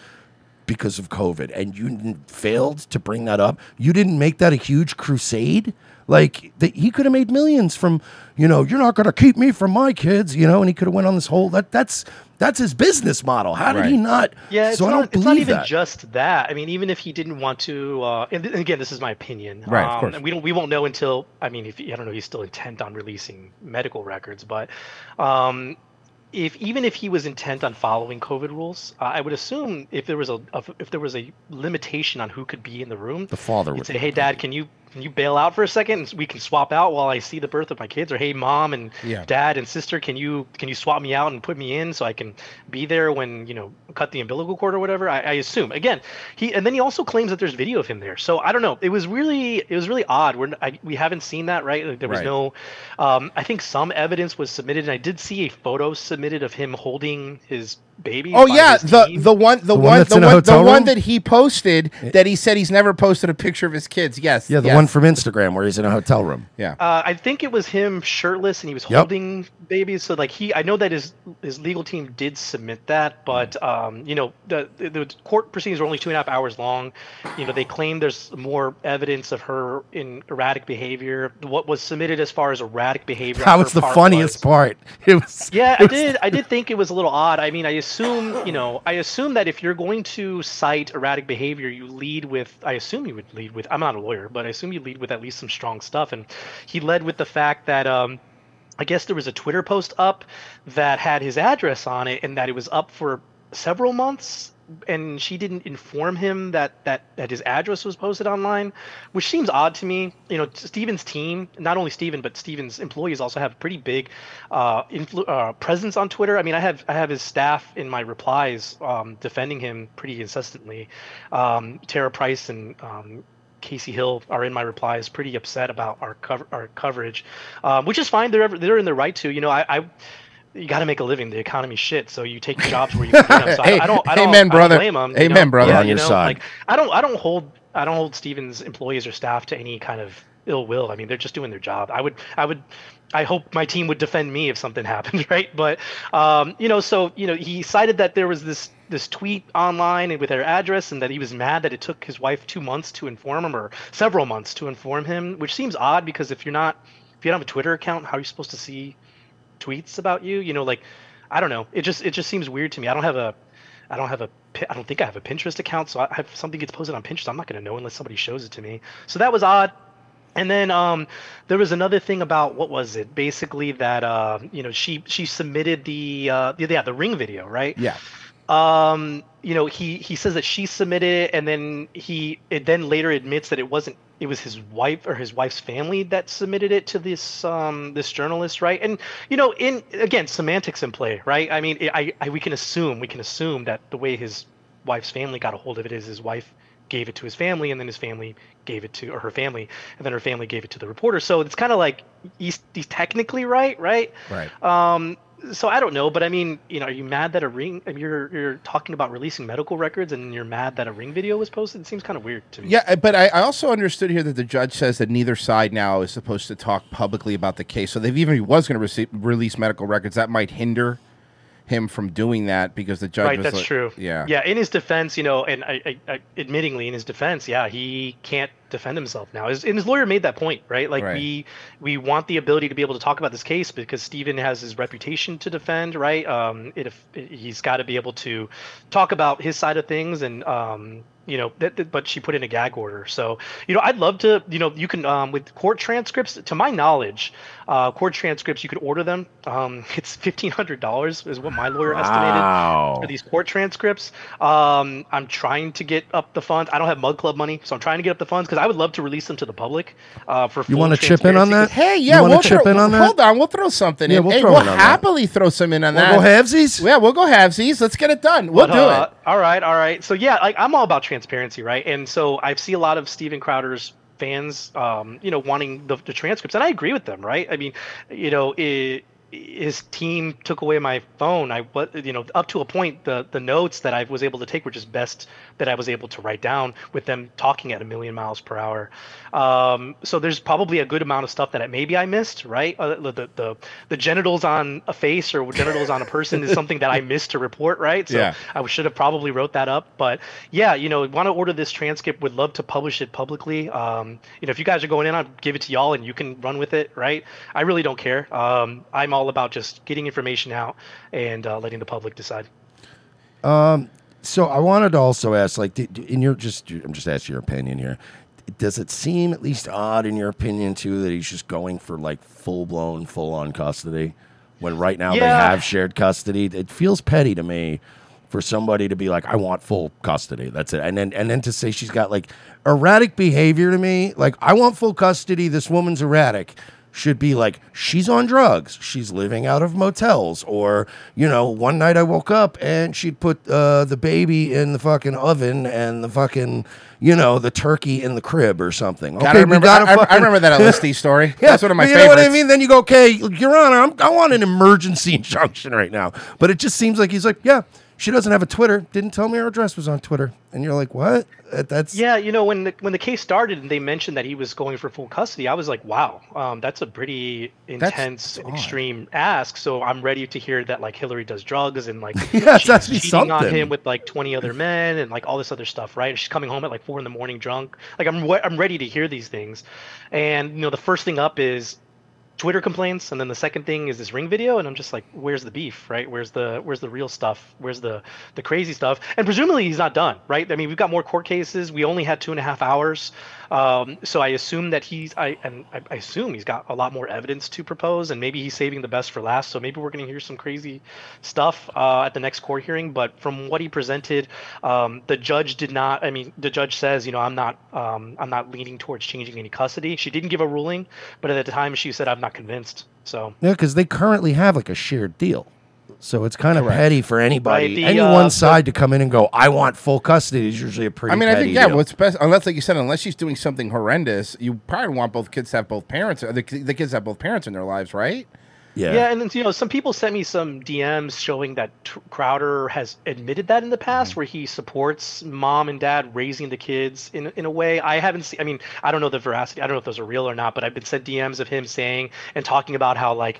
because of COVID, and you failed to bring that up? You didn't make that a huge crusade? Like, that he could have made millions from, you know, you're not going to keep me from my kids, you know, and he could have went on this whole, that that's that's his business model. How did right. he not? Yeah, it's so not, I don't believe it's not even that. just that. I mean, even if he didn't want to, uh, and, and again, this is my opinion. Right, um, of course. And we, don't, we won't know until, I mean, if I don't know, he's still intent on releasing medical records, but um, if even if he was intent on following COVID rules, uh, I would assume if there was a, a if there was a limitation on who could be in the room, the father would say, hey, Dad, can you, Can you bail out for a second and we can swap out while I see the birth of my kids? Or hey, Mom and yeah. Dad and sister, can you can you swap me out and put me in so I can be there when, you know, cut the umbilical cord or whatever? I, I assume. Again, he and then he also claims that there's video of him there. So I don't know. It was really it was really odd. We're I, we haven't seen that, right? Like, there was right. no. Um, I think some evidence was submitted, and I did see a photo submitted of him holding his baby. Oh yeah, the team. the one the, the one, one the, one, the one that he posted that he said he's never posted a picture of his kids. Yes. Yeah. The yes. one from Instagram where he's in a hotel room. Yeah. Uh, I think it was him shirtless and he was holding yep. babies. So like he, I know that his his legal team did submit that, but um, you know the the court proceedings were only two and a half hours long. You know they claim there's more evidence of her in erratic behavior. What was submitted as far as erratic behavior? That was the part funniest was, part. It was. Yeah, it was, I did. I did think it was a little odd. I mean, I assume you know, I assume that if you're going to cite erratic behavior, you lead with. I assume you would lead with. I'm not a lawyer, but I assume you lead with at least some strong stuff, and he led with the fact that um I guess there was a Twitter post up that had his address on it and that it was up for several months and she didn't inform him that that that his address was posted online, which seems odd to me. You know, Stephen's team, not only Stephen but Stephen's employees also have pretty big uh, influ- uh presence on Twitter. I mean, I have I have his staff in my replies um defending him pretty incessantly. um Tara Price and um Casey Hill are in my replies pretty upset about our cover, our coverage, um, which is fine. They're they're in their right to. You know, I, I you got to make a living. The economy's shit, so you take jobs where you can get them. So hey, I, I don't. I don't, amen, I don't blame them. Amen, you know? brother. Yeah, on you your know? side. Like, I don't. I don't hold. I don't hold Stephen's employees or staff to any kind of ill will. I mean, they're just doing their job. I would. I would. I hope my team would defend me if something happened, right? But, um, you know, so, you know, he cited that there was this this tweet online and with her address, and that he was mad that it took his wife two months to inform him, or several months to inform him, which seems odd, because if you're not, if you don't have a Twitter account, how are you supposed to see tweets about you? You know, like, I don't know. It just, it just seems weird to me. I don't have a, I don't have a, I don't think I have a Pinterest account. So I, if something gets posted on Pinterest, I'm not going to know unless somebody shows it to me. So that was odd. And then um, there was another thing about, what was it? Basically that, uh, you know, she she submitted the, uh, the, yeah, the ring video, right? Yeah. Um, you know, he, he says that she submitted it, and then he it then later admits that it wasn't, it was his wife or his wife's family that submitted it to this um, this journalist, right? And, you know, in again, semantics in play, right? I mean, I, I we can assume, we can assume that the way his wife's family got a hold of it is his wife gave it to his family, and then his family gave it to, or her family, and then her family gave it to the reporter. So it's kind of like he's, he's technically right, right? Right. Um, so I don't know, but I mean, you know, are you mad that a ring? I mean, you're you're talking about releasing medical records, and you're mad that a ring video was posted. It seems kind of weird to me. Yeah, but I, I also understood here that the judge says that neither side now is supposed to talk publicly about the case. So they've, even if he was going to release medical records, that might hinder him from doing that, because the judge, right, was that's like, true. Yeah. Yeah. In his defense, you know, and I, I, I admittingly in his defense, yeah, he can't defend himself now. His, and his lawyer made that point, right? Like right. we, we want the ability to be able to talk about this case, because Stephen has his reputation to defend, right? Um, it, it he's got to be able to talk about his side of things, and, um, you know, that, that, but she put in a gag order. So, you know, I'd love to, you know, you can, um, with court transcripts, to my knowledge, uh, court transcripts, you could order them. Um, it's fifteen hundred dollars is what my lawyer wow. estimated for these court transcripts. Um, I'm trying to get up the funds. I don't have Mug Club money, so I'm trying to get up the funds, because I would love to release them to the public. Uh, for you want to chip in on that? Hey, yeah, we'll chip throw, in on that. Hold on, we'll throw something yeah, in. We'll hey, throw we'll happily that. throw some in on we'll that. We'll go halvesies. Yeah, we'll go halvesies. Let's get it done. We'll but, do uh, it. All right, all right. So yeah, like I'm all about transcripts. Transparency, right? And so I see a lot of Stephen Crowder's fans, um, you know, wanting the, the transcripts, and I agree with them, right? I mean, you know, it, his team took away my phone. I, you know, up to a point, the the notes that I was able to take were just best that I was able to write down, with them talking at a million miles per hour. Um, so there's probably a good amount of stuff that I, maybe I missed, right? Uh, the, the the genitals on a face or genitals on a person is something that I missed to report, right? So yeah. I should have probably wrote that up. But yeah, you know, want to order this transcript? Would love to publish it publicly. Um, you know, if you guys are going in, I'll give it to y'all, and you can run with it, right? I really don't care. Um, I'm all about just getting information out and uh, letting the public decide. Um, so I wanted to also ask, like, in your just, I'm just asking your opinion here. Does it seem at least odd, in your opinion, too, that he's just going for like full blown, full on custody when right now yeah. they have shared custody? It feels petty to me for somebody to be like, I want full custody. That's it. And then, and then to say she's got like erratic behavior, to me, like, I want full custody. This woman's erratic. Should be like, she's on drugs, she's living out of motels, or, you know, one night I woke up and she'd put uh, the baby in the fucking oven and the fucking, you know, the turkey in the crib or something. Okay, I remember, I, fucking, I remember that Alisti story. Yeah, that's one of my you favorites. You know what I mean? Then you go, okay, Your Honor, I'm, I want an emergency injunction right now. But it just seems like he's like, yeah, she doesn't have a Twitter, didn't tell me her address was on Twitter. And you're like, what? That's yeah, you know, when the, when the case started and they mentioned that he was going for full custody, I was like, wow, um, that's a pretty intense, extreme ask. So I'm ready to hear that, like, Hillary does drugs and, like, yeah, she's cheating something. on him with, like, twenty other men and, like, all this other stuff, right? She's coming home at, like, four in the morning drunk. Like, I'm I'm ready to hear these things. And, you know, the first thing up is Twitter complaints, and then the second thing is this ring video, and I'm just like, where's the beef, right? Where's the where's the real stuff? Where's the the crazy stuff? And presumably he's not done, right? I mean, we've got more court cases. We only had two and a half hours, um, so I assume that he's I and I assume he's got a lot more evidence to propose, and maybe he's saving the best for last. So maybe we're going to hear some crazy stuff uh, at the next court hearing. But from what he presented, um, the judge did not. I mean, the judge says, you know, I'm not um, I'm not leaning towards changing any custody. She didn't give a ruling, but at the time she said, I'm not convinced. So yeah, because they currently have like a shared deal, So it's kind of petty for anybody, right, the, any uh, one side the, to come in and go, I want full custody is usually a pretty I mean, petty I think, yeah, deal. What's best, unless, like you said, unless she's doing something horrendous, you probably want both kids to have both parents, or the, the kids have both parents in their lives, right? Yeah. Yeah, and then, you know, some people sent me some D Ms showing that T- Crowder has admitted that in the past, mm-hmm. where he supports mom and dad raising the kids in in a way. I haven't seen. I mean, I don't know the veracity. I don't know if those are real or not. But I've been sent D Ms of him saying and talking about how, like,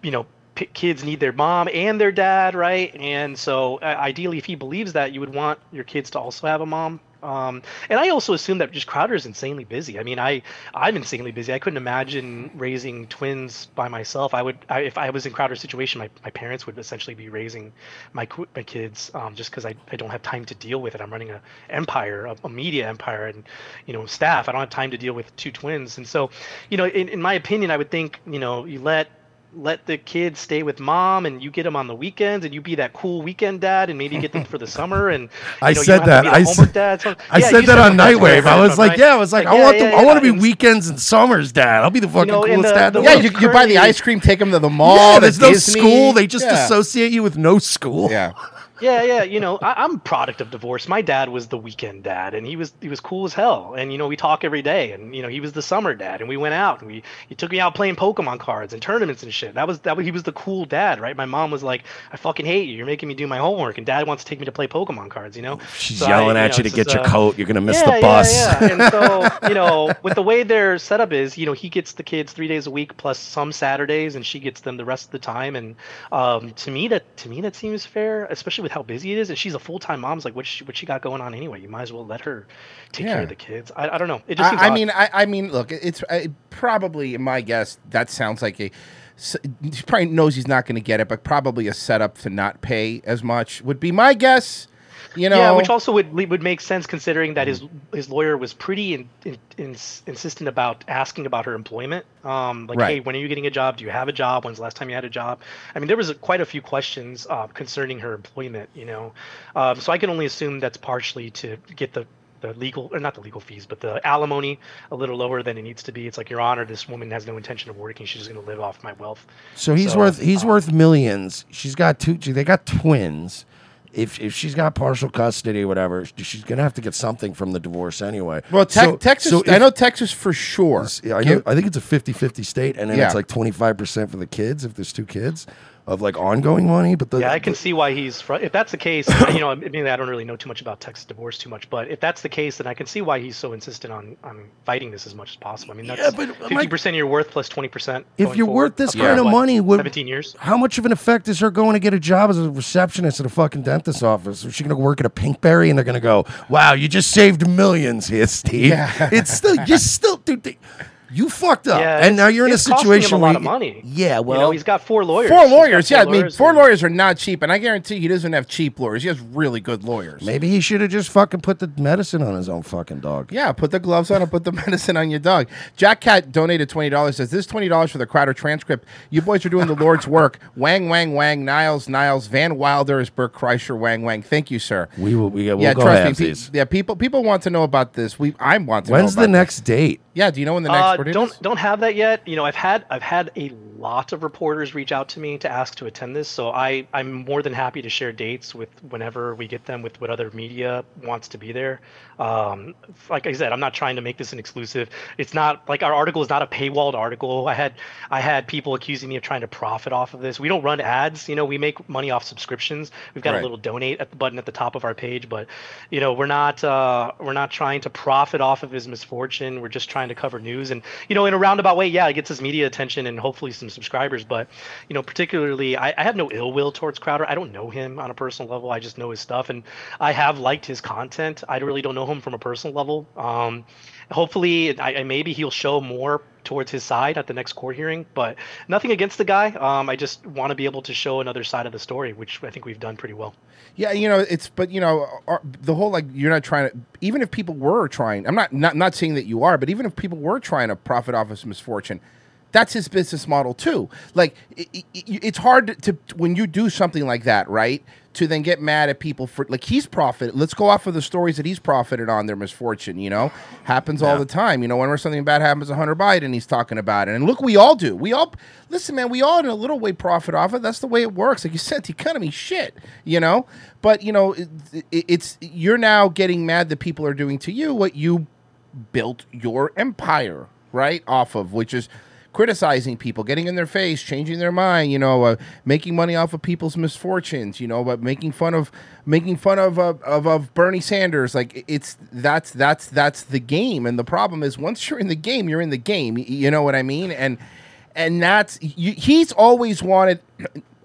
you know, p- kids need their mom and their dad, right? And so, uh, ideally, if he believes that, you would want your kids to also have a mom. Um, and I also assume that just Crowder is insanely busy. I mean, I, I'm insanely busy. I couldn't imagine raising twins by myself. I would, I, if I was in Crowder's situation, my, my parents would essentially be raising my my kids, um, just because I, I don't have time to deal with it. I'm running an empire, a, a media empire, and, you know, staff. I don't have time to deal with two twins. And so, you know, in, in my opinion, I would think, you know, you let let the kids stay with mom, and you get them on the weekends, and you be that cool weekend dad, and maybe get them for the summer. And I know, said that I said, dad, so, I yeah, said that on Nightwave. I was like, right? yeah, I was like, like I yeah, want yeah, them, yeah, I want to be weekends and summers dad. I'll be the fucking you know, coolest the, dad. The, the yeah, you, you buy the ice cream, take them to the mall. Yeah, there's no Disney. School. They just yeah. associate you with no school. Yeah. Yeah, yeah, you know, I, I'm product of divorce. My dad was the weekend dad, and he was he was cool as hell. And, you know, we talk every day, and, you know, he was the summer dad, and we went out, and we he took me out playing Pokemon cards and tournaments and shit. That was that was, he was the cool dad, right? My mom was like, I fucking hate you. You're making me do my homework, and dad wants to take me to play Pokemon cards, you know? She's so yelling I, you at know, you to get your uh, coat. You're going to miss yeah, the bus. Yeah, yeah. And so, you know, with the way their setup is, you know, he gets the kids three days a week plus some Saturdays, and she gets them the rest of the time. And um, to me, that to me that seems fair, especially with how busy it is, and she's a full-time mom. It's like, what she, what she got going on anyway? You might as well let her take yeah. care of the kids. I, I don't know. It just seems I, I mean, I, I mean, look, it's it probably, in my guess, that sounds like a. She probably knows he's not going to get it, but probably a setup to not pay as much would be my guess. You know, yeah, which also would would make sense considering that his his lawyer was pretty in, in, in, insistent about asking about her employment. Um, like, right. hey, when are you getting a job? Do you have a job? When's the last time you had a job? I mean, there was a, quite a few questions uh, concerning her employment. You know, um, so I can only assume that's partially to get the. The legal, or not the legal fees, but the alimony a little lower than it needs to be. It's like, Your Honor, this woman has no intention of working. She's just going to live off my wealth. So he's so, worth he's um, worth millions. She's got two. They got twins. If if she's got partial custody, or whatever, she's going to have to get something from the divorce anyway. Well, te- so, Texas, so if, I know Texas for sure. Yeah, I, know, I think it's a fifty-fifty state, and then yeah. it's like twenty-five percent for the kids if there's two kids. Of like ongoing money, but the, yeah, I can the, see why he's fr- if that's the case. You know, I mean, I don't really know too much about Texas divorce too much, but if that's the case, then I can see why he's so insistent on on fighting this as much as possible. I mean, that's fifty yeah, percent of your worth plus twenty percent. If you're forward, worth this kind yeah. of money, what, seventeen years. How much of an effect is her going to get a job as a receptionist at a fucking dentist's office? Is she going to work at a Pinkberry, and they're going to go, "Wow, you just saved millions here, Steve." Yeah. It's still you're still dude. They, You fucked up, yeah, and now you're in a situation him a where lot of money. Yeah, well, you know, he's got four lawyers. Four lawyers, yeah. Four I mean, lawyers four and... lawyers are not cheap, and I guarantee he doesn't have cheap lawyers. He has really good lawyers. Maybe he should have just fucking put the medicine on his own fucking dog. Yeah, put the gloves on and put the medicine on your dog. Jack Cat donated twenty dollars. Says this is twenty dollars for the Crowder transcript. You boys are doing the Lord's work. Wang, wang, wang. Niles, Niles. Van Wilder is Bert Kreischer. Wang, wang. Thank you, sir. We will. We will yeah, go trust me. These. Yeah, people. People want to know about this. We. I want to. When's know about the next this. date? Yeah. Do you know when the next? Uh, Uh, don't don't have that yet. You know, I've had I've had a lot of reporters reach out to me to ask to attend this, so I I'm more than happy to share dates with whenever we get them with what other media wants to be there. Um, like I said, I'm not trying to make this an exclusive. It's not like our article is not a paywalled article. I had I had people accusing me of trying to profit off of this. We don't run ads. You know, we make money off subscriptions. We've got right. a little donate at the button at the top of our page, but you know, we're not uh, we're not trying to profit off of his misfortune. We're just trying to cover news and. You know, in a roundabout way, yeah, it gets his media attention and hopefully some subscribers. But, you know, particularly, I, I have no ill will towards Crowder. I don't know him on a personal level. I just know his stuff. And I have liked his content. I really don't know him from a personal level. Um, hopefully, I, I maybe he'll show more towards his side at the next court hearing, but nothing against the guy. Um, I just want to be able to show another side of the story, which I think we've done pretty well. Yeah, you know, it's, but you know, our, the whole, like, you're not trying to, even if people were trying, I'm not, not, not saying that you are, but even if people were trying to profit off of misfortune, That's his business model, too. Like, it, it, it's hard to, when you do something like that, right, to then get mad at people for, like, he's profited. Let's go off of the stories that he's profited on, their misfortune, you know? Happens yeah. all the time. You know, whenever something bad happens to Hunter Biden, he's talking about it. And look, we all do. We all, listen, man, we all in a little way profit off it. That's the way it works. Like you said, the economy, shit, you know? But, you know, it, it, it's, you're now getting mad that people are doing to you what you built your empire, right, off of, which is criticizing people, getting in their face, changing their mind, you know, uh, making money off of people's misfortunes, you know, but making fun of making fun of, uh, of of Bernie Sanders. Like, it's that's that's that's the game. And the problem is, once you're in the game, you're in the game. You know what I mean? And and that's you, he's always wanted.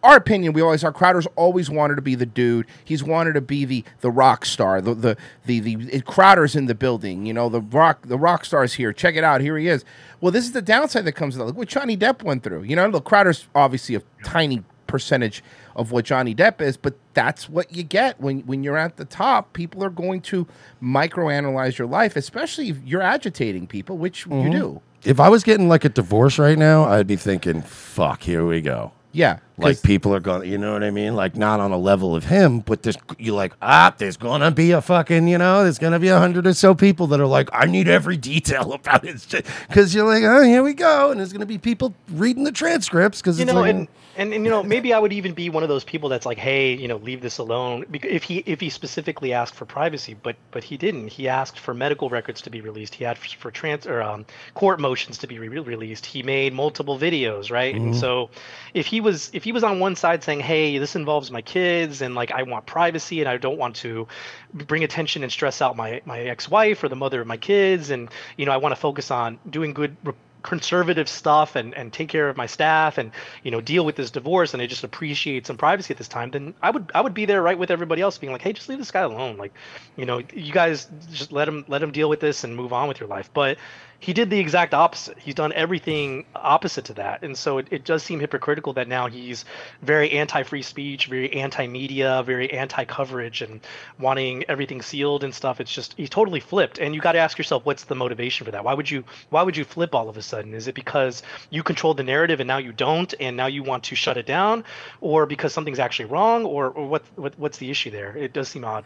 Our opinion, we always, our Crowder's always wanted to be the dude. He's wanted to be the the rock star. The the the the Crowder's in the building. You know, the rock the rock star's here. Check it out. Here he is. Well, this is the downside that comes to that. Look what Johnny Depp went through. You know, look, Crowder's obviously a tiny percentage of what Johnny Depp is, but that's what you get when when you're at the top. People are going to microanalyze your life, especially if you're agitating people, which mm-hmm. you do. If I was getting like a divorce right now, I'd be thinking, "Fuck, here we go." Yeah. Like, people are going, you know what I mean? Like, not on a level of him, but there's, you're like, ah, there's going to be a fucking, you know, there's going to be a hundred or so people that are like, I need every detail about his shit. Because you're like, oh, here we go. And there's going to be people reading the transcripts. Because you know, like, and, and, and, you know, maybe I would even be one of those people that's like, hey, you know, leave this alone. If he if he specifically asked for privacy, but but he didn't. He asked for medical records to be released. He asked for trans or um, court motions to be re- released. He made multiple videos, right? Mm-hmm. And so if he was, if If he was on one side saying, hey, this involves my kids and like I want privacy and I don't want to bring attention and stress out my, my ex-wife or the mother of my kids, and you know I want to focus on doing good re- conservative stuff and, and take care of my staff and you know deal with this divorce, and I just appreciate some privacy at this time, then I would I would be there right with everybody else being like, hey, just leave this guy alone. Like, you know, you guys just let him let him deal with this and move on with your life. But he did the exact opposite. He's done everything opposite to that. And so it, it does seem hypocritical that now he's very anti-free speech, very anti-media, very anti-coverage, and wanting everything sealed and stuff. It's just, he's totally flipped. And you got to ask yourself, what's the motivation for that? Why would you why would you flip all of a sudden? Is it because you control the narrative and now you don't, and now you want to shut it down? Or because something's actually wrong? Or, or what, what what's the issue there? It does seem odd.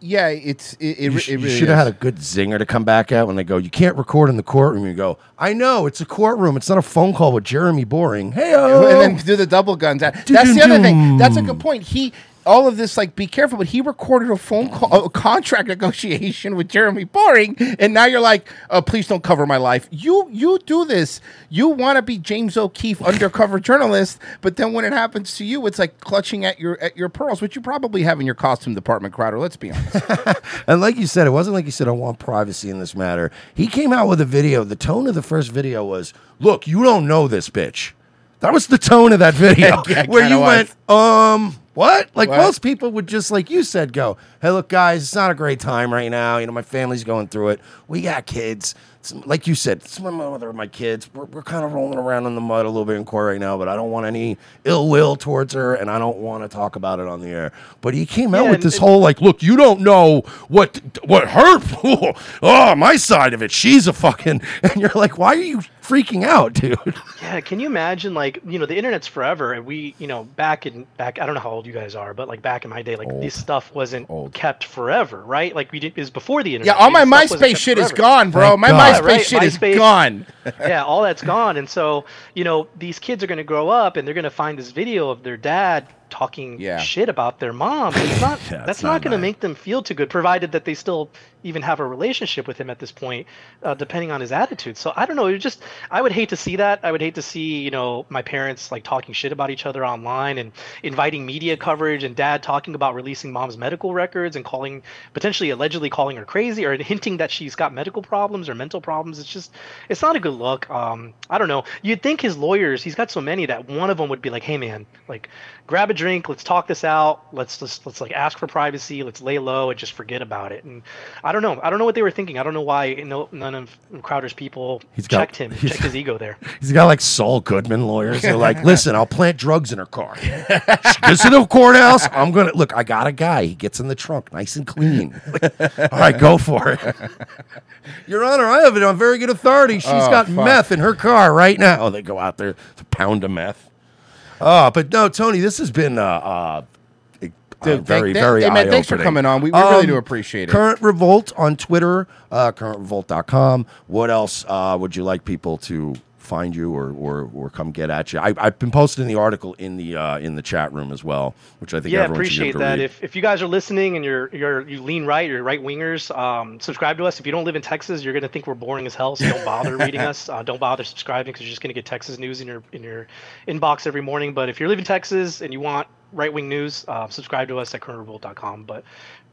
Yeah, it's it. it, you, sh- it really you should have had a good zinger to come back at when they go, you can't record in the courtroom. You go, I know, it's a courtroom. It's not a phone call with Jeremy Boring. Hey, and then do the double guns. That's the other thing. That's a good point. He. All of this, like, be careful, but he recorded a phone call, a contract negotiation with Jeremy Boring, and now you're like, oh, please don't cover my life. You you do this. You want to be James O'Keefe, undercover journalist, but then when it happens to you, it's like clutching at your at your pearls, which you probably have in your costume department, Crowder, let's be honest. And like you said, it wasn't like you said, I want privacy in this matter. He came out with a video. The tone of the first video was, look, you don't know this bitch. That was the tone of that video, yeah, where you was. went, um... What? Like, what? Most people would just, like you said, go, hey, look, guys, it's not a great time right now. You know, my family's going through it. We got kids. It's, like you said, it's my mother and my kids. We're, we're kind of rolling around in the mud a little bit in court right now, but I don't want any ill will towards her, and I don't want to talk about it on the air. But he came out yeah, with this it, whole, like, look, you don't know what what her, oh, my side of it. She's a fucking, and you're like, why are you freaking out, dude? Yeah, can you imagine, like, you know, the internet's forever, and we, you know, back in, back, I don't know how old you guys are, but like back in my day, like old. this stuff wasn't old. kept forever, right? Like we did, is before the internet. Yeah, all my MySpace shit forever. is gone, bro. Thank my God. MySpace right? shit MySpace, is gone. Yeah, all that's gone. And so, you know, these kids are going to grow up and they're going to find this video of their dad talking yeah. shit about their mom. It's not, yeah, that's not, not going to make them feel too good, provided that they still even have a relationship with him at this point, uh, depending on his attitude. So I don't know. It just, I would hate to see that. I would hate to see, you know, my parents like talking shit about each other online and inviting media coverage, and dad talking about releasing mom's medical records and calling, potentially allegedly calling her crazy or hinting that she's got medical problems or mental problems. It's just, it's not a good look. Um, I don't know. You'd think his lawyers, he's got so many that one of them would be like, hey man, like grab a a drink. Let's talk this out. Let's let's let's like ask for privacy. Let's lay low and just forget about it. And I don't know. I don't know what they were thinking. I don't know why no, none of Crowder's people he's checked got, him, checked his ego there. He's got like Saul Goodman lawyers. They're like, listen, I'll plant drugs in her car. She gets to the courthouse. I'm gonna look. I got a guy. He gets in the trunk, nice and clean. Like, all right, go for it, Your Honor. I have it on very good authority. She's oh, got fuck. meth in her car right now. Oh, they go out there to pound a meth. Oh, but no, Tony, this has been uh, uh, uh, Dude, very, they, very eye-opening. Thanks for coming on. We, we um, really do appreciate it. Current Revolt on Twitter, uh, current revolt dot com. What else uh, would you like people to find you or or, or come get at you? I, I've been posting the article in the uh, in the chat room as well, which I think yeah, everyone should give it a read. Yeah, appreciate that. If if you guys are listening and you're you're you lean right, you're right wingers, um, subscribe to us. If you don't live in Texas, you're gonna think we're boring as hell. So don't bother reading us. Uh, don't bother subscribing because you're just gonna get Texas news in your in your inbox every morning. But if you're living in Texas and you want right wing news, uh, subscribe to us at current revolt dot com. But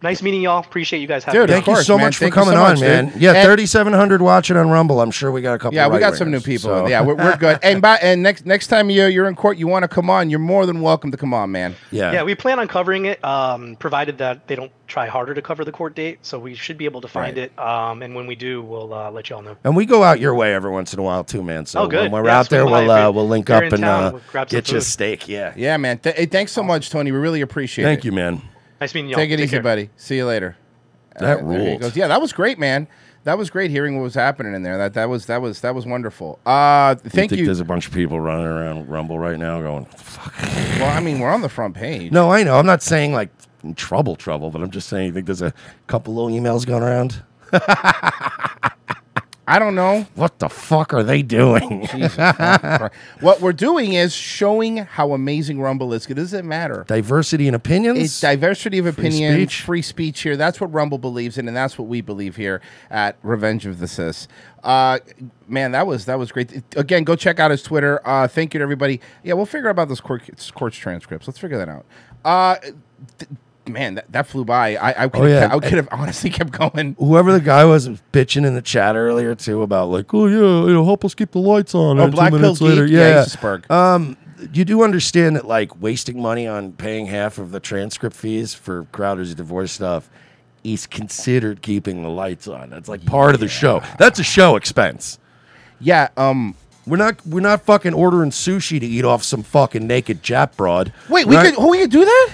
nice meeting y'all. Appreciate you guys having me. Dude, thank you so much for coming on, man. Yeah, thirty-seven hundred watching on Rumble. I'm sure we got a couple. Yeah, we got some new people. Yeah, we're, we're good. And by, and next next time you're you're in court, you want to come on, you're more than welcome to come on, man. Yeah. Yeah, we plan on covering it, um, provided that they don't try harder to cover the court date. So we should be able to find right. it. Um, and when we do, we'll uh, let y'all know. And we go out your way every once in a while too, man. So oh, good. when we're yeah, out there, we'll uh, we'll link up and town, uh, we'll grab some get food. you a steak. Yeah. Yeah, man. Th- hey, thanks so much, Tony. We really appreciate Thank it. Thank you, man. Nice meeting y'all. Take it Take easy, care. buddy. See you later. That uh, ruled. Yeah, that was great, man. That was great hearing what was happening in there. That that was that was that was wonderful. Uh, thank you. Think you. There's a bunch of people running around Rumble right now going, "Fuck." Well, I mean, we're on the front page. No, I know. I'm not saying like in trouble, trouble, but I'm just saying. You think there's a couple little emails going around? I don't know. What the fuck are they doing? Jesus what we're doing is showing how amazing Rumble is. It doesn't matter. Diversity in opinions. It's diversity of opinion. Free speech. Free speech here. That's what Rumble believes in, and that's what we believe here at Revenge of the Cis. Uh, man, that was that was great. Again, go check out his Twitter. Uh, thank you to everybody. Yeah, we'll figure out about those court, court transcripts. Let's figure that out. Uh, th- Man, that, that flew by. I I could oh, yeah. have, have honestly kept going. Whoever the guy was bitching in the chat earlier too about like, oh yeah, it'll help us keep the lights on. Oh, Black Pill Geek. Yeah, yeah. Um, you do understand that like wasting money on paying half of the transcript fees for Crowder's divorce stuff is considered keeping the lights on. That's like part yeah. of the show. That's a show expense. Yeah. Um. We're not we're not fucking ordering sushi to eat off some fucking naked Jap broad. Wait, we're we not- could. Oh, we could do that.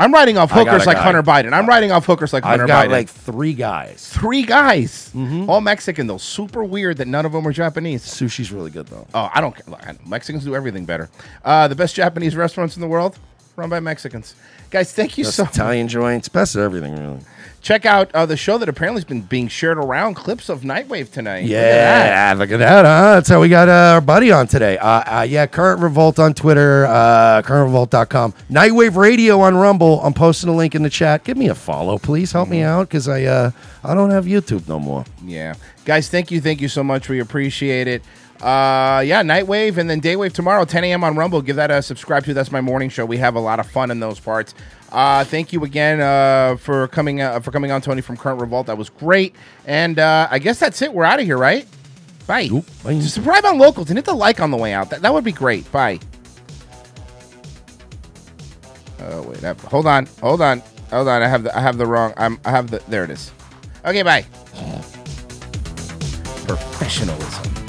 I'm riding off hookers like guy. Hunter Biden. I'm riding off hookers like Hunter Biden. I've got Biden. like three guys. Three guys. Mm-hmm. All Mexican, though. Super weird that none of them are Japanese. Sushi's really good, though. Oh, I don't care. Mexicans do everything better. Uh, the best Japanese restaurants in the world run by Mexicans. Guys, thank you best so much. Italian joints. Best of everything, really. Check out uh, the show that apparently has been being shared around. Clips of Nightwave tonight. Yeah, look at that. Look at that huh? That's how we got uh, our buddy on today. Uh, uh, yeah, Current Revolt on Twitter, uh, current revolt dot com. Nightwave Radio on Rumble. I'm posting a link in the chat. Give me a follow, please. Help mm. me out because I uh, I don't have YouTube no more. Yeah. Guys, thank you. Thank you so much. We appreciate it. Uh, yeah, Nightwave and then Daywave tomorrow, ten a.m. on Rumble. Give that a subscribe to. That's my morning show. We have a lot of fun in those parts. Uh, thank you again uh, for coming uh, for coming on, Tony, from Current Revolt. That was great. And uh, I guess that's it. We're out of here, right? Bye. Oop, bye. Subscribe on Locals and hit the like on the way out. That, that would be great. Bye. Oh wait, I, hold on, hold on, hold on. I have the I have the wrong. I'm I have the. There it is. Okay, bye. Professionalism.